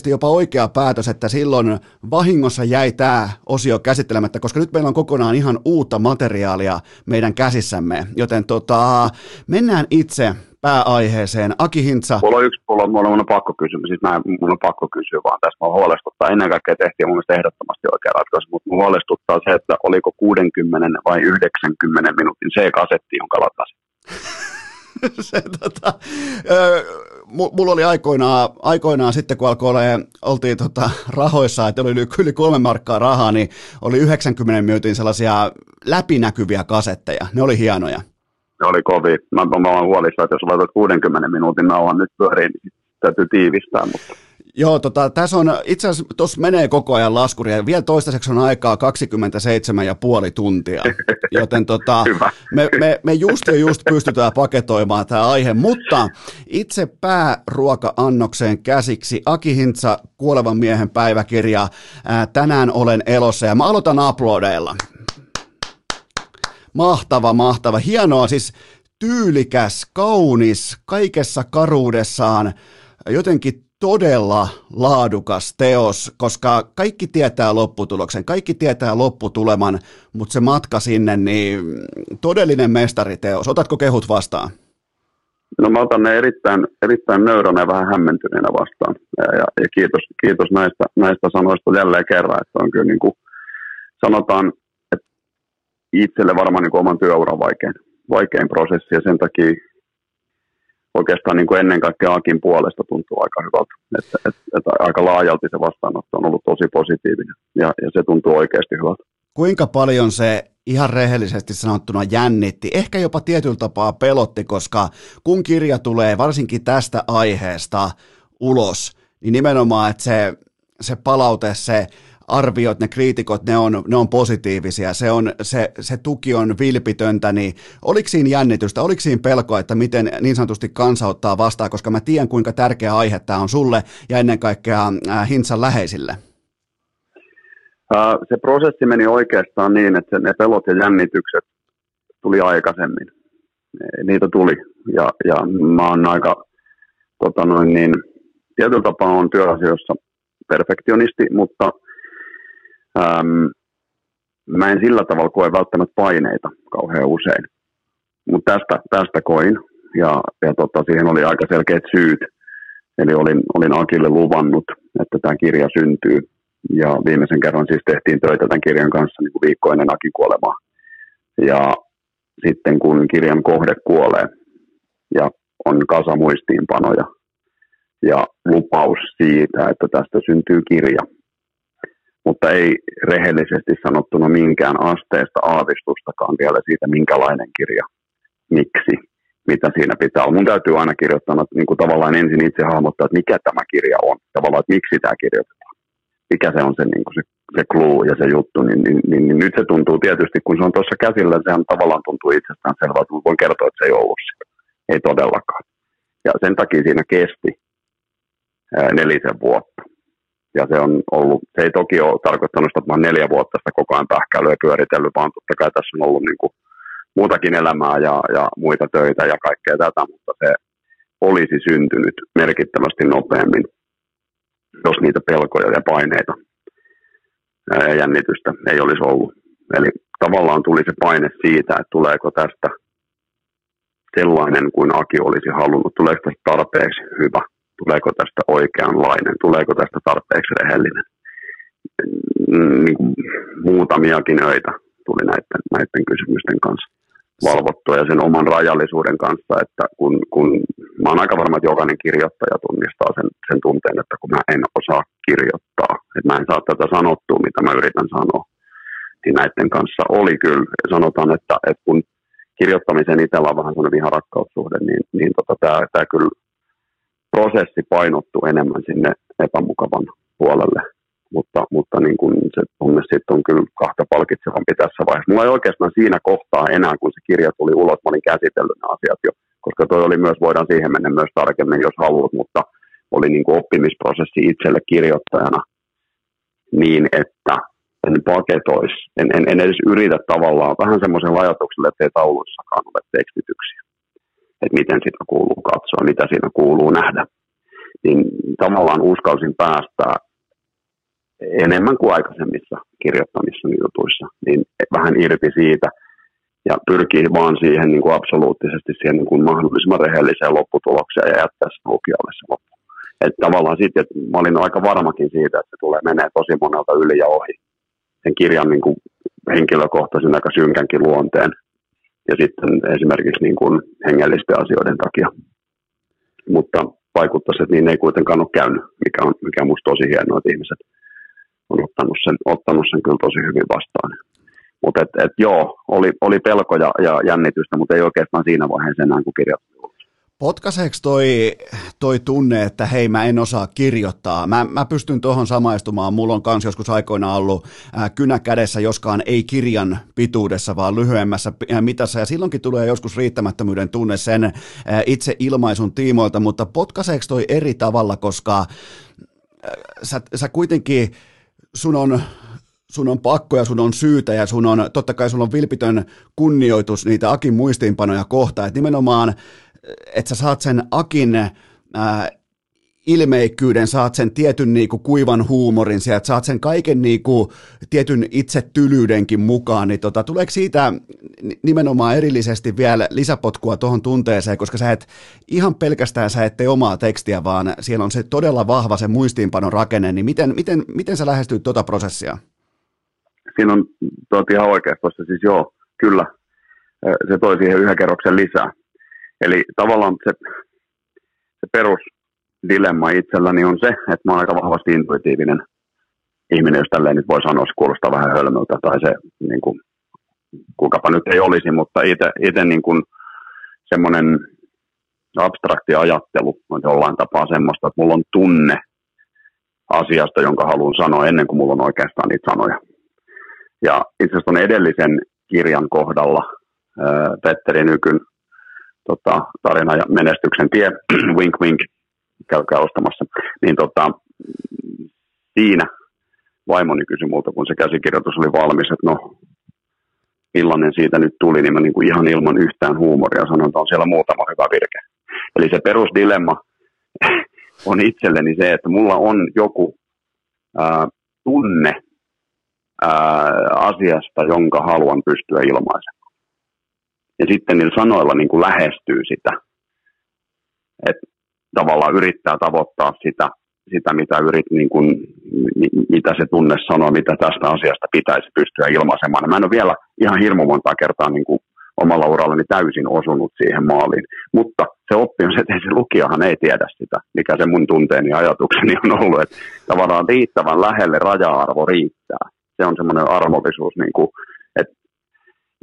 jopa oikea päätös, että silloin vahingossa jäi tämä osio käsittelemättä, koska nyt meillä on kokonaan ihan uutta materiaalia meidän käsissämme, joten mennään itse pääaiheeseen. Aki Hintsa. Mulla on pakko kysyä, siis mun on pakko kysyä vaan tässä, mä huolestuttaa, ennen kaikkea tehtiin mun mielestä ehdottomasti oikea ratkaisu, mutta mun huolestuttaa se, että oliko 60 vai 90 minuutin C-kasetti, jonka latasin. Mulla oli aikoinaan sitten, kun oltiin rahoissa, että oli yli 3 markkaa rahaa, niin oli 90 minuutin sellaisia läpinäkyviä kasetteja. Ne oli hienoja. Ne oli kovia. Mä olen huolissaan, että jos laitat 60 minuutin nauhan nyt pyöriin, niin täytyy tiivistää. Mutta. Joo, tässä on itse asiassa, tuossa menee koko ajan laskuri, ja vielä toistaiseksi on aikaa 27,5 tuntia, joten me just pystytään paketoimaan tämä aihe, mutta itse pääruoka-annokseen käsiksi, Aki Hintsa, Kuolevan miehen päiväkirja, tänään olen elossa, ja mä aloitan aplodeilla. Mahtava, hienoa, siis tyylikäs, kaunis, kaikessa karuudessaan, jotenkin todella laadukas teos, koska kaikki tietää lopputuloksen, kaikki tietää lopputuleman, mutta se matka sinne, niin todellinen mestariteos. Otatko kehut vastaan? No mä otan ne erittäin nöyränä ja vähän hämmentyneenä vastaan. Ja kiitos näistä sanoista jälleen kerran, että on kyllä niin kuin sanotaan, että itselle varmaan niin kuin oman työuran vaikein prosessi, ja sen takia oikeastaan niin kuin ennen kaikkea Akin puolesta tuntuu aika hyvältä, että aika laajalti se vastaanotto on ollut tosi positiivinen, ja se tuntuu oikeasti hyvältä. Kuinka paljon se ihan rehellisesti sanottuna jännitti, ehkä jopa tietyllä tapaa pelotti, koska kun kirja tulee varsinkin tästä aiheesta ulos, niin nimenomaan, että se palaute, se arviot, ne kriitikot, ne on positiivisia, se tuki on vilpitöntä, niin oliko siinä jännitystä, oliko siinä pelkoa, että miten niin sanotusti kansa ottaa vastaan, koska mä tiedän kuinka tärkeä aihe tämä on sulle ja ennen kaikkea Hintsan läheisille? Se prosessi meni oikeastaan niin, että ne pelot ja jännitykset tuli aikaisemmin. Niitä tuli, ja mä oon aika tietyllä tapaa on työasioissa perfektionisti, mutta mä en sillä tavalla koe välttämättä paineita kauhean usein. Mutta tästä koin, ja siihen oli aika selkeät syyt. Eli olin Akille luvannut, että tämä kirja syntyy. Ja viimeisen kerran siis tehtiin töitä tämän kirjan kanssa niin kuin viikko ennen Akin kuolemaa. Ja sitten kun kirjan kohde kuolee ja on kasa muistiinpanoja ja lupaus siitä, että tästä syntyy kirja. Mutta ei rehellisesti sanottuna minkään asteesta aavistustakaan vielä siitä, minkälainen kirja, miksi, mitä siinä pitää olla. Mun täytyy aina kirjoittaa niin kuin tavallaan ensin itse hahmottaa, että mikä tämä kirja on, tavallaan että miksi tämä kirjoitetaan. Mikä se on se, niin kuin se clue ja se juttu, niin nyt se tuntuu tietysti, kun se on tuossa käsillä, sehän tavallaan tuntuu itsestään selvältä, mutta voin kertoa, että se ei ollut sitä. Ei todellakaan. Ja sen takia siinä kesti 4 vuotta. Ja se on ollut, se ei toki ole tarkoittanut sitä, että mä oon 4 vuotta sitä koko ajan pähkäilyä ja pyöritellyt, vaan totta kai tässä on ollut niin kuin muutakin elämää ja muita töitä ja kaikkea tätä, mutta se olisi syntynyt merkittävästi nopeammin, jos niitä pelkoja ja paineita ja jännitystä ei olisi ollut. Eli tavallaan tuli se paine siitä, että tuleeko tästä sellainen kuin Aki olisi halunnut, tuleeko tästä tarpeeksi hyvä, tuleeko tästä oikeanlainen, tuleeko tästä tarpeeksi rehellinen. Muutamiakin öitä tuli näiden kysymysten kanssa valvottua ja sen oman rajallisuuden kanssa, että kun mä oon aika varma, että jokainen kirjoittaja tunnistaa sen tunteen, että kun mä en osaa kirjoittaa, että mä en saa tätä sanottua, mitä mä yritän sanoa, niin näiden kanssa oli kyllä. Sanotaan, että kun kirjoittamisen itsellä on vähän sellainen viha-rakkaussuhde, niin tämä kyllä prosessi painottuu enemmän sinne epämukavan puolelle. Mutta niin kun se tunne sitten on kyllä kahta palkitsevampi tässä vaiheessa. Mulla ei oikeastaan siinä kohtaa enää, kun se kirja tuli ulos, mä olin käsitellyt nämä asiat jo, koska toi oli myös, voidaan siihen mennä myös tarkemmin, jos haluat, mutta oli niin kuin oppimisprosessi itselle kirjoittajana niin, että en paketoisi, en edes yritä tavallaan vähän semmoisella ajatuksella, että ei tauluissakaan ole tekstityksiä, että miten sitä kuuluu katsoa, mitä siinä kuuluu nähdä, niin tavallaan uskalsin päästää enemmän kuin aikaisemmissa kirjoittamissa jutuissa, niin vähän irti siitä ja pyrkii vaan siihen niin kuin absoluuttisesti siihen niin kuin mahdollisimman rehelliseen lopputulokseen ja jättää sen lukijalle se loppu. Että tavallaan sitten, että mä olin aika varmakin siitä, että se tulee menee tosi monelta yli ja ohi sen kirjan niin kuin henkilökohtaisen aika synkänkin luonteen ja sitten esimerkiksi niin kuin hengellisten asioiden takia. Mutta vaikuttaisi, että niin ei kuitenkaan ole käynyt, mikä on musta tosi hienoa, että ihmiset on ottanut sen kyllä tosi hyvin vastaan. Mutta oli pelko ja jännitystä, mutta ei oikeastaan siinä vaiheessa enää kuin kirjoittaa. Potkaiseeksi toi tunne, että hei, mä en osaa kirjoittaa. Mä pystyn tuohon samaistumaan. Mulla on kans joskus aikoina ollut kynä kädessä, joskaan ei kirjan pituudessa, vaan lyhyemmässä mitassa. Ja silloinkin tulee joskus riittämättömyyden tunne sen itse ilmaisun tiimoilta, mutta potkaiseeksi toi eri tavalla, koska sä kuitenkin sun on pakko ja sun on syytä ja sun on, totta kai sulla on vilpitön kunnioitus niitä Akin muistiinpanoja kohtaan, että nimenomaan, että sä saat sen Akin ilmeikkyyden, saat sen tietyn niinku kuivan huumorin sieltä, saat sen kaiken niinku tietyn itsetylyydenkin mukaan, niin tuleeko siitä nimenomaan erillisesti vielä lisäpotkua tuohon tunteeseen, koska sä et ihan pelkästään sä et tee omaa tekstiä, vaan siellä on se todella vahva se muistiinpanon rakenne, niin miten sä lähestyt tuota prosessia? Siinä on ihan oikeassa tuossa, siis joo, kyllä, se toi siihen yhden kerroksen lisää. Eli tavallaan se perusdilemma itselläni on se, että mä oon aika vahvasti intuitiivinen ihminen, jos tälleen nyt voi sanoa, se kuulostaa vähän hölmöltä, tai se, niin kuin, kukapa nyt ei olisi, mutta itse niin kuin semmoinen abstrakti ajattelu on jollain tapaa semmoista, että mulla on tunne asiasta, jonka haluan sanoa ennen kuin mulla on oikeastaan niitä sanoja. Ja itse asiassa tuon edellisen kirjan kohdalla Petteri Nykyn tarina ja menestyksen tie, wink wink, käykää ostamassa, niin siinä vaimoni kysyi multa, kun se käsikirjoitus oli valmis, että no millainen siitä nyt tuli, niin mä niin kuin ihan ilman yhtään huumoria sanon, että on siellä muutama hyvä virke. Eli se perusdilemma on itselleni se, että mulla on joku tunne asiasta, jonka haluan pystyä ilmaisemaan. Ja sitten niillä sanoilla niin kuin lähestyy sitä, että tavallaan yrittää tavoittaa sitä mitä, niin kuin, mitä se tunne sanoo, mitä tästä asiasta pitäisi pystyä ilmaisemaan. Mä en ole vielä ihan hirmu montaa kertaa niin kuin omalla urallani täysin osunut siihen maaliin, mutta se oppi on se, että se lukijahan ei tiedä sitä, mikä se mun tunteeni ja ajatukseni on ollut, että tavallaan riittävän lähelle raja-arvo riittää. Se on semmoinen armollisuus, niin kuin, että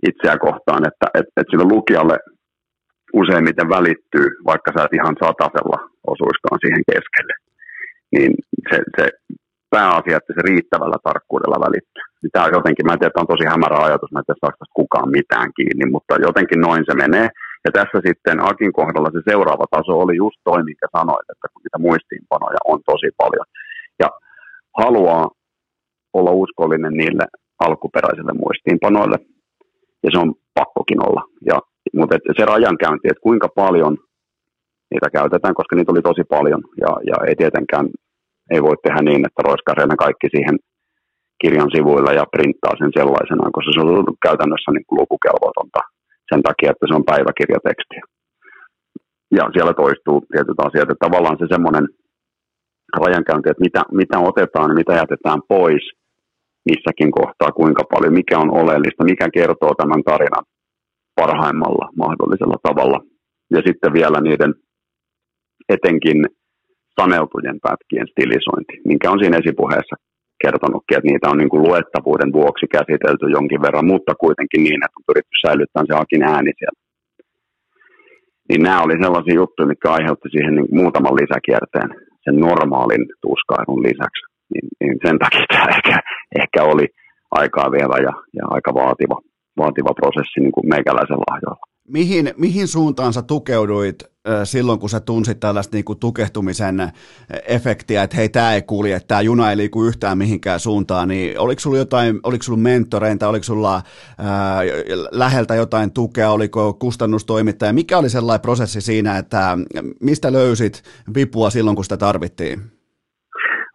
itseä kohtaan, että sille lukijalle useimmiten välittyy, vaikka sä et ihan satasella osuiskaan siihen keskelle, niin se pääasia, että se riittävällä tarkkuudella välittyy. Tämä jotenkin, mä en tiedä, että on tosi hämärä ajatus, mä en tiedä, saako tästä kukaan mitään kiinni, mutta jotenkin noin se menee. Ja tässä sitten Akin kohdalla se seuraava taso oli just toi, minkä sanoit, että kun niitä muistiinpanoja on tosi paljon. Ja haluaa olla uskollinen niille alkuperäisille muistiinpanoille, ja se on pakkokin olla. Mutta se rajankäynti, että kuinka paljon niitä käytetään, koska niitä oli tosi paljon, ja ei tietenkään ei voi tehdä niin, että roiskaisena kaikki siihen kirjan sivuilla ja printtaa sen sellaisenaan, koska se on ollut käytännössä niin kuin lukukelvotonta sen takia, että se on päiväkirjatekstiä. Ja siellä toistuu tietyt asiat, että tavallaan se semmoinen rajankäynti, että mitä otetaan ja mitä jätetään pois, missäkin kohtaa, kuinka paljon, mikä on oleellista, mikä kertoo tämän tarinan parhaimmalla mahdollisella tavalla. Ja sitten vielä niiden etenkin saneltujen pätkien stilisointi, minkä on siinä esipuheessa kertonutkin, että niitä on niin kuin luettavuuden vuoksi käsitelty jonkin verran, mutta kuitenkin niin, että on pyritty säilyttämään se Akin ääni siellä. Niin nämä oli sellaisia juttuja, mitkä aiheutti siihen niin kuin muutaman lisäkierteen sen normaalin tuskailun lisäksi. Niin sen takia tämä ehkä oli aikaa vielä ja aika vaativa prosessi niin kuin meikäläisen lahjoilla. Mihin suuntaan sä tukeuduit silloin, kun sä tunsit tällaista niin kuin tukehtumisen efektiä, että hei, tämä ei kulje, tämä juna ei liiku yhtään mihinkään suuntaan, niin oliko sulla mentoreita, oliko sulla läheltä jotain tukea, oliko kustannustoimittaja, mikä oli sellainen prosessi siinä, että mistä löysit vipua silloin, kun sitä tarvittiin?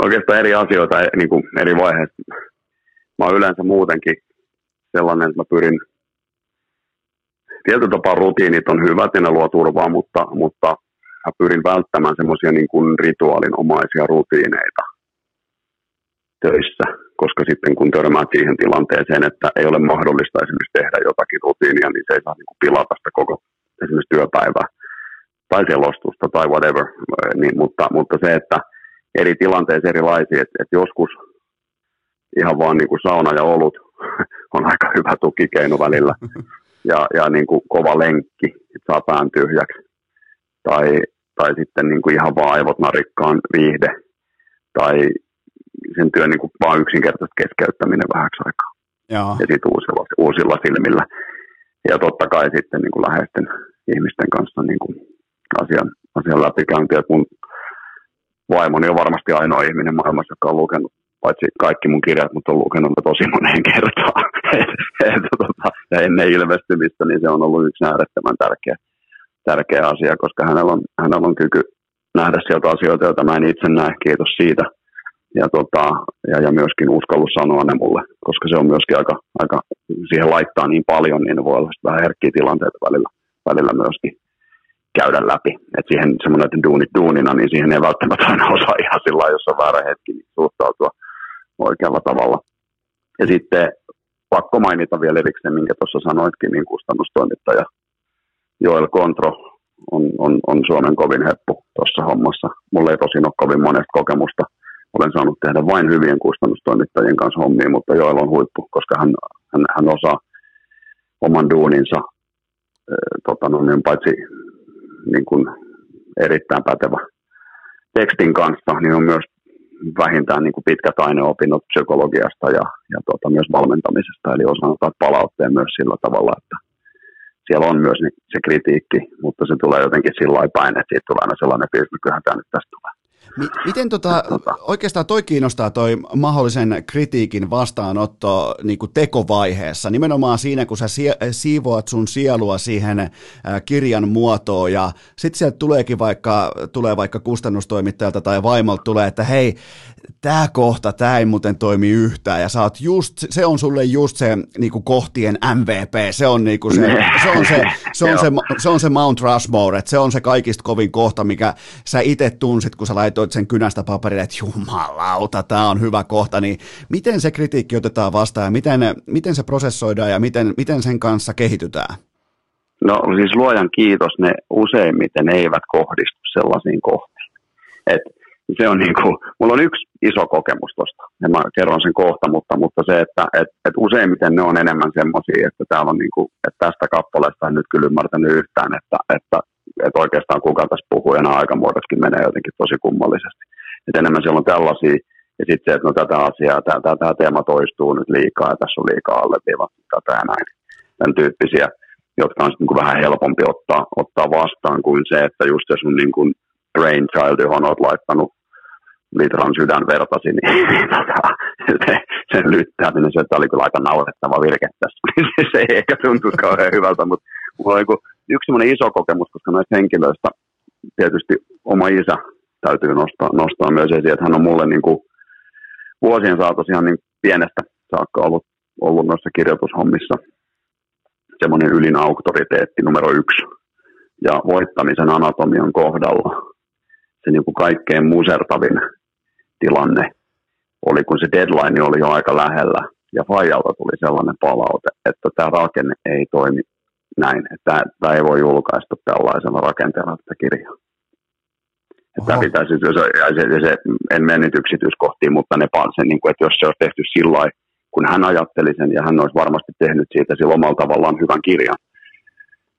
Oikeastaan eri asioita niin kuin eri vaiheissa. Mä oon yleensä muutenkin sellainen, että mä pyrin, tietyllä tapaa rutiinit on hyvät ja ne luo turvaa, mutta mä pyrin välttämään semmoisia niin kuin rituaalinomaisia rutiineita töissä, koska sitten kun törmää siihen tilanteeseen, että ei ole mahdollista esimerkiksi tehdä jotakin rutiinia, niin se ei saa niin kuin pilata sitä koko esimerkiksi työpäivää tai selostusta tai whatever, niin, mutta se, että eri tilanteissa erilaisia, että joskus ihan vaan niin kuin sauna ja olut on aika hyvä tukikeino välillä ja niin kuin kova lenkki, että saa pään tyhjäksi tai sitten niin kuin ihan vaan aivot narikkaan viihde tai sen työn niin kuin vaan yksinkertaisesti keskeyttäminen vähäksi aikaa. Jaa. Ja sitten uusilla silmillä ja totta kai sitten niin kuin läheisten ihmisten kanssa niin kuin asian läpikäynti, että mun vaimoni on varmasti ainoa ihminen maailmassa, joka on lukenut, paitsi kaikki mun kirjat, mutta on lukenut tosi moneen kertaan. Ja ennen ilmestymistä, niin se on ollut yksi äärettömän tärkeä asia, koska hänellä on kyky nähdä sieltä asioita, joita mä en itse näe. Kiitos siitä. Ja myöskin uskallut sanoa ne mulle, koska se on myöskin aika siihen laittaa niin paljon, niin voi olla vähän herkkiä tilanteita välillä myöskin käydä läpi. Et siihen semmoinen, että duunit duunina, niin siihen ei välttämättä aina osaa ihan sillä lailla, jos on väärä hetki, niin suhtautua oikealla tavalla. Ja sitten pakko mainita vielä erikseen, minkä tuossa sanoitkin, niin kustannustoimittaja Joel Kontro on Suomen kovin heppu tuossa hommassa. Mulla ei tosin ole kovin monesta kokemusta. Olen saanut tehdä vain hyvien kustannustoimittajien kanssa hommia, mutta Joel on huippu, koska hän osaa oman duuninsa paitsi niin kuin erittäin pätevä tekstin kanssa, niin on myös vähintään niin kuin pitkät aineopinnot psykologiasta ja myös valmentamisesta. Eli osaan ottaa palautteen myös sillä tavalla, että siellä on myös se kritiikki, mutta se tulee jotenkin sillä lailla päin, että siitä tulee aina sellainen fiilis, että kyllähän tämä nyt tästä tulee. Miten oikeastaan toi kiinnostaa toi mahdollisen kritiikin vastaanotto niin kuin tekovaiheessa, nimenomaan siinä, kun sä siivoat sun sielua siihen kirjan muotoon ja sitten sieltä tulee vaikka kustannustoimittajalta tai vaimolta tulee, että hei, tää kohta, tää ei muuten toimi yhtään ja sä oot se on sulle just se niin kuin kohtien MVP, se on se Mount Rushmore, että se on se kaikista kovin kohta, mikä sä itse tunsit, kun sä laitoit sen kynästä paperille, että jumalauta, tämä on hyvä kohta, niin miten se kritiikki otetaan vastaan ja miten se prosessoidaan ja miten sen kanssa kehitytään? No siis luojan kiitos, ne useimmiten eivät kohdistu sellaisiin kohtiin. Et se on niin kuin, mulla on yksi iso kokemus tuosta, ja mä kerron sen kohta, mutta se, että et useimmiten ne on enemmän semmoisia, että täällä on niin kuin, että tästä kappaleesta en nyt kyllä ymmärtänyt yhtään, että oikeastaan kukaan tässä puhuu, ja nämä aikamuodotkin menee jotenkin tosi kummallisesti. Et enemmän siellä on tällaisia, ja sitten se, että no tätä asiaa, tämä teema toistuu nyt liikaa, ja tässä on liikaa alleviivattu tätä ja näin. Tämän tyyppisiä, jotka on sitten niin kuin vähän helpompi ottaa vastaan kuin se, että just se sun niin kuin brainchild, johon olet laittanut litran sydänvertasi, niin sen lyttääminen, se oli kyllä aika naurettava virke tässä. Se ei ehkä tuntuisi kauhean hyvältä, mutta mulla on yksi semmoinen iso kokemus, koska näistä henkilöistä tietysti oma isä täytyy nostaa myös esiin, että hän on mulle niin kuin vuosien saatossa ihan niin pienestä saakka ollut noissa kirjoitushommissa semmoinen ylin auktoriteetti numero 1 ja voittamisen anatomian kohdalla se niin kuin kaikkein musertavin tilanne oli, kun se deadline oli jo aika lähellä ja faijalta tuli sellainen palaute, että tämä rakenne ei toimi näin, että tämä ei voi julkaista tällaisella rakenteella tätä kirjaa. Tämä pitäisi, en mene nyt yksityiskohtiin, mutta että jos se olisi tehty sillä lailla, kun hän ajatteli sen ja hän olisi varmasti tehnyt siitä sillä omalla tavallaan hyvän kirjan,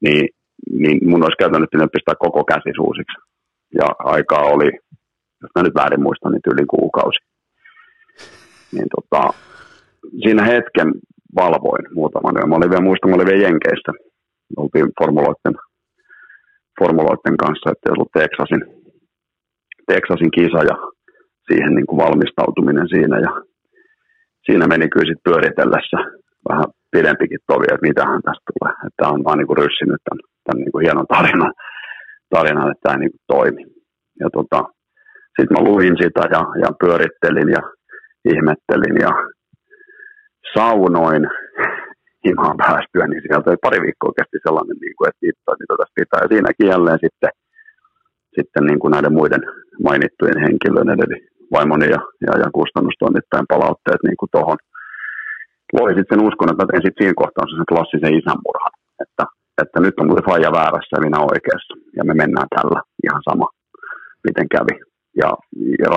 niin mun olisi käytännössä pitänyt pistää koko käsi suusiksi. Ja aikaa oli, jos mä nyt väärin muistan, niin yli kuukausi. Niin siinä hetken valvoin muutaman yön. Mä olin vielä Jenkeissä. Oltiin formuloiden kanssa, että ei ollut Texasin kisa ja siihen niin kuin valmistautuminen siinä. Ja siinä meni kyllä sitten pyöritellessä vähän pidempikin tovi, että mitähän tästä tulee. Että on vaan niin kuin ryssinyt tämän niin kuin hienon tarinan, että tämä ei niin kuin toimi. Ja sitten mä luin sitä ja pyörittelin ja ihmettelin ja saunoin himaan päästyä, niin sieltä oli pari viikkoa kesti sellainen, niin kuin, että mitä tästä pitää. Ja siinäkin jälleen sitten niin kuin näiden muiden mainittujen henkilöiden, eli vaimoni ja kustannustoimittajan palautteet niin kuin tuohon. Loi sitten sen uskon, että en sitten siinä kohtaa on sen klassisen isänmurhan, että nyt on muuten faija väärässä ja minä oikeassa, ja me mennään tällä ihan sama, miten kävi. Ja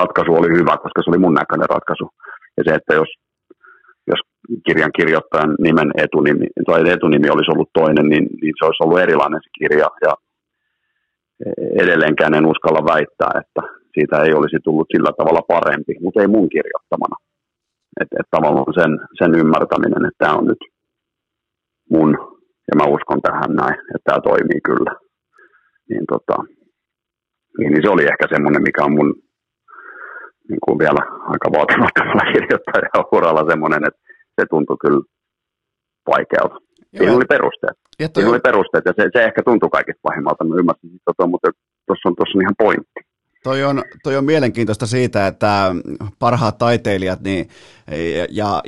ratkaisu oli hyvä, koska se oli mun näköinen ratkaisu. Ja se, että jos kirjan kirjoittajan nimen etunimi olisi ollut toinen, niin se olisi ollut erilainen se kirja. Ja edelleenkään en uskalla väittää, että siitä ei olisi tullut sillä tavalla parempi, mutta ei mun kirjoittamana. Et tavallaan sen ymmärtäminen, että tämä on nyt mun, ja mä uskon tähän näin, että tämä toimii kyllä. Niin se oli ehkä semmoinen, mikä on mun niin kuin vielä aika vaatimattomalla kirjoittajan uralla semmoinen, että se tuntui kyllä vaikealta. Siinä oli perusteet. Ja se ehkä tuntui kaikista pahimmalta. Mä ymmärsin, mutta tuossa on ihan pointti. Toi on mielenkiintoista siitä, että parhaat taiteilijat niin, ja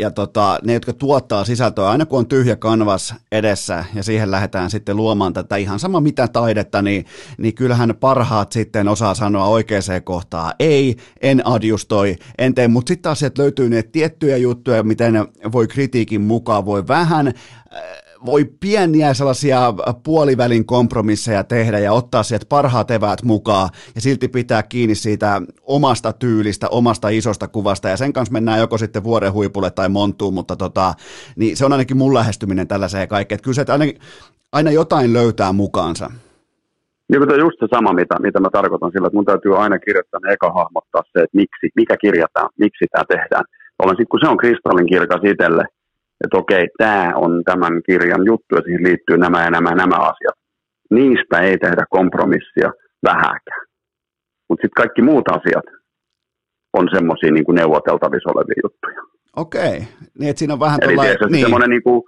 ne, jotka tuottaa sisältöä, aina kun on tyhjä kanvas edessä ja siihen lähdetään sitten luomaan tätä ihan sama mitä taidetta, niin kyllähän parhaat sitten osaa sanoa oikeaan kohtaan, ei, en adjustoi, en tee, mutta sitten taas sieltä löytyy ne tiettyjä juttuja, miten voi kritiikin mukaan, voi vähän... Voi pieniä sellaisia puolivälin kompromisseja tehdä ja ottaa sieltä parhaat eväät mukaan ja silti pitää kiinni siitä omasta tyylistä, omasta isosta kuvasta ja sen kanssa mennään joko sitten vuoren huipulle tai montuun, mutta niin se on ainakin mun lähestyminen tällaiseen kaikkeen, että kyllä se, että aina jotain löytää mukaansa. Joo, mutta just se sama, mitä mä tarkoitan sillä, että mun täytyy aina kirjoittaa ja eka hahmottaa se, että mikä kirjataan, miksi tämä tehdään. Sitten kun se on kristallinkirkas itselle, että okei, tämä on tämän kirjan juttu ja siihen liittyy nämä ja nämä asiat. Niistä ei tehdä kompromissia vähäkään. Mutta sitten kaikki muut asiat on semmoisia niin kuin neuvoteltavissa olevia juttuja. Okei, niin että siinä on vähän tuollainen... Eli tietysti semmoinen niin kuin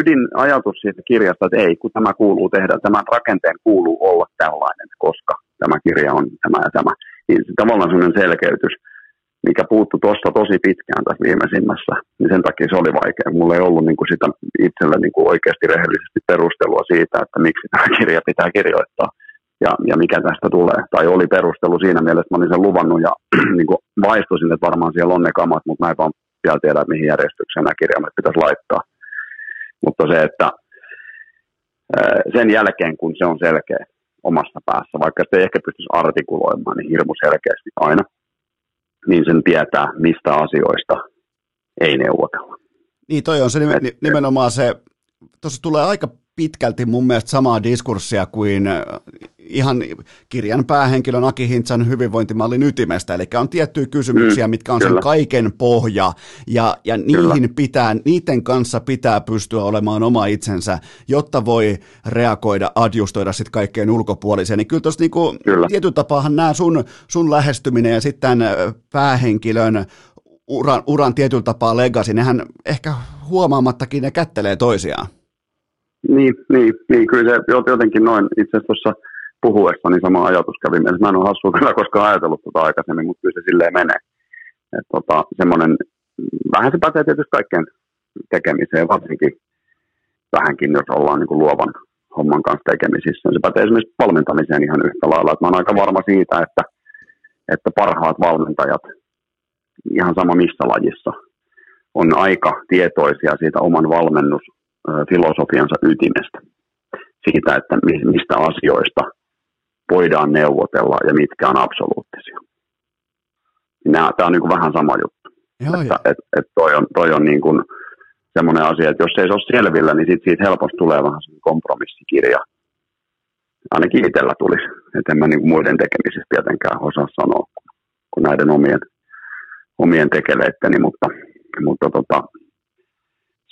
ydinajatus siitä kirjasta, että ei, kun tämä kuuluu tehdä, tämän rakenteen kuuluu olla tällainen, koska tämä kirja on tämä ja tämä. Niin se tavallaan semmoinen selkeytys, mikä puuttui tuosta tosi pitkään tässä viimeisimmässä, niin sen takia se oli vaikea. Mulla ei ollut niin kuin sitä itsellä niin kuin oikeasti rehellisesti perustelua siitä, että miksi tämä kirja pitää kirjoittaa ja mikä tästä tulee. Tai oli perustelu siinä mielessä, että mä olin sen luvannut ja niin kuin vaistosin, että varmaan siellä on ne kamat, mutta mä en vaan vielä tiedä, että mihin järjestykseen nämä kirjaimet pitäisi laittaa. Mutta se, että sen jälkeen, kun se on selkeä omassa päässä, vaikka sitä ei ehkä pystyisi artikuloimaan niin hirmu selkeästi aina, niin sen tietää, mistä asioista ei neuvotella. Niin, toi on se nimenomaan se, tuossa tulee aika pitkälti mun mielestä samaa diskurssia kuin ihan kirjan päähenkilön Aki Hintsan hyvinvointimallin ytimestä, eli on tiettyjä kysymyksiä, mitkä on sen kaiken pohja, ja niiden kanssa pitää pystyä olemaan oma itsensä, jotta voi reagoida, adjustoida sitten kaikkeen ulkopuoliseen, niin kyllä tuossa niinku, tietyn tapaahan nämä sun lähestyminen ja sitten päähenkilön uran tietyllä tapaa legacy, nehän ehkä huomaamattakin ne kättelee toisiaan. Niin, kyllä se jotenkin noin itse asiassa tuossa puhuessa niin sama ajatus kävi mielessä. Mä en ole hassua kyllä koskaan ajatellut tuota aikaisemmin, mutta kyllä se silleen menee. Että semmoinen, vähän se pätee tietysti kaikkeen tekemiseen, varsinkin vähänkin, jos ollaan niin kuin luovan homman kanssa tekemisissä. Se pätee esimerkiksi valmentamiseen ihan yhtä lailla. Et mä oon aika varma siitä, että parhaat valmentajat, ihan sama missä lajissa, on aika tietoisia siitä oman filosofiansa ytimestä, siitä, että mistä asioista voidaan neuvotella ja mitkä on absoluuttisia. Tämä on niin vähän sama juttu. Toi on niin kuin semmoinen asia, että jos ei se ole selvillä, niin siitä helposti tulee vähän kompromissikirja. Ainakin itsellä tulisi, että en mä niin kuin muiden tekemisistä tietenkään osaa sanoa kuin näiden omien tekeleitteni, mutta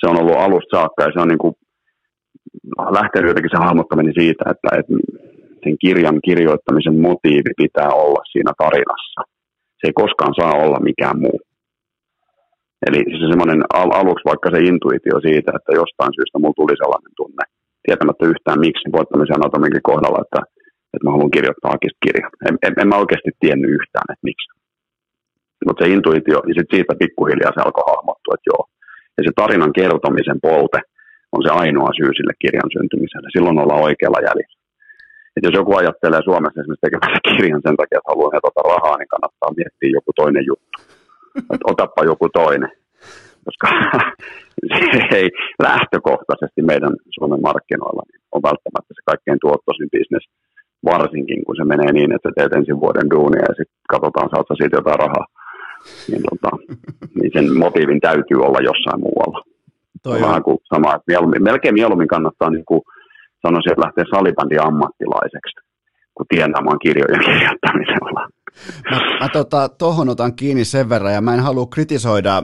se on ollut alusta saakka ja se on niin kuin lähtenyt jotenkin se hahmottaminen siitä, että sen kirjan kirjoittamisen motiivi pitää olla siinä tarinassa. Se ei koskaan saa olla mikään muu. Eli se semmoinen aluksi vaikka se intuitio siitä, että jostain syystä mulla tuli sellainen tunne, tietämättä yhtään miksi, voittamisen anatominkin kohdalla, että mä haluan kirjoittaa Akista kirjaa. En mä oikeasti tiennyt yhtään, että miksi. Mutta se intuitio, ja sitten siitä pikkuhiljaa se alkoi hahmottua, että joo. Ja se tarinan kertomisen polte on se ainoa syy sille kirjan syntymiselle. Silloin ollaan oikealla jäljellä. Et jos joku ajattelee Suomessa esimerkiksi tekemässä kirjan sen takia, että haluaa heitä rahaa, niin kannattaa miettiä joku toinen juttu. Et otappa joku toinen. Koska se ei lähtökohtaisesti meidän Suomen markkinoilla niin on välttämättä se kaikkein tuottoisin bisnes. Varsinkin kun se menee niin, että teet ensi vuoden duunia ja sitten katsotaan, saatko siitä jotain rahaa. Niin sen motiivin täytyy olla jossain muualla. Vähän kuin sama, että melkein mieluummin kannattaa niin kuin sanoisin, että lähteä salibändin ammattilaiseksi, kun tienaamaan kirjojen kirjoittamisella. Mä tohon otan kiinni sen verran, ja mä en halua kritisoida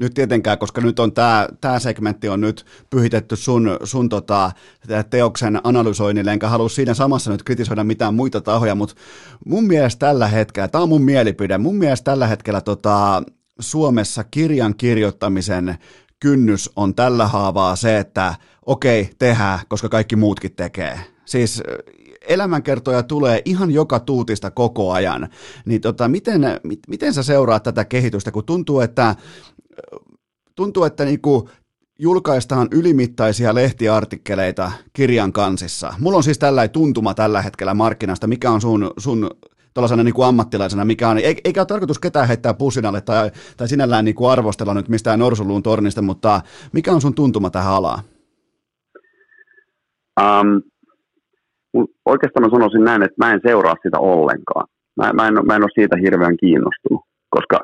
nyt tietenkään, koska nyt on tämä segmentti on nyt pyhitetty sun teoksen analysoinnille, enkä halua siinä samassa nyt kritisoida mitään muita tahoja, mutta mun mielestä tällä hetkellä, tämä on mun mielipide, mun mielestä tällä hetkellä Suomessa kirjan kirjoittamisen kynnys on tällä haavaa se, että okei, tehdään, koska kaikki muutkin tekee. Siis elämänkertoja tulee ihan joka tuutista koko ajan. Niin miten sä seuraat tätä kehitystä, kun tuntuu, että niinku julkaistaan ylimittaisia lehtiartikkeleita kirjan kansissa. Mulla on siis tällainen tuntuma tällä hetkellä markkinasta, mikä on sun tuollaisena niin kuin ammattilaisena, mikä on, eikä ole tarkoitus ketään heittää pusinalle tai sinällään niin kuin arvostella nyt mistään norsuluun tornista, mutta mikä on sun tuntuma tähän alaan? Oikeastaan mä sanoisin näin, että mä en seuraa sitä ollenkaan. Mä en ole siitä hirveän kiinnostunut, koska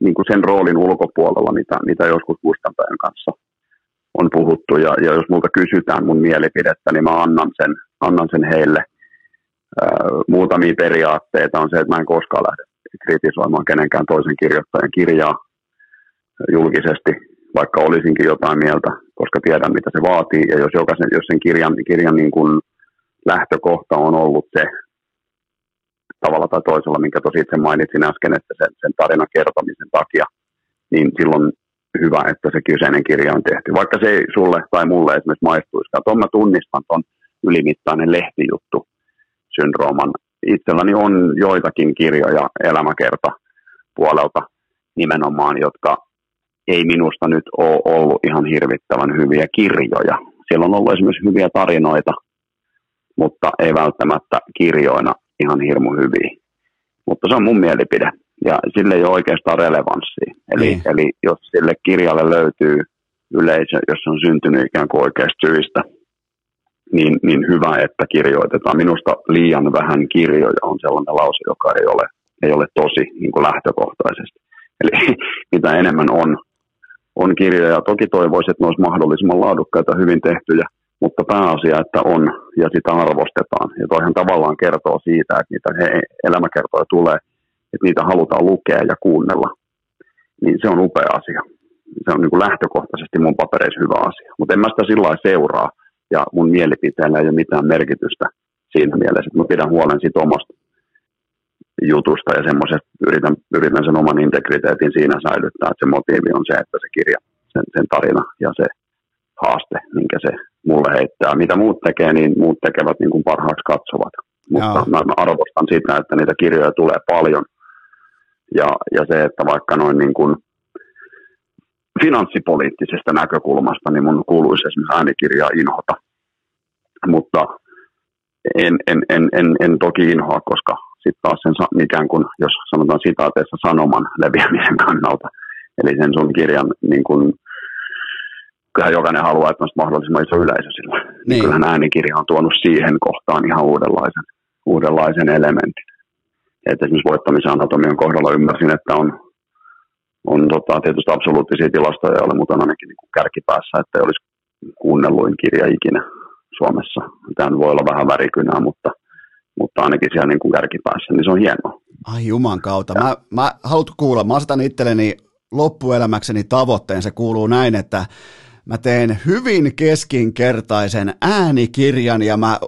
niin kuin sen roolin ulkopuolella, mitä joskus kustantajan kanssa on puhuttu, ja jos multa kysytään mun mielipidettä, niin mä annan sen heille. Muutamia periaatteita on se, että mä en koskaan lähde kritisoimaan kenenkään toisen kirjoittajan kirjaa julkisesti, vaikka olisinkin jotain mieltä, koska tiedän, mitä se vaatii. Ja jos sen kirjan niin kuin lähtökohta on ollut se tavalla tai toisella, minkä tosi itse mainitsin äsken, että sen tarinan kertomisen takia, niin silloin hyvä, että se kyseinen kirja on tehty. Vaikka se ei sulle tai mulle esimerkiksi maistuisikaan. Tuon mä tunnistan tuon ylimittainen lehtijuttu syndrooman. Itselläni on joitakin kirjoja elämäkerta puolelta nimenomaan, jotka ei minusta nyt ole ollut ihan hirvittävän hyviä kirjoja. Siellä on ollut esimerkiksi hyviä tarinoita, mutta ei välttämättä kirjoina ihan hirmu hyviä. Mutta se on mun mielipide ja sille ei ole oikeastaan relevanssia. Eli jos sille kirjalle löytyy yleisö, jos on syntynyt ikään kuin oikeasta syistä, niin hyvä, että kirjoitetaan. Minusta liian vähän kirjoja on sellainen lause, joka ei ole tosi niin kuin lähtökohtaisesti. Eli mitä enemmän on kirjoja. Toki toivoisin, että ne olisi mahdollisimman laadukkaita, hyvin tehtyjä, mutta pääasia, että on ja sitä arvostetaan. Ja toihan tavallaan kertoo siitä, että niitä elämäkertoja tulee, että niitä halutaan lukea ja kuunnella. Niin se on upea asia. Se on niin kuin lähtökohtaisesti mun papereissa hyvä asia. Mutta en mä sitä sillä lailla seuraa. Ja mun mielipiteellä ei ole mitään merkitystä siinä mielessä, että mä pidän huolen siitä omasta jutusta ja semmoisesta, yritän sen oman integriteetin siinä säilyttää, että se motiivi on se, että se kirja, sen tarina ja se haaste, minkä se mulle heittää. Mitä muut tekee, niin muut tekevät niin kuin parhaaksi katsovat. Mutta mä arvostan sitä, että niitä kirjoja tulee paljon ja se, että vaikka noin niin kuin finanssipoliittisesta näkökulmasta, niin mun kuuluisi esimerkiksi äänikirjaa inhota, mutta en toki inhoa, koska sitten taas sen ikään kuin, jos sanotaan sitaateessa sanoman leviämisen kannalta, eli sen sun kirjan, niin kuin, kyllähän jokainen haluaa, että on mahdollisimman iso yleisö sillä. Niin. Kyllähän äänikirja on tuonut siihen kohtaan ihan uudenlaisen elementin. Et esimerkiksi voittamisanatomian kohdalla ymmärsin, että on tietysti absoluuttisia tilastoja, joilla muuta on ainakin niin kuin kärkipäässä, että ei olisi kuunnelluin kirja ikinä Suomessa. Tämä voi olla vähän värikynää, mutta ainakin siellä niin kuin kärkipäässä, niin se on hienoa. Ai juman kautta. Mä haluat kuulla, mä asetan itselleni loppuelämäkseni tavoitteen, se kuuluu näin, että mä teen hyvin keskinkertaisen äänikirjan ja mä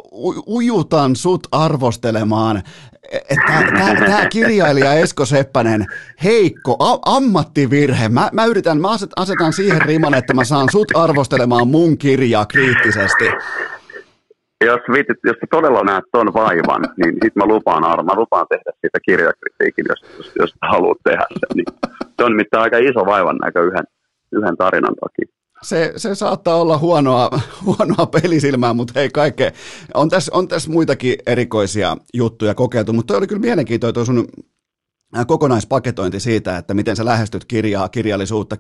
ujutan sut arvostelemaan, että tämä kirjailija Esko Seppänen, heikko ammattivirhe. Mä asetan siihen riman, että mä saan sut arvostelemaan mun kirjaa kriittisesti. Jos todella näet ton vaivan, niin sit mä lupaan tehdä siitä kirjakritiikin, jos haluat tehdä sen. Niin. Se on mitään aika iso vaivan näkö yhden tarinan takia. Se saattaa olla huonoa pelisilmää, mutta ei kaikkea. On tässä muitakin erikoisia juttuja kokeiltu, mutta toi oli kyllä mielenkiintoinen toi sun kokonaispaketointi siitä, että miten sä lähestyt kirjaa, kirjallisuutta,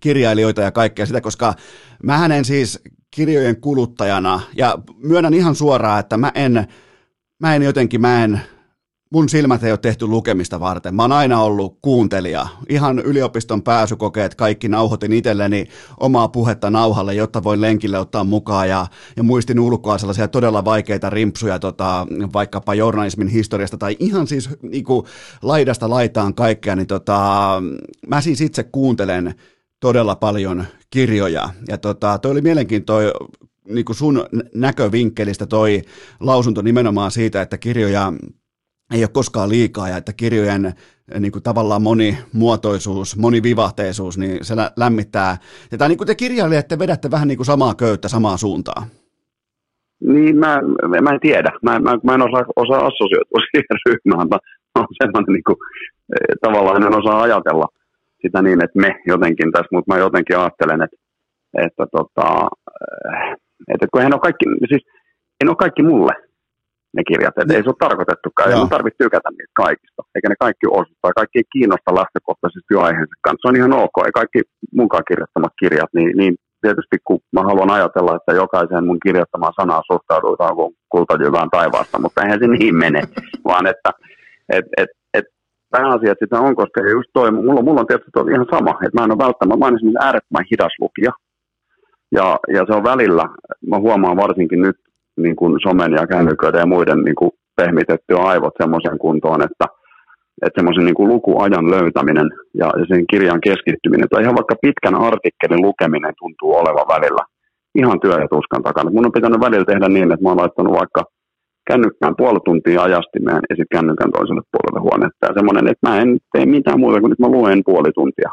kirjailijoita ja kaikkea sitä, koska mähän en siis kirjojen kuluttajana, ja myönnän ihan suoraan, että mä en mun silmät ei ole tehty lukemista varten. Mä oon aina ollut kuuntelija. Ihan yliopiston pääsykokeet kaikki nauhoitin itselleni omaa puhetta nauhalle, jotta voin lenkille ottaa mukaan ja muistin ulkoa sellaisia todella vaikeita rimpsuja vaikkapa journalismin historiasta tai ihan siis niinku laidasta laitaan kaikkea. Niin mä siis itse kuuntelen todella paljon kirjoja ja toi oli mielenkiintoinen niinku sun näkövinkkelistä toi lausunto nimenomaan siitä, että kirjoja ei ole koskaan liikaa ja että kirjojen niin kuin tavallaan monimuotoisuus, monivivahteisuus, niin se lämmittää. Ja tämä niin kuin te kirjailijat, te vedätte vähän niin kuin samaa köyttä, samaa suuntaa. Niin, mä en tiedä. Mä en osaa assosioitua siihen ryhmään. Mä oon sellainen niin kuin, tavallaan en osaa ajatella sitä niin, että me jotenkin tässä, mutta mä jotenkin ajattelen, että kun hän on kaikki, siis en ole kaikki mulle ne kirjat, että ei se ole tarkoitettukaan, ei mun tarvitse tykätä niistä kaikista, eikä ne kaikki osuuttaa, kaikki ei kiinnosta lähtökohtaisesti aiheensa kanssa, se on ihan ok, ei kaikki munkaan kirjoittamat kirjat, niin tietysti kun mä haluan ajatella, että jokaiseen mun kirjoittamaan sanaan suhtaudutaan kuin kultajyvään taivaasta, mutta eihän se niin mene, vaan että pääasia, että sitä on, koska just toi, mulla on tietysti ihan sama, että mä en ole välttämättä, mä oon esimerkiksi äärettömän hidas lukija, ja se on välillä, mä huomaan varsinkin nyt niin kuin somen ja kännyköiden ja muiden niin kuin pehmitettyä aivot semmoisen kuntoon, että semmoisen niin kuin lukuajan löytäminen ja sen kirjan keskittyminen, tai ihan vaikka pitkän artikkelin lukeminen tuntuu olevan välillä ihan työ ja tuskan takana. Mun on pitänyt välillä tehdä niin, että mä oon laittanut vaikka kännykkään puoli tuntia ajastimeen ja sitten kännykän toiselle puolelle huonetta. Ja semmoinen, että mä en tee mitään muuta kuin nyt mä luen puoli tuntia.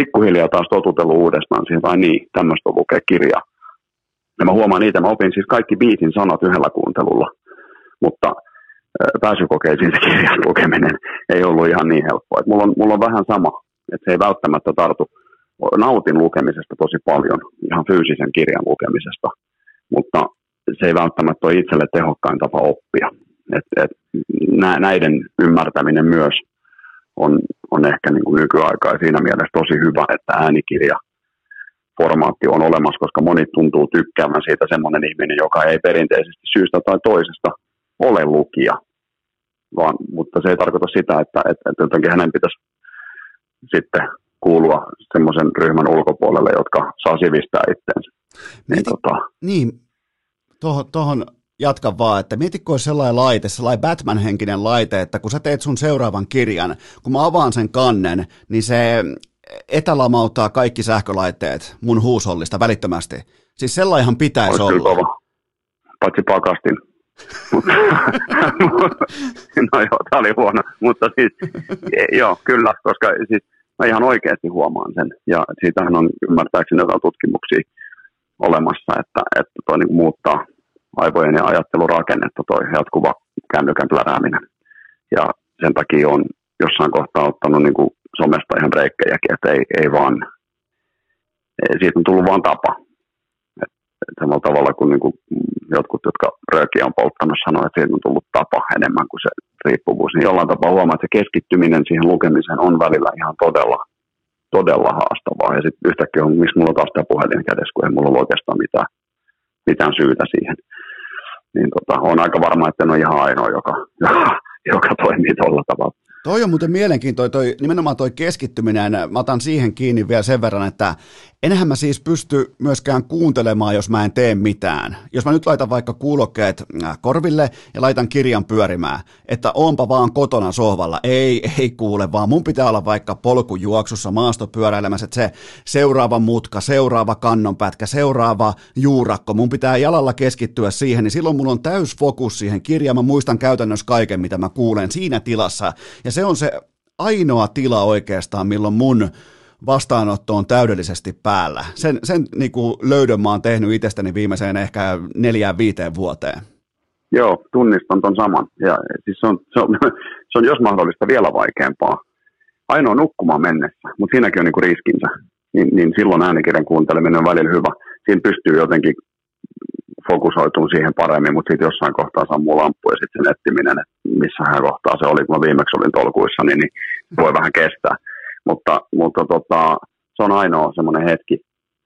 Pikkuhiljaa taas totutellut uudestaan siihen, tai niin, tämmöistä on lukea kirjaa. Ja mä huomaan niitä, mä opin siis kaikki biisin sanat yhdellä kuuntelulla. Mutta pääsykokeisiin se kirjan lukeminen ei ollut ihan niin helppoa. Et mulla on vähän sama, että se ei välttämättä tartu. Nautin lukemisesta tosi paljon, ihan fyysisen kirjan lukemisesta. Mutta se ei välttämättä ole itselle tehokkain tapa oppia. Et näiden ymmärtäminen myös on ehkä niin kuin nykyaikaa siinä mielessä tosi hyvä, että äänikirjaformaatti on olemassa, koska moni tuntuu tykkäämään siitä semmoinen ihminen, joka ei perinteisesti syystä tai toisesta ole lukija. Mutta se ei tarkoita sitä, että jotenkin hänen pitäisi sitten kuulua semmoisen ryhmän ulkopuolelle, jotka saa sivistää itseensä. Tuohon jatkan vaan, että mietitkö olisi sellainen laite, sellainen Batman-henkinen laite, että kun sä teet sun seuraavan kirjan, kun mä avaan sen kannen, niin se etälamauttaa kaikki sähkölaitteet mun huusollista välittömästi. Siis sellainhan pitäisi olla. Olisi kyllä kova, paitsi pakastin. No joo, tää oli huono, mutta siis joo, kyllä, koska siis mä ihan oikeasti huomaan sen, ja siitähän on ymmärtääkseni jotain tutkimuksia olemassa, että toi niin muuttaa aivojen ja ajattelurakennetta toi jatkuva kännykän plärääminen. Ja sen takia on jossain kohtaa ottanut niin kuin somesta ihan breikkejäkin, että ei vaan, siitä on tullut vaan tapa. Et samalla tavalla kuin, niin kuin jotkut, jotka röökiä on polttanut, sanoo, että siitä on tullut tapa enemmän kuin se riippuvuus. Niin jollain tapaa huomaa, että se keskittyminen siihen lukemiseen on välillä ihan todella haastavaa. Ja sitten yhtäkkiä on, miksi mulla on taas tämä puhelin kädessä, kun ei mulla ole oikeastaan mitään syytä siihen. Niin on aika varma, että en ole ihan ainoa, joka toimii tuolla tavalla. Toi on muuten mielenkiintoinen, nimenomaan toi keskittyminen. Mä otan siihen kiinni vielä sen verran, että enhän mä siis pysty myöskään kuuntelemaan, jos mä en tee mitään. Jos mä nyt laitan vaikka kuulokkeet korville ja laitan kirjan pyörimään, että oonpa vaan kotona sohvalla. Ei kuule, vaan mun pitää olla vaikka polkujuoksussa, maastopyöräilemässä, että se seuraava mutka, seuraava kannonpätkä, seuraava juurakko. Mun pitää jalalla keskittyä siihen, niin silloin mulla on täys fokus siihen kirjaan. Mä muistan käytännössä kaiken, mitä mä kuulen siinä tilassa. Ja se on se ainoa tila oikeastaan, milloin mun vastaanotto on täydellisesti päällä. Sen niin kuin löydön mä oon tehnyt itsestäni viimeiseen ehkä 4-5 vuoteen. Joo, tunnistan ton saman. Ja siis se on jos mahdollista vielä vaikeampaa. Ainoa nukkumaan mennessä, mutta siinäkin on niin kuin riskinsä. Niin silloin äänikirjan kuunteleminen on välillä hyvä. Siinä pystyy jotenkin fokusoituun siihen paremmin, mutta sitten jossain kohtaa sammuu lamppu ja sitten se nettiminen, että missähän kohtaa se oli, kun mä viimeksi olin tolkuissa, niin voi vähän kestää. Mutta se on ainoa semmoinen hetki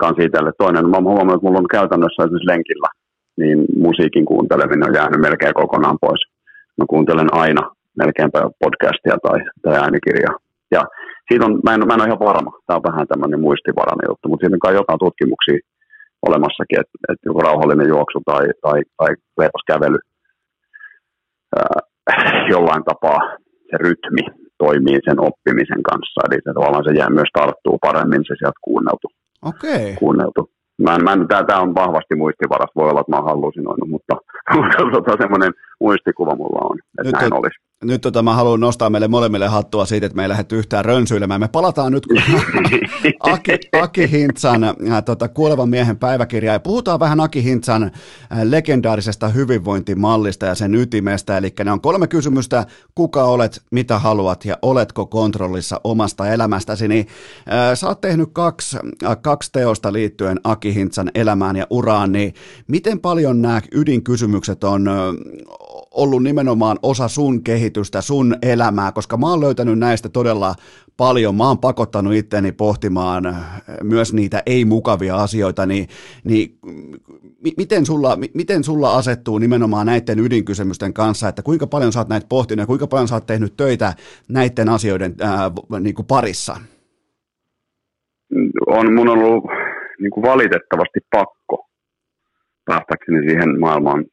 kanssa itselle. Toinen, mä huomannut, että mulla on käytännössä esimerkiksi lenkillä, niin musiikin kuunteleminen on jäänyt melkein kokonaan pois. Mä kuuntelen aina melkeinpä podcastia tai äänikirjaa. Ja siitä on, mä en ole ihan varma, tää on vähän tämmöinen muistivarainen juttu, mutta siitä on jotain tutkimuksia olemassakin, että joku rauhallinen juoksu tai leposkävely jollain tapaa se rytmi toimii sen oppimisen kanssa, eli se tavallaan se jää myös tarttuu paremmin, se sieltä kuunneltu. Tämä on vahvasti muistivaras, voi olla, että mä halluusinoinut, mutta semmoinen muistikuva mulla on, että nyt näin olisi. Nyt mä haluan nostaa meille molemmille hattua siitä, että me ei lähdetty yhtään rönsyilemään. Me palataan nyt Aki Hintsan kuolevan miehen päiväkirjaan ja puhutaan vähän Aki Hintsan legendaarisesta hyvinvointimallista ja sen ytimestä. Eli ne on 3 kysymystä, kuka olet, mitä haluat ja oletko kontrollissa omasta elämästäsi. Niin, sä oot tehnyt kaksi teosta liittyen Aki Hintsan elämään ja uraan, niin miten paljon nämä ydinkysymykset on ollut nimenomaan osa sun kehitystä, sun elämää, koska mä oon löytänyt näistä todella paljon. Mä oon pakottanut itteni pohtimaan myös niitä ei-mukavia asioita, niin miten sulla asettuu nimenomaan näiden ydinkysymysten kanssa, että kuinka paljon sä oot näitä pohtinut ja kuinka paljon sä oot tehnyt töitä näiden asioiden niin kuin parissa? On mun ollut niin kuin valitettavasti pakko päästäkseni siihen maailman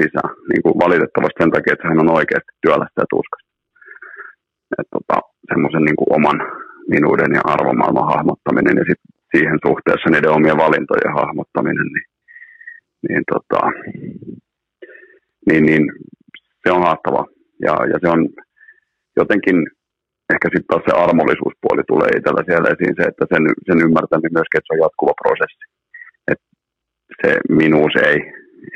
sisään, niin kuin valitettavasti sen takia, että hän on oikeasti työlästä ja tuskasta. Semmoisen niin kuin oman minuuden ja arvomaailman hahmottaminen ja sit siihen suhteessa niiden omien valintojen hahmottaminen, niin se on haastavaa. Ja se on jotenkin, ehkä sitten taas se armollisuuspuoli tulee itsellä siellä esiin, se, että sen ymmärtäminen myöskin, että se on jatkuva prosessi. Että se minuus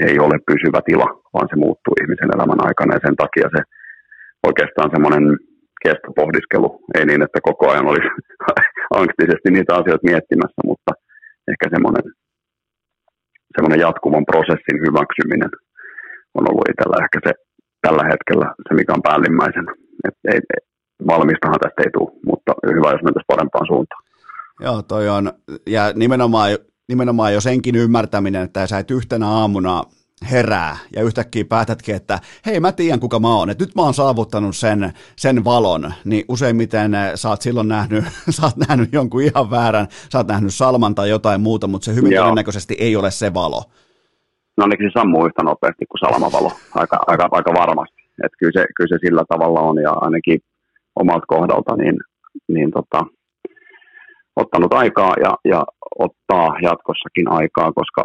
ei ole pysyvä tila, vaan se muuttuu ihmisen elämän aikana ja sen takia se oikeastaan semmoinen kestopohdiskelu, ei niin, että koko ajan olisi anktisesti niitä asioita miettimässä, mutta ehkä semmoinen jatkuvan prosessin hyväksyminen on ollut itsellä ehkä se tällä hetkellä se, mikä on päällimmäisenä. Valmistahan tästä ei tule, mutta hyvä, jos mentäisiin parempaan suuntaan. Joo, toi on, ja nimenomaan jo senkin ymmärtäminen, että sä et yhtenä aamuna herää ja yhtäkkiä päätätkin, että hei, mä tiedän kuka mä oon, että nyt mä oon saavuttanut sen valon, niin useimmiten sä oot silloin nähnyt, sä oot nähnyt jonkun ihan väärän, sä oot nähnyt salman tai jotain muuta, mutta se hyvin todennäköisesti ei ole se valo. No onneksi se sammuu yhtä nopeasti kuin salmavalo, aika varmasti, että kyllä se sillä tavalla on ja ainakin omalta kohdalta ottanut aikaa ja ottaa jatkossakin aikaa, koska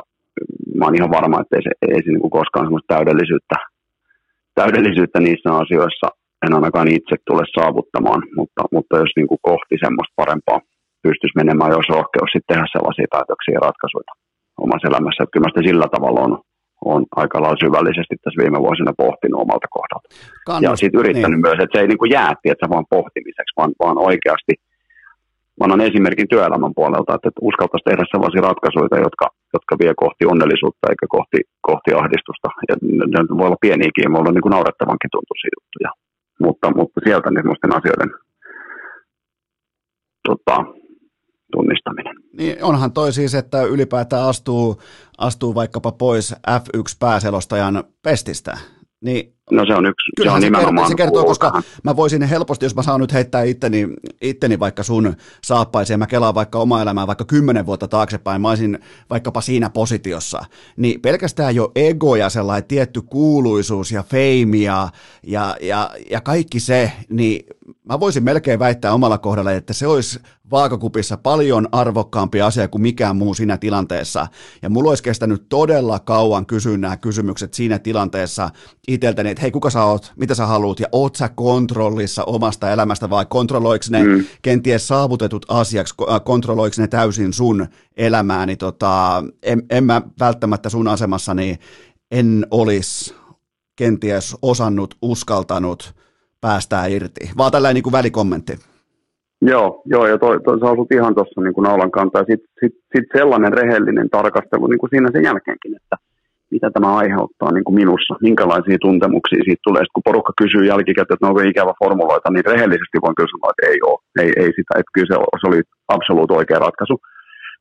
mä oon ihan varma, että ei se niin kuin koskaan semmoista täydellisyyttä niissä asioissa en ainakaan itse tule saavuttamaan, mutta jos niin kuin kohti semmoista parempaa pystyisi menemään, jos rohkeus sitten tehdä sellaisia päätöksiä ja ratkaisuja omassa elämässä, että kyllä mä sitä sillä tavalla on aika lailla syvällisesti tässä viime vuosina pohtinut omalta kohdalta. Ja sitten yrittänyt niin myös, että se ei niin kuin jää, että vaan pohtimiseksi, vaan oikeasti. Mä annan esimerkin työelämän puolelta, että uskaltaisi tehdä sellaisia ratkaisuja, jotka vie kohti onnellisuutta eikä kohti ahdistusta. Ja ne voi olla pieniäkin, voi olla niin kuin naurettavankin tuntuisia juttuja. Mutta sieltä ne semmoisten asioiden tunnistaminen. Niin onhan toi siis, että ylipäätään astuu vaikkapa pois F1-pääselostajan pestistä. Niin, no se on yksi, se on nimenomaan. Se kertoo, koska mä voisin helposti, jos mä saan nyt heittää itteni vaikka sun saappaisiin, mä kelaan vaikka omaa elämää vaikka 10 vuotta taaksepäin, mä olisin vaikkapa siinä positiossa, niin pelkästään jo ego ja sellainen tietty kuuluisuus ja feimi ja kaikki se, niin mä voisin melkein väittää omalla kohdalla, että se olisi vaakakupissa paljon arvokkaampi asia kuin mikään muu siinä tilanteessa. Ja mulla olisi kestänyt todella kauan kysyä nämä kysymykset siinä tilanteessa itseltäni, että hei, kuka sä oot, mitä sä haluut ja oot sä kontrollissa omasta elämästä vai kontrolloiksi ne kenties saavutetut asiaksi, kontrolloiksi ne täysin sun elämääni. Niin en mä välttämättä sun asemassani en olisi kenties osannut, uskaltanut päästää irti. Vaan tällainen niin kuin välikommentti. Joo, ja sä osut ihan tuossa niin kuin naulan kantaa. Sitten sellainen rehellinen tarkastelu niin kuin siinä sen jälkeenkin, että mitä tämä aiheuttaa niin kuin minussa, minkälaisia tuntemuksia siitä tulee. Sitten kun porukka kysyy jälkikäteen, että onko ikävä formuloita, niin rehellisesti voin kyllä sanoa, että ei ole. Ei sitä, että kyllä se oli absoluut oikea ratkaisu.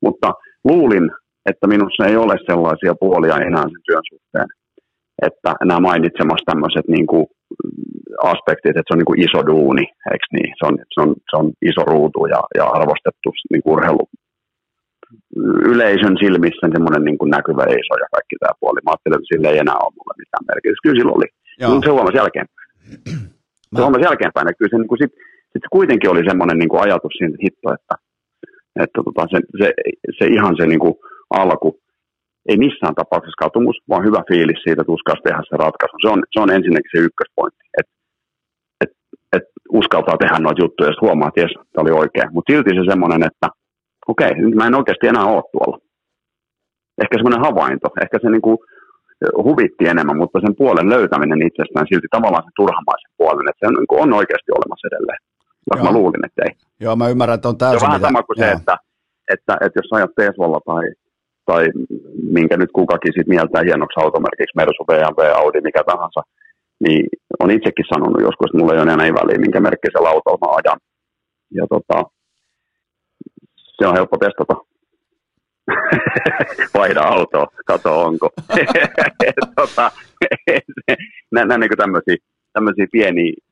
Mutta luulin, että minussa ei ole sellaisia puolia enää sen työn suhteen, että nämä mainitsemassa tämmöiset niin kuin aspektit, että se on niin kuin iso duuni, eikö niin? Se on iso ruutu ja arvostettu niin kuin urheiluyleisön silmissä semmoinen niin kuin näkyvä iso ja kaikki tämä puoli. Mä ajattelin, että sillä ei enää ole mulle mitään merkitystä. Kyllä sillä oli. Se huomasi jälkeenpäin. Se huomasi jälkeenpäin. Ja kyllä se, niin kuin sit se kuitenkin oli semmoinen niin kuin ajatus siinä, että hitto, että se ihan se niin kuin alku, ei missään tapauksessa katumus, vaan hyvä fiilis siitä, että uskalsi tehdä se ratkaisu. Se on ensinnäkin se ykköspointti, että uskaltaa tehdä noita juttuja, jos huomaa, että tämä oli oikein. Mutta silti se semmoinen, että okei, mä en oikeasti enää ole tuolla. Ehkä semmoinen havainto, ehkä se niinku huvitti enemmän, mutta sen puolen löytäminen itsestään silti tavallaan sen turhamaisen puolen, että se on, niinku on oikeasti olemassa edelleen, vaikka mä luulin, että ei. Joo, mä ymmärrän, että on täysin. Se on vähän sama kuin se, että jos ajat Tesvalla tai minkä nyt kukakin sit mieltää hienoksi automerkiksi, Mersu, BMW, Audi, mikä tahansa, niin on itsekin sanonut joskus, että mulla ei ole enää väliä, minkä merkkisellä autolla mä ajan. Ja se on helppo testata. Vaihda autoa, katso onko. Nämä niin kuin tämmöisiä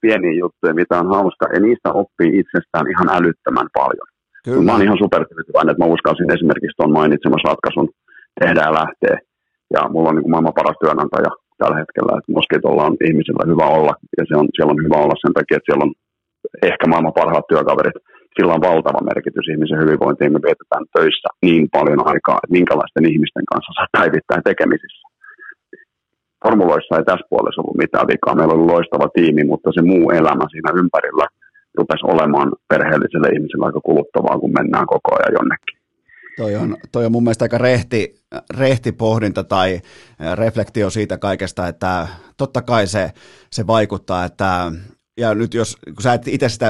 pieniä juttuja, mitä on hauska, ja niistä oppii itsestään ihan älyttömän paljon. Kyllä. Mä oon ihan supertyytyväinen, että mä uskalsin esimerkiksi tuon mainitsemassa ratkaisun tehdä ja lähteä. Ja mulla on niin kuin maailman paras työnantaja tällä hetkellä, että Moskitolla on ihmisellä hyvä olla, ja siellä on hyvä olla sen takia, että siellä on ehkä maailman parhaat työkaverit. Sillä on valtava merkitys ihmisen hyvinvointiin, me vietetään töissä niin paljon aikaa, että minkälaisten ihmisten kanssa saa päivittäin tekemisissä. Formuloissa ei tässä puolessa ollut mitään vikaa, meillä oli loistava tiimi, mutta se muu elämä siinä ympärillä rupesi olemaan perheelliselle ihmiselle aika kuluttavaa, kun mennään koko ajan jonnekin. Toi on mun mielestä aika rehti pohdinta tai reflektio siitä kaikesta, että totta kai se vaikuttaa, että ja nyt jos, kun sä et itse sitä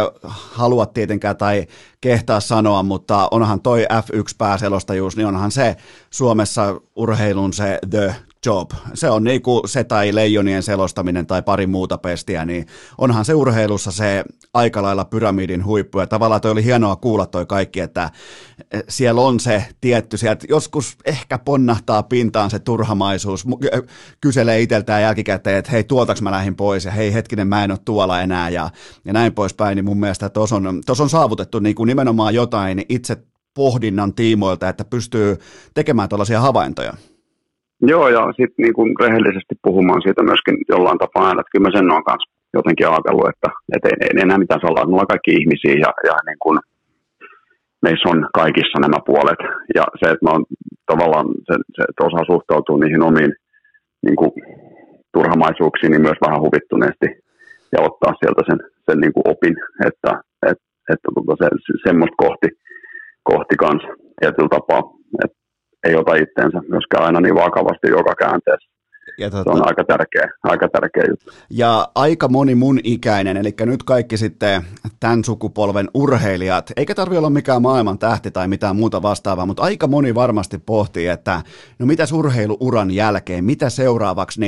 halua tietenkään tai kehtaa sanoa, mutta onhan toi F1-pääselostajuus, niin onhan se Suomessa urheilun se the job. Se on niin kuin se tai leijonien selostaminen tai pari muuta pestiä, niin onhan se urheilussa se aika lailla pyramidin huippu. Ja tavallaan toi oli hienoa kuulla toi kaikki, että siellä on se tietty, sieltä joskus ehkä ponnahtaa pintaan se turhamaisuus, kyselee itseltään jälkikäteen, että hei tuoltaks mä lähdin pois ja hei hetkinen mä en ole tuolla enää ja näin poispäin, niin mun mielestä tuossa on saavutettu niin kuin nimenomaan jotain itse pohdinnan tiimoilta, että pystyy tekemään tuollaisia havaintoja. Joo, ja sitten niin kuin rehellisesti puhumaan siitä myöskin jollain tapaa aina, että kyllä mä sen olen kanssa jotenkin ajatellut, että ei enää mitään salaa, me ollaan kaikki ihmisiä ja niin kuin meissä on kaikissa nämä puolet. Ja se, että mä oon tavallaan, se että osaa suhtautua niihin omiin niin kuin turhamaisuuksiin, niin myös vähän huvittuneesti ja ottaa sieltä sen niin kuin opin, että semmoista kohti kanssa tietyllä tapaa, että ei ota itteensä myöskään aina niin vakavasti joka käänteessä. Se on aika tärkeä juttu. Ja aika moni mun ikäinen, eli nyt kaikki sitten tämän sukupolven urheilijat, eikä tarvitse olla mikään maailman tähti tai mitään muuta vastaavaa, mutta aika moni varmasti pohtii, että no mitäs urheiluuran jälkeen, mitä seuraavaksi,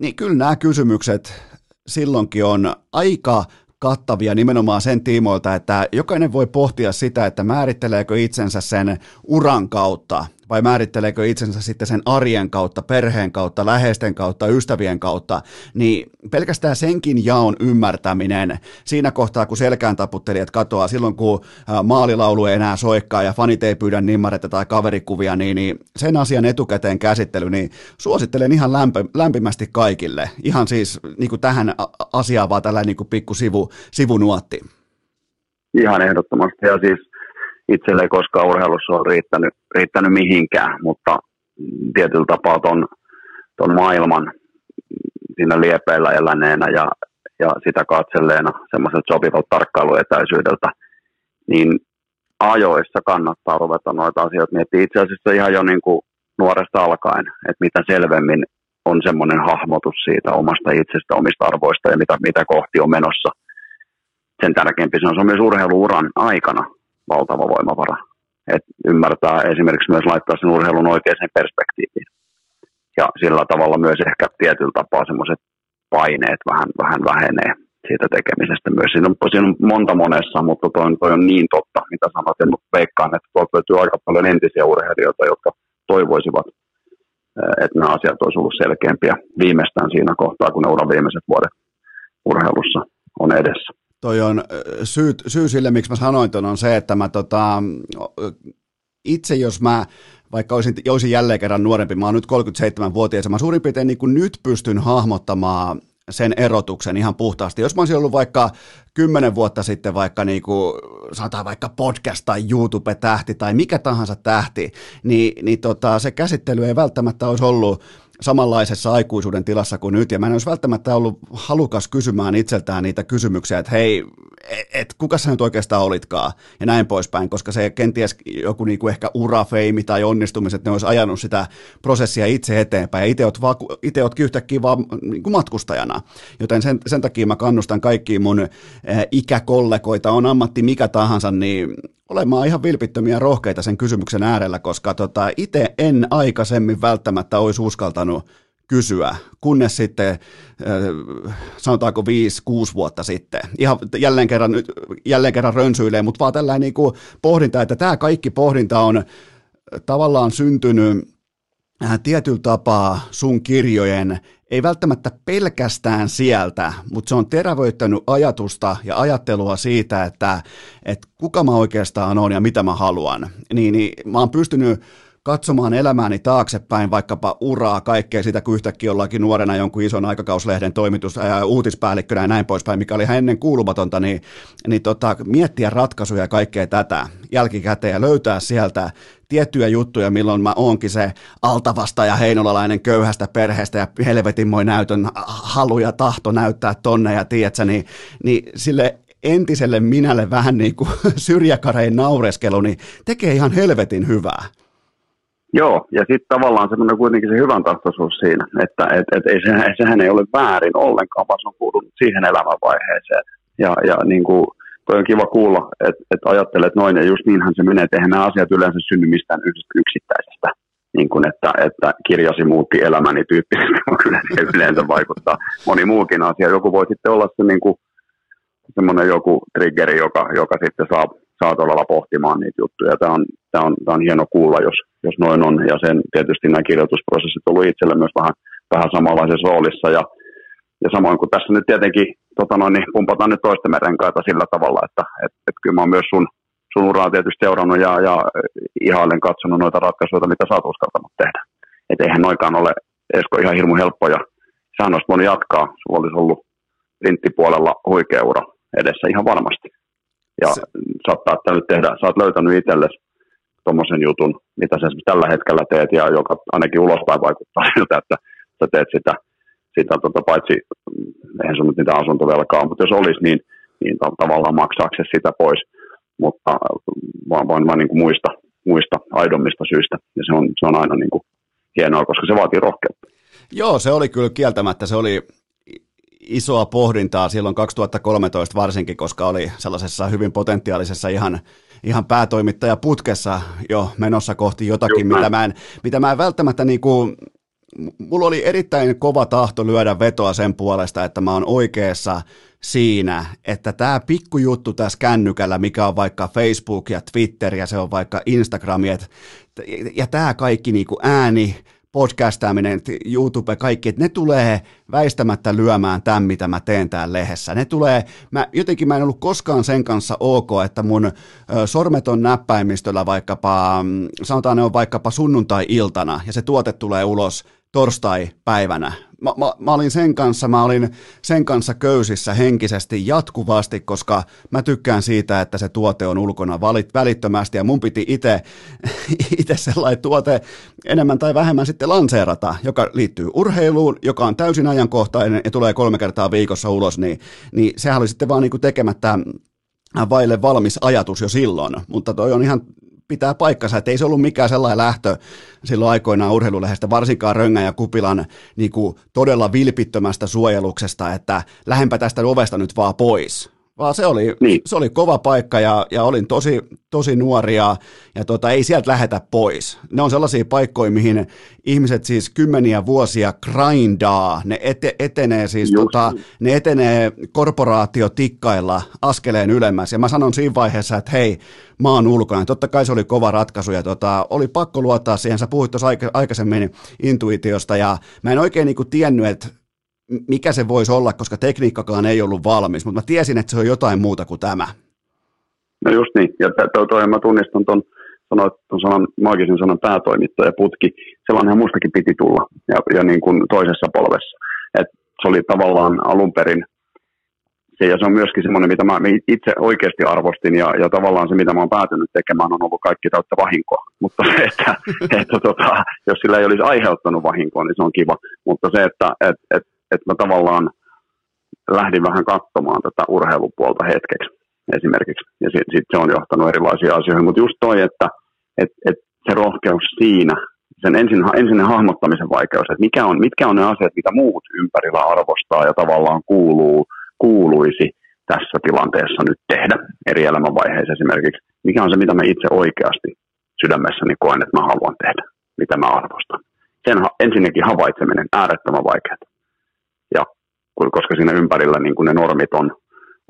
niin kyllä nämä kysymykset silloinkin on aika kattavia nimenomaan sen tiimoilta, että jokainen voi pohtia sitä, että määritteleekö itsensä sen uran kautta vai määritteleekö itsensä sitten sen arjen kautta, perheen kautta, läheisten kautta, ystävien kautta, niin pelkästään senkin jaon ymmärtäminen siinä kohtaa, kun selkään taputtelijat katoaa, silloin kun maalilaulu ei enää soikkaa ja fanit ei pyydä nimmaretta tai kaverikuvia, niin sen asian etukäteen käsittely, niin suosittelen ihan lämpimästi kaikille, ihan siis niin kuin tähän asiaan vaan tällainen niin kuin pikku sivunuotti. Ihan ehdottomasti, ja siis itselle ei koskaan urheilussa ole riittänyt mihinkään, mutta tietyllä tapaa ton maailman siinä liepeillä eläneenä ja sitä katselleena semmoiselta sopivalta tarkkailuetäisyydeltä, niin ajoissa kannattaa ruveta noita asioita miettimään itse asiassa ihan jo niin kuin nuoresta alkaen, että mitä selvemmin on semmoinen hahmotus siitä omasta itsestä, omista arvoista ja mitä kohti on menossa. Sen tärkeämpi se on myös urheiluuran aikana valtava voimavara, että ymmärtää esimerkiksi myös laittaa sen urheilun oikeaan perspektiiviin. Ja sillä tavalla myös ehkä tietyllä tapaa semmoiset paineet vähän vähenee siitä tekemisestä myös. Siinä on monta monessa, mutta toi on niin totta, mitä sanot, ja veikkaan, että tuolta löytyy aika paljon entisiä urheilijoita, jotka toivoisivat, että nämä asiat olisi ollut selkeämpiä viimeistään siinä kohtaa, kun ne uran viimeiset vuodet urheilussa on edessä. Toi on syy sille, miksi mä sanoin ton, on se, että mä itse jos mä vaikka olisin jälleen kerran nuorempi, mä oon nyt 37-vuotias, mä suurin piirtein niin kuin nyt pystyn hahmottamaan sen erotuksen ihan puhtaasti. Jos mä olisin ollut vaikka 10 vuotta sitten vaikka niin kuin, sanotaan vaikka podcast tai YouTube-tähti tai mikä tahansa tähti, niin se käsittely ei välttämättä olisi ollut samanlaisessa aikuisuuden tilassa kuin nyt, ja mä en olisi välttämättä ollut halukas kysymään itseltään niitä kysymyksiä, että hei, että kuka sä nyt oikeastaan olitkaan ja näin poispäin, koska se kenties joku niinku ehkä urafeimi tai onnistumiset, ne olisi ajanut sitä prosessia itse eteenpäin ja itse ootkin yhtäkkiä vaan niinku matkustajana, joten sen takia mä kannustan kaikkia mun ikäkollegoita, on ammatti mikä tahansa, niin olemaan ihan vilpittömiä rohkeita sen kysymyksen äärellä, koska itse en aikaisemmin välttämättä olisi uskaltanut kysyä, kunnes sitten sanotaanko 5-6 vuotta sitten. Ihan jälleen kerran rönsyilee, mutta vaan tällainen niinku pohdinta, että tämä kaikki pohdinta on tavallaan syntynyt tietyllä tapaa sun kirjojen, ei välttämättä pelkästään sieltä, mutta se on terävöittänyt ajatusta ja ajattelua siitä, että kuka mä oikeastaan on ja mitä mä haluan. Niin mä oon pystynyt katsomaan elämääni taaksepäin, vaikkapa uraa, kaikkea sitä, kun yhtäkkiä ollaankin nuorena jonkun ison aikakauslehden toimitus- ja uutispäällikkönä ja näin poispäin, mikä oli ihan ennen kuulumatonta, niin miettiä ratkaisuja ja kaikkea tätä jälkikäteen ja löytää sieltä tiettyjä juttuja, milloin mä oonkin se altavastaja heinolalainen köyhästä perheestä ja helvetinmoi näytön halu ja tahto näyttää tonne ja tiedätkö, niin sille entiselle minälle vähän niin kuin syrjäkarein naureskelu, niin tekee ihan helvetin hyvää. Joo, ja sitten tavallaan semmoinen kuitenkin se hyvän tahtoisuus siinä, että sehän ei ole väärin ollenkaan, vaan se on kuulunut siihen elämänvaiheeseen. Ja niin kuin, toi on kiva kuulla, että ajattelet noin, ja just niinhän se menee, että eihän nämä asiat yleensä synny mistään yksittäisestä, niin kuin että kirjasi muutti elämäni tyyppisesti, kyllä se yleensä vaikuttaa moni muukin asia. Joku voi sitten olla se niin kuin semmoinen joku triggeri, joka sitten saa todella pohtimaan niitä juttuja. Tämä on hieno kuulla, jos noin on. Ja sen tietysti nämä kirjoitusprosessit on ollut itselle myös vähän samanlaisessa roolissa. Ja samoin kuin tässä nyt tietenkin niin pumpataan nyt toistemme renkaita sillä tavalla, että kyllä mä oon myös sun uraa tietysti seurannut ja ihailen katsonut noita ratkaisuja, mitä sä oot uskaltanut tehdä. Et eihän noikaan ole, Esko, ihan hirmu helppoja. Sehän olisi voinut jatkaa. Sulla olisi ollut printtipuolella huikea ura edessä ihan varmasti. Ja sä oot löytänyt itsellesi tommosen jutun, mitä sä tällä hetkellä teet, ja joka ainakin ulospäin vaikuttaa siltä, että sä teet sitä paitsi, eihän sun nyt niitä asuntovelkaa, mutta jos olisi, niin tavallaan maksaako se sitä pois, mutta vaan niin kuin muista aidommista syistä, ja se on aina niin kuin hienoa, koska se vaatii rohkeutta. Joo, se oli kyllä kieltämättä, se oli isoa pohdintaa silloin 2013 varsinkin, koska oli sellaisessa hyvin potentiaalisessa ihan päätoimittajaputkessa jo menossa kohti jotakin, mitä mä en välttämättä niin kuin, mulla oli erittäin kova tahto lyödä vetoa sen puolesta, että mä oon oikeassa siinä, että tämä pikkujuttu tässä kännykällä, mikä on vaikka Facebook ja Twitter ja se on vaikka Instagram ja tämä kaikki niin kuin ääni, podcastaaminen, YouTube, kaikki, että ne tulee väistämättä lyömään tämän, mitä mä teen täällä lehdessä. Ne tulee, mä en ollut koskaan sen kanssa ok, että mun sormet on näppäimistöllä vaikkapa, sanotaan ne on vaikkapa sunnuntai-iltana, ja se tuote tulee ulos torstai-päivänä. Mä olin sen kanssa köysissä henkisesti jatkuvasti, koska mä tykkään siitä, että se tuote on ulkona välittömästi ja mun piti itse sellainen tuote enemmän tai vähemmän sitten lanseerata, joka liittyy urheiluun, joka on täysin ajankohtainen ja tulee 3 kertaa viikossa ulos, niin sehän oli sitten vaan niinku tekemättä vaille valmis ajatus jo silloin, mutta toi on ihan pitää paikkansa, että ei se ollut mikään sellainen lähtö silloin aikoinaan urheilulehdestä, varsinkaan Röngän ja Kupilan niin kuin todella vilpittömästä suojeluksesta, että lähdenpä tästä ovesta nyt vaan pois. Vaan se oli kova paikka ja olin tosi nuori ja ei sieltä lähetä pois. Ne on sellaisia paikkoja, mihin ihmiset siis kymmeniä vuosia grindaa. Ne etenee siis ne etenee korporaatiotikkailla askeleen ylemmäs. Ja mä sanon siinä vaiheessa, että hei, mä oon ulkona. Totta kai se oli kova ratkaisu ja oli pakko luottaa siihen. Sä puhuit tuossa aikaisemmin intuitiosta ja mä en oikein niin kuin tiennyt, että mikä se voisi olla, koska tekniikkakaan ei ollut valmis, mutta mä tiesin, että se on jotain muuta kuin tämä. No just niin, ja mä tunnistan tuon sanan, maagisen sanan päätoimittajaputki, sellainenhan mustakin piti tulla, ja niin kuin toisessa polvessa. Et se oli tavallaan alun perin, ja se on myöskin semmoinen, mitä mä itse oikeasti arvostin, ja tavallaan se, mitä mä oon päätynyt tekemään, on ollut kaikki täyttä vahinkoa. Mutta se, että jos sillä ei olisi aiheuttanut vahinkoa, niin se on kiva, mutta se, että mä tavallaan lähdin vähän katsomaan tätä urheilupuolta hetkeksi esimerkiksi. Ja sitten se on johtanut erilaisia asioita. Mutta just toi, että se rohkeus siinä, sen ensin hahmottamisen vaikeus, että mitkä on ne asiat, mitä muut ympärillä arvostaa ja tavallaan kuuluisi tässä tilanteessa nyt tehdä eri elämänvaiheissa esimerkiksi. Mikä on se, mitä mä itse oikeasti sydämessäni koen, että mä haluan tehdä, mitä mä arvostan. Sen ensinnäkin havaitseminen äärettömän vaikeaa. Ja koska siinä ympärillä niin kun ne normit on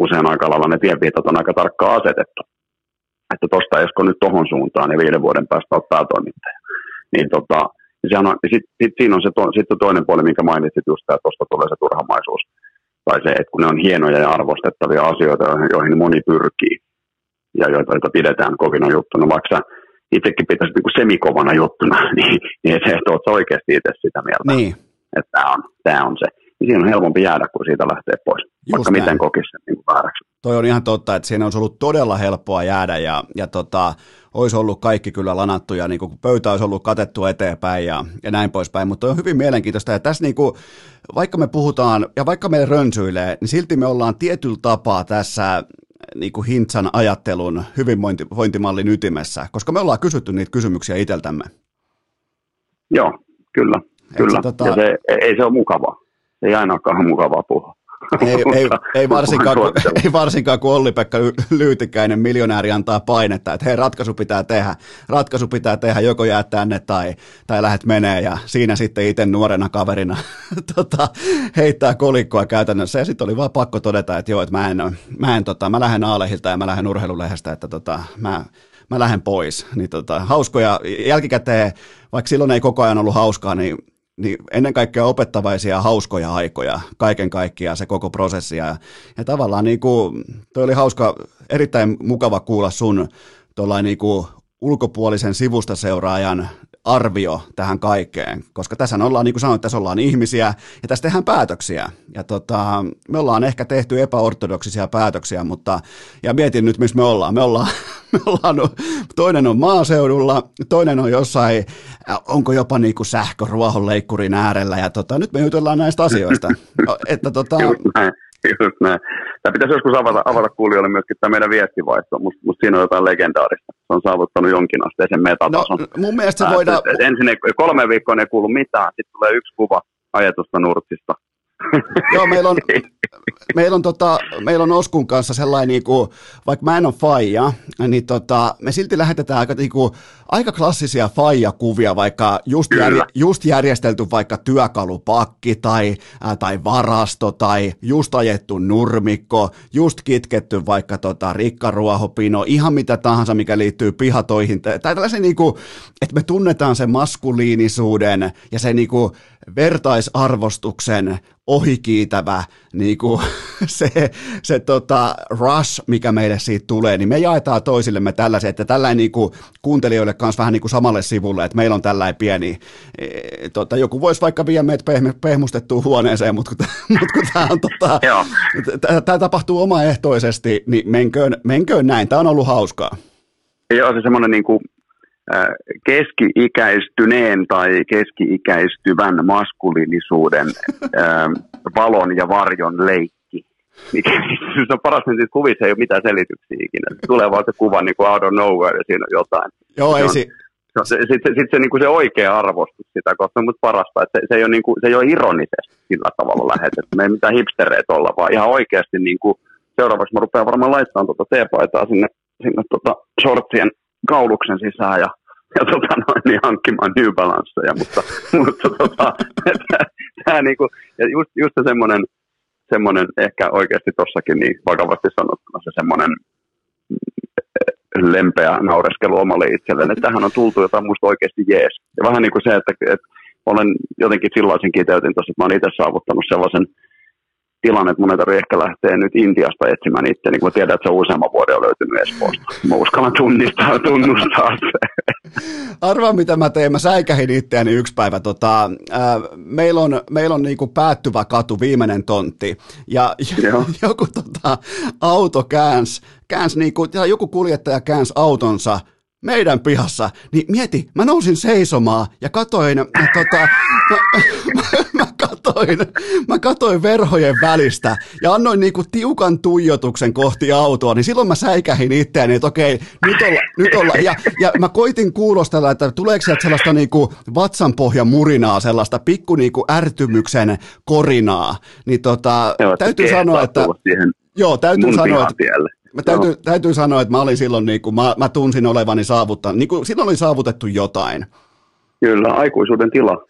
usein aika lailla, ne tienviitat on aika tarkkaan asetettu. Että tuosta josko nyt tohon suuntaan ja 5 vuoden päästä olet päätoimittaja. Niin sitten siinä on se toinen puoli, minkä mainitsit just, että tuosta tulee se turhamaisuus. Tai se, että kun ne on hienoja ja arvostettavia asioita, joihin moni pyrkii ja joita pidetään kovina juttuna, vaikka sä itsekin pitäisi niin kuin semikovana juttuna, niin se, että oot sä oikeasti itse sitä mieltä, niin. Että tämä on se. Niin siinä on helpompi jäädä, kun siitä lähtee pois, just vaikka näin. Miten kokisi sen niin vääräksi. Toi on ihan totta, että siinä olisi ollut todella helppoa jäädä ja olisi ollut kaikki kyllä lanattu ja niin kuin pöytä olisi ollut katettu eteenpäin ja näin poispäin, mutta on hyvin mielenkiintoista ja tässä niin kuin, vaikka me puhutaan ja vaikka meille rönsyilee, niin silti me ollaan tietyllä tapaa tässä niin kuin Hintsan ajattelun hyvinvointimallin ytimessä, koska me ollaan kysytty niitä kysymyksiä itseltämme. Joo, kyllä. Ja se, ei se ole mukavaa, ei ainakaan mukavaa puhua. Ei varsinkaan, kun Olli-Pekka Lyytikäinen miljonääri antaa painetta, että hei, ratkaisu pitää tehdä, joko jää tänne tai lähdet menee, ja siinä sitten itse nuorena kaverina heittää kolikkoa käytännössä, ja sitten oli vaan pakko todeta, että joo, että mä lähden Aalehilta ja mä lähden urheilulehdestä, että mä lähden pois, niin hauskoja jälkikäteen, vaikka silloin ei koko ajan ollut hauskaa, niin ennen kaikkea opettavaisia hauskoja aikoja, kaiken kaikkiaan se koko prosessi. Ja tavallaan niin kuin, toi oli hauska, erittäin mukava kuulla sun niin kuin ulkopuolisen sivusta seuraajan arvio tähän kaikkeen. Koska tässä ollaan, niin kuin sanoin, tässä ollaan ihmisiä ja tässä tehdään päätöksiä. Ja me ollaan ehkä tehty epäortodoksisia päätöksiä, mutta ja mietin nyt, missä me ollaan. Toinen on maaseudulla, toinen on jossain, onko jopa niin kuin sähköruohonleikkurin äärellä, ja nyt me jutellaan näistä asioista. Että Just näin. Tämä pitäisi joskus avata kuulijoille myöskin tämä meidän viestivaihto, mutta siinä on jotain legendaarista. Se on saavuttanut jonkin asteisen metatason. No, mun mielestä se voidaan... Ensin 3 viikkoa ei kuulu mitään, sitten tulee 1 kuva ajatusta nurtsista. Joo, meillä on Oskun kanssa sellainen, niin kuin, vaikka mä en ole faija, niin me silti lähetetään aika klassisia faija-kuvia, vaikka just järjestelty vaikka työkalupakki tai varasto tai just ajettu nurmikko, just kitketty vaikka rikkaruohopino, ihan mitä tahansa, mikä liittyy pihatoihin. Tai tällaisen, niin kuin, että me tunnetaan sen maskuliinisuuden ja sen niin kuin, vertaisarvostuksen ohikiitävä niin kuin se rush, mikä meille siitä tulee, niin me jaetaan toisillemme tällaisia, että tällainen niin kuin kuuntelijoille kanssa vähän niin kuin samalle sivulle, että meillä on tällainen pieni, joku voisi vaikka viedä meitä pehmustettua huoneeseen, mutta kun tämä on, tämä tapahtuu omaehtoisesti, niin menköön näin, tämä on ollut hauskaa. Joo, se semmoinen niin kuin keski-ikäistyneen tai keski-ikäistyvän maskuliinisuuden valon ja varjon leikki. Se on paras, että kuvissa ei ole mitään selityksiä ikinä. Tulee vaan se kuva niin kuin out of nowhere ja siinä on jotain. Joo, Sitten se, niin kuin se oikea arvostus sitä kohtaa on musta parasta, että se ei ole ironisesti sillä tavalla lähetetty. Me ei mitään hipstereitä olla, vaan ihan oikeasti niin kuin, seuraavaksi mä rupean varmaan laittamaan teepaitaa sinne shortsien kauluksen sisään ja hankkimaan New Balanceja, mutta tämä niinku, ja just semmoinen ehkä oikeasti tossakin niin vakavasti sanottuna se semmoinen lempeä naureskelu omalle itselleen, että tähän on tultu jotain musta oikeasti jees. Ja vähän niin kuin se, että olen jotenkin sillaisin kiteytin tuossa, että mä oon itse saavuttanut sellaisen tilanne, että mun ei tarvitse ehkä lähteä nyt Intiasta etsimään itse, niin kuin mä tiedän, että se on useamman vuoden on löytynyt Espoosta. Mä uskallan tunnustaa se. Arvaa, mitä mä tein. Mä säikähin itseäni 1 päivä. Meillä on niinku päättyvä katu, viimeinen tontti, ja joku auto käänsi, joku kuljettaja käänsi autonsa meidän pihassa, niin mieti, mä nousin seisomaan ja katoin, mä katoin verhojen välistä ja annoin niinku tiukan tuijotuksen kohti autoa, niin silloin mä säikähin itseäni, että okei, nyt olla. Ja mä koitin kuulostella, että tuleeko sieltä sellaista niinku vatsanpohjan murinaa, sellaista pikku niinku ärtymyksen korinaa, niin täytyy sanoa, että... Joo, täytyy sanoa, että mä olin silloin, niin kuin, mä tunsin olevani saavuttanut, niin kuin silloin oli saavutettu jotain. Kyllä, aikuisuuden tila.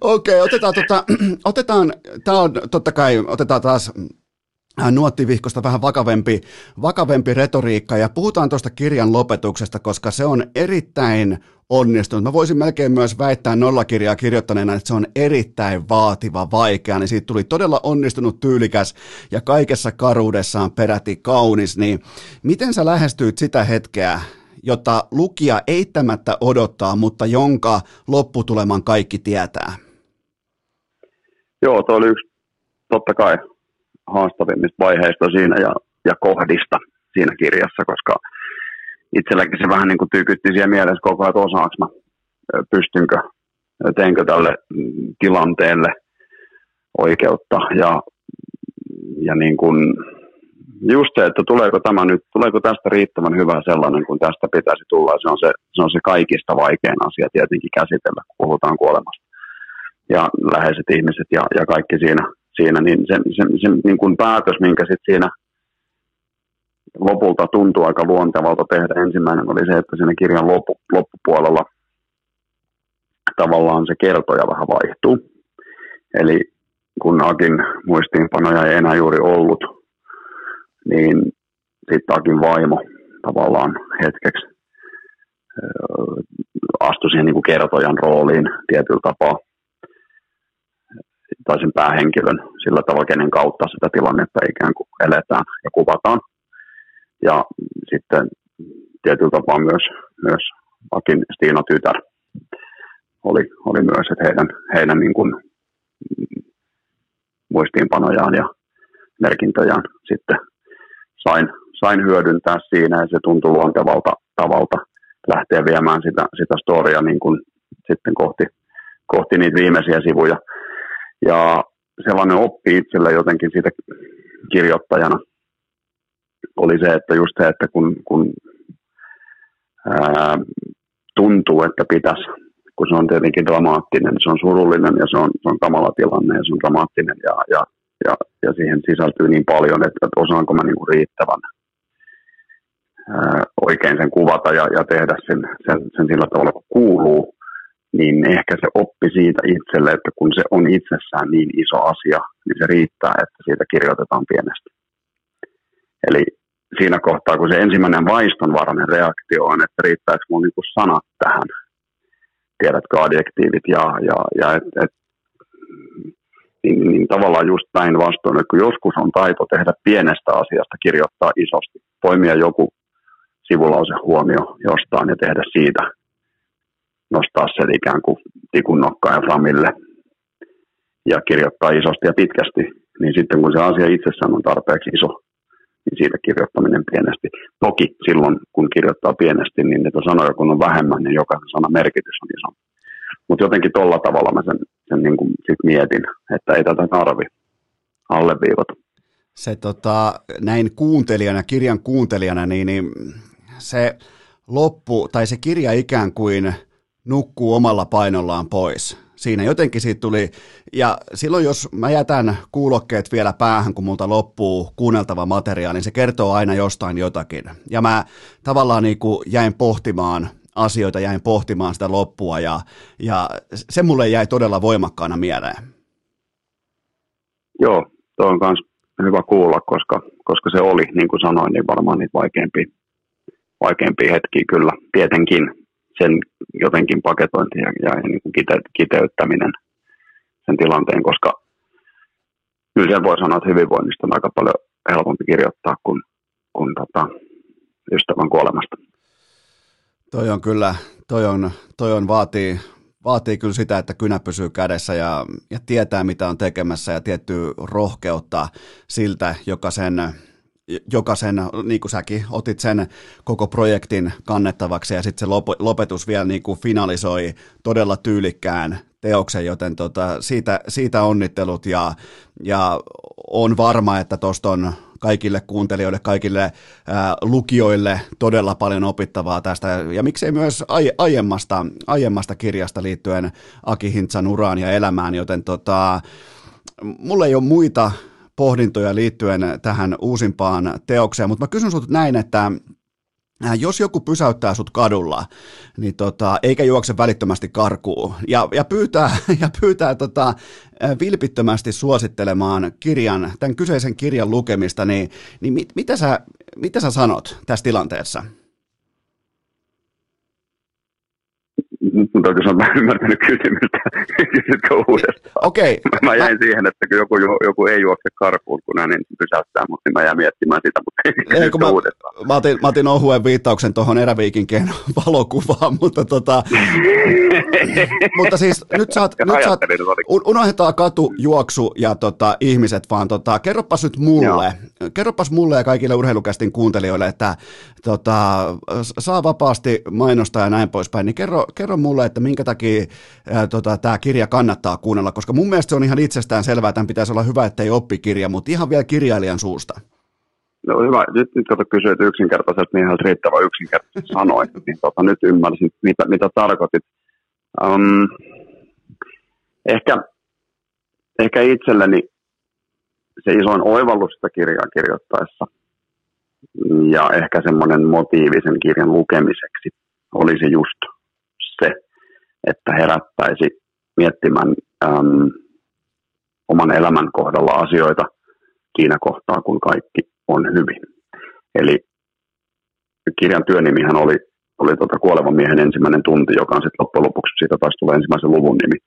Okei, otetaan, tämä on totta kai, otetaan taas nuottivihkosta vähän vakavempi retoriikka ja puhutaan tuosta kirjan lopetuksesta, koska se on erittäin onnistunut. Mä voisin melkein myös väittää nollakirjaa kirjoittaneena, että se on erittäin vaativa, vaikea, niin siitä tuli todella onnistunut, tyylikäs ja kaikessa karuudessaan peräti kaunis. Niin miten sä lähestyit sitä hetkeä, jota lukija eittämättä odottaa, mutta jonka lopputuleman kaikki tietää? Joo, toi oli yksi totta kai haastavimmista vaiheista siinä ja kohdista siinä kirjassa, koska itselläkin se vähän niin kuin tyykytti siellä mielessä koko ajan, että osaanko mä, pystynkö, teenkö tälle tilanteelle oikeutta. Ja niin kuin just se, että tuleeko tästä riittävän hyvä sellainen, kun tästä pitäisi tulla. Ja se on se kaikista vaikein asia tietenkin käsitellä, kun puhutaan kuolemasta. Ja läheiset ihmiset ja kaikki siinä niin se niin kuin päätös, minkä sitten siinä... Lopulta tuntui aika luontevalta tehdä. Ensimmäinen oli se, että siinä kirjan loppupuolella tavallaan se kertoja vähän vaihtuu. Eli kun Akin muistiinpanoja ei enää juuri ollut, niin sitten Akin vaimo tavallaan hetkeksi astui siihen niin kuin kertojan rooliin tietyllä tapaa. Tai sen päähenkilön sillä tavalla, kenen kautta sitä tilannetta ikään kuin eletään ja kuvataan. Ja sitten tietyllä tapaa myös Akin Stiina tytär oli myös, että heidän niin kuin muistiinpanojaan ja merkintöjään sitten sain hyödyntää siinä, ja se tuntui luontevalta tavalta lähteä viemään sitä storia niin kuin sitten kohti niitä viimeisiä sivuja. Ja sellainen oppi itselle jotenkin siitä kirjoittajana oli se, että just se, että kun tuntuu, että pitäisi, kun se on tietenkin dramaattinen, se on surullinen ja se on kamala tilanne ja se on dramaattinen ja siihen sisältyy niin paljon, että osaanko mä niinku riittävän oikein sen kuvata ja tehdä sen sillä tavalla, kun kuuluu, niin ehkä se oppi siitä itselle, että kun se on itsessään niin iso asia, niin se riittää, että siitä kirjoitetaan pienesti. Eli siinä kohtaa, kun se ensimmäinen vaistonvarainen reaktio on, että riittääkö mun niinku sanat tähän, tiedätkö, adjektiivit ja niin tavallaan just näin vastoin, että kun joskus on taito tehdä pienestä asiasta, kirjoittaa isosti, poimia joku sivulause huomio jostain ja tehdä siitä, nostaa sen ikään kuin tikun nokkaan framille ja kirjoittaa isosti ja pitkästi, niin sitten kun se asia itsessään on tarpeeksi iso, niin siitä kirjoittaminen pienesti. Toki silloin, kun kirjoittaa pienesti, niin niitä sanoja, kun on vähemmän, niin jokaisen sanan merkitys on iso. Mutta jotenkin tolla tavalla mä sen niin kuin sit mietin, että ei tätä tarvi alleviivata. Se näin kuuntelijana, kirjan kuuntelijana, niin se loppu, tai se kirja ikään kuin nukkuu omalla painollaan pois. Siinä jotenkin siitä tuli, ja silloin jos mä jätän kuulokkeet vielä päähän, kun multa loppuu kuunneltava materiaali, niin se kertoo aina jostain jotakin. Ja mä tavallaan niin kuin jäin pohtimaan asioita, jäin pohtimaan sitä loppua, ja se mulle jäi todella voimakkaana mieleen. Joo, toi on myös hyvä kuulla, koska se oli, niin kuin sanoin, niin varmaan niitä vaikeampia hetkiä kyllä, tietenkin. Sen jotenkin paketointi ja niin kuin kiteyttäminen sen tilanteen, koska kyllä sen voi sanoa, että hyvinvoinnista on aika paljon helpompi kirjoittaa kuin ystävän kuolemasta. Toi on kyllä, toi on vaatii kyllä sitä, että kynä pysyy kädessä ja tietää, mitä on tekemässä ja tiettyä rohkeutta siltä, joka sen jokaisen, niin kuin säkin otit sen koko projektin kannettavaksi ja sitten se lopetus vielä niin kuin finalisoi todella tyylikkään teoksen, joten siitä onnittelut ja on varma, että tuosta on kaikille kuuntelijoille, kaikille lukijoille todella paljon opittavaa tästä ja miksei myös aiemmasta kirjasta liittyen Aki Hintsan uraan ja elämään, joten mulla ei ole muita pohdintoja liittyen tähän uusimpaan teokseen, mutta mä kysyn sut näin, että jos joku pysäyttää sut kadulla, niin eikä juokse välittömästi karkuun ja pyytää vilpittömästi suosittelemaan tämän kyseisen kirjan lukemista, niin mitä sä sanot tässä tilanteessa? Mutta oikeastaan mä en ymmärtänyt kysymystä. Kysytkö uudestaan? Okei. Okay. Mä jäin siihen, että kun joku ei juokse karkuun, kun hän pysäyttää, mutta mä jäin miettimään sitä, mutta ei uudestaan. Mä otin ohuen viittauksen tuohon Eräviikinkien valokuvaan, mutta mutta siis nyt sä oot unohdetaan katujuoksu ja ihmiset, vaan kerropas mulle ja kaikille urheilukästin kuuntelijoille, että saa vapaasti mainostaa ja näin poispäin, niin kerro mulle, että minkä takia tämä kirja kannattaa kuunnella, koska mun mielestä se on ihan itsestään selvää, tämän pitäisi olla hyvä, ettei oppikirja, mutta ihan vielä kirjailijan suusta. No hyvä, nyt kato kysyit yksinkertaisesti, niin ihan riittävän yksinkertaisesti sanoit, niin nyt ymmärsin, mitä tarkoitit. Ehkä itselleni se isoin oivallus sitä kirjaa kirjoittaessa ja ehkä semmoinen motiivi sen kirjan lukemiseksi olisi just se, että herättäisi miettimään oman elämän kohdalla asioita siinä kohtaa, kun kaikki on hyvin. Eli kirjan työnimihän oli Kuolevan miehen ensimmäinen tunti, joka on sitten loppujen lopuksi, siitä taas tulee ensimmäisen luvun nimi.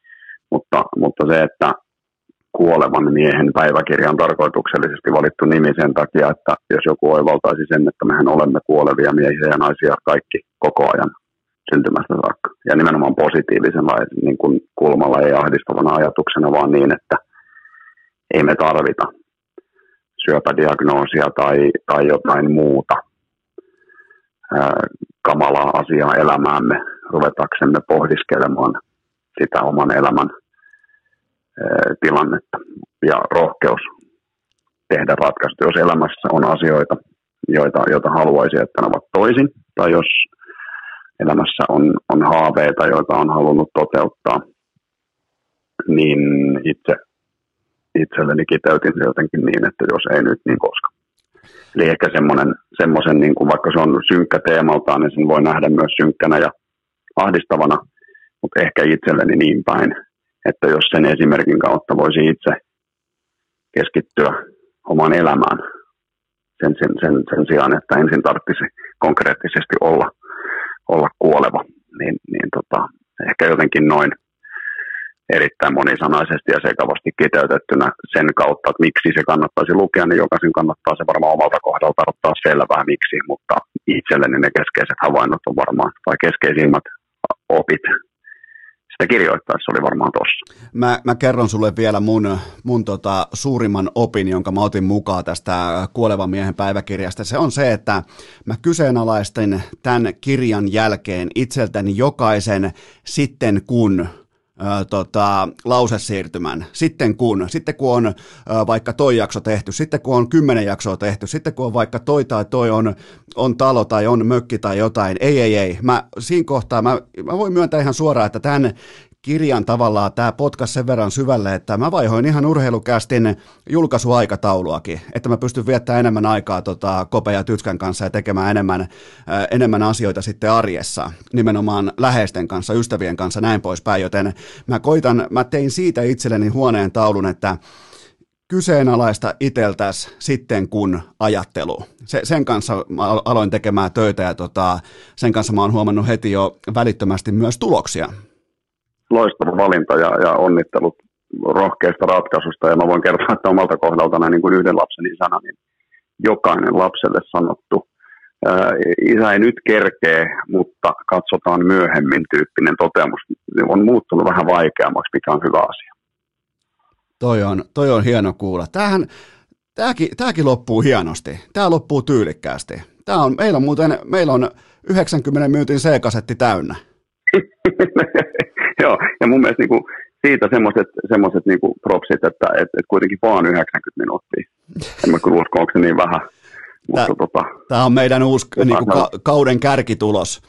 Mutta se, että Kuolevan miehen päiväkirja on tarkoituksellisesti valittu nimi sen takia, että jos joku oivaltaisi sen, että mehän olemme kuolevia miehiä ja naisia kaikki koko ajan syntymästä saakka. Ja nimenomaan positiivisella niin kuin kulmalla, ei ahdistavana ajatuksena, vaan niin, että ei me tarvita syöpädiagnoosia tai jotain muuta kamalaa asiaa elämäämme ruvetaksemme pohdiskelemaan sitä oman elämän tilannetta. Ja rohkeus tehdä ratkaisuja, jos elämässä on asioita, joita haluaisi, että ne ovat toisin, tai jos elämässä on haaveita, joita on halunnut toteuttaa, niin itselleni kiteytin se jotenkin niin, että jos ei nyt, niin koska. Eli ehkä semmoisen, niin kuin vaikka se on synkkä teemaltaan, niin sen voi nähdä myös synkkänä ja ahdistavana, mutta ehkä itselleni niin päin, että jos sen esimerkin kautta voisi itse keskittyä omaan elämään sen sijaan, että ensin tarvitsisi konkreettisesti olla kuoleva, niin ehkä jotenkin noin erittäin monisanaisesti ja sekavasti kiteytettynä sen kautta, että miksi se kannattaisi lukea, niin jokaisen kannattaa se varmaan omalta kohdalta ottaa selvää miksi, mutta itselleni ne keskeiset havainnot on varmaan, tai keskeisimmät opit sitä kirjoittaessa oli varmaan tossa. Mä kerron sulle vielä mun suurimman opin, jonka mä otin mukaan tästä Kuolevan miehen päiväkirjasta. Se on se, että mä kyseenalaistin tämän kirjan jälkeen itseltäni jokaisen sitten kun lausesiirtymän, sitten kun on vaikka toi jakso tehty, sitten kun on 10 jaksoa tehty, sitten kun on vaikka toi tai toi on talo tai on mökki tai jotain, ei, siinä kohtaa mä voin myöntää ihan suoraan, että tämän kirjan tavallaan tämä potkas sen verran syvälle, että mä vaihoin ihan urheilukästin julkaisuaikatauluakin, että mä pystyn viettämään enemmän aikaa Kope ja Tytskän kanssa ja tekemään enemmän asioita sitten arjessa, nimenomaan läheisten kanssa, ystävien kanssa, näin poispäin, joten mä tein siitä itselleni huoneen taulun, että kyseenalaista iteltäs sitten kun ajattelu. Sen kanssa mä aloin tekemään töitä ja sen kanssa mä oon huomannut heti jo välittömästi myös tuloksia. Loistava valinta ja onnittelut rohkeista ratkaisusta, ja mä voin kertoa, että omalta kohdaltani niin kuin yhden lapsen isänä, niin jokainen lapselle sanottu isä ei nyt kerkee, mutta katsotaan myöhemmin -tyyppinen toteamus on muuttunut vähän vaikeammaksi, mikä on hyvä asia. Toi on hieno kuulla. Tämähän Tämäkin loppuu hienosti. Tämä loppuu tyylikkäästi. Meillä on 90 minuutin C-kasetti täynnä. Joo, ja mun mielestä niinku siitä semmoiset niinku propsit, että et kuitenkin vaan 90 minuuttia. En mä kyllä usko, onko se niin vähän. Tämä on meidän uusi niinku kauden kärkitulos.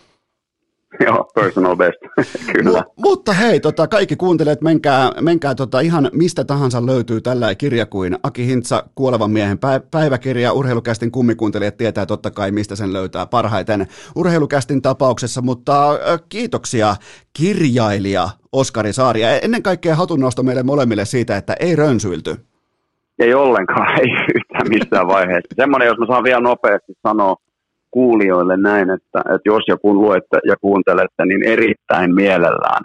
Joo, personal best, kyllä. Mutta hei, kaikki kuuntelijat, menkää ihan mistä tahansa löytyy tällainen kirja kuin Aki Hintsa, Kuolevan miehen päiväkirja. Urheilukästin kummikuuntelijat tietää totta kai, mistä sen löytää parhaiten Urheilukästin tapauksessa, mutta kiitoksia kirjailija Oskari Saari. Ennen kaikkea hatunnosto meille molemmille siitä, että ei rönsyilty. Ei ollenkaan, ei yhtään missään vaiheessa. Semmoinen, jos mä saan vielä nopeasti sanoa kuulijoille näin, että jos ja kun luette ja kuuntelette, niin erittäin mielellään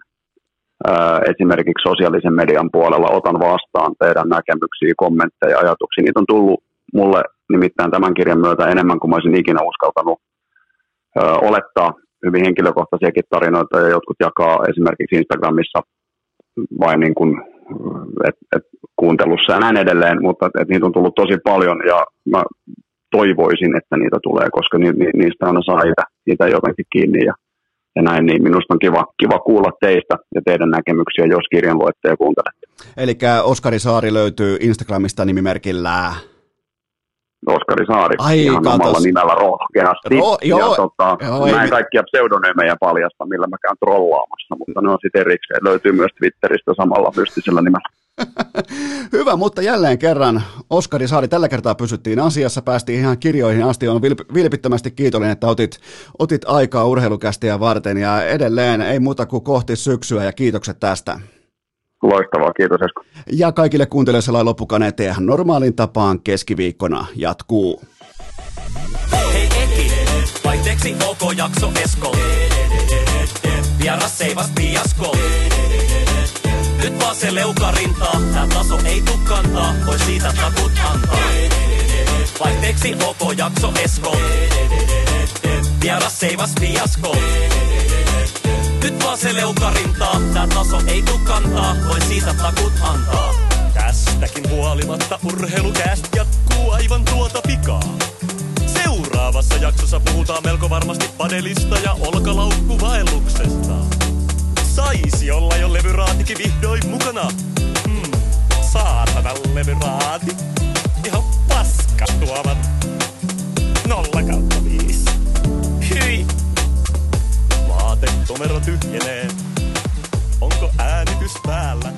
esimerkiksi sosiaalisen median puolella otan vastaan teidän näkemyksiä, kommentteja, ajatuksia. Niitä on tullut mulle nimittäin tämän kirjan myötä enemmän kuin mä olisin ikinä uskaltanut olettaa, hyvin henkilökohtaisiakin tarinoita, ja jotkut jakaa esimerkiksi Instagramissa vain niin kuin kuuntelussa ja näin edelleen, mutta et niitä on tullut tosi paljon ja mä toivoisin, että niitä tulee, koska niistä aina saa niitä jotenkin kiinni ja näin, niin minusta on kiva kuulla teistä ja teidän näkemyksiä, jos kirjan luette ja kuuntelette. Eli Oskari Saari löytyy Instagramista nimimerkillä Oskari Saari, ihan omalla nimellä rohkeasti. Mä en kaikkia pseudonyymejä paljasta, millä mä käyn trollaamassa, mutta ne on sitten erikseen. Löytyy myös Twitteristä samalla mystisellä nimellä. Hyvä, mutta jälleen kerran Oskari Saari, tällä kertaa pysyttiin asiassa, päästiin ihan kirjoihin asti. On vilpittömästi kiitollinen, että otit aikaa Urheilukästiä varten, ja edelleen ei muuta kuin kohti syksyä, ja kiitokset tästä. Loistavaa, kiitos Esko. Ja kaikille kuuntelijoille sellainen loppukaneeteen normaalin tapaan keskiviikkona jatkuu. Hei Eki, vaihteeksi OK jakso Esko. Vieras seivas piasko. Nyt vaan se leuka rintaa, tää taso ei tuu kantaa, voi siitä takut antaa. Vaihteeksi OK jakso Esko. Vieras seivas piasko. Nyt vaan se leuka rintaa, tää taso ei tuu kantaa, voi siitä takut antaa. Tästäkin huolimatta Urheilucast jatkuu aivan tuota pikaa. Seuraavassa jaksossa puhutaan melko varmasti padelista ja olkalaukkuvaelluksesta. Saisi olla jo levyraatikin vihdoin mukana. Saatana levyraati. Ihan paska tuomat. 0/5. Hyi. Vaatetomero tyhjenee. Onko äänitys päällä?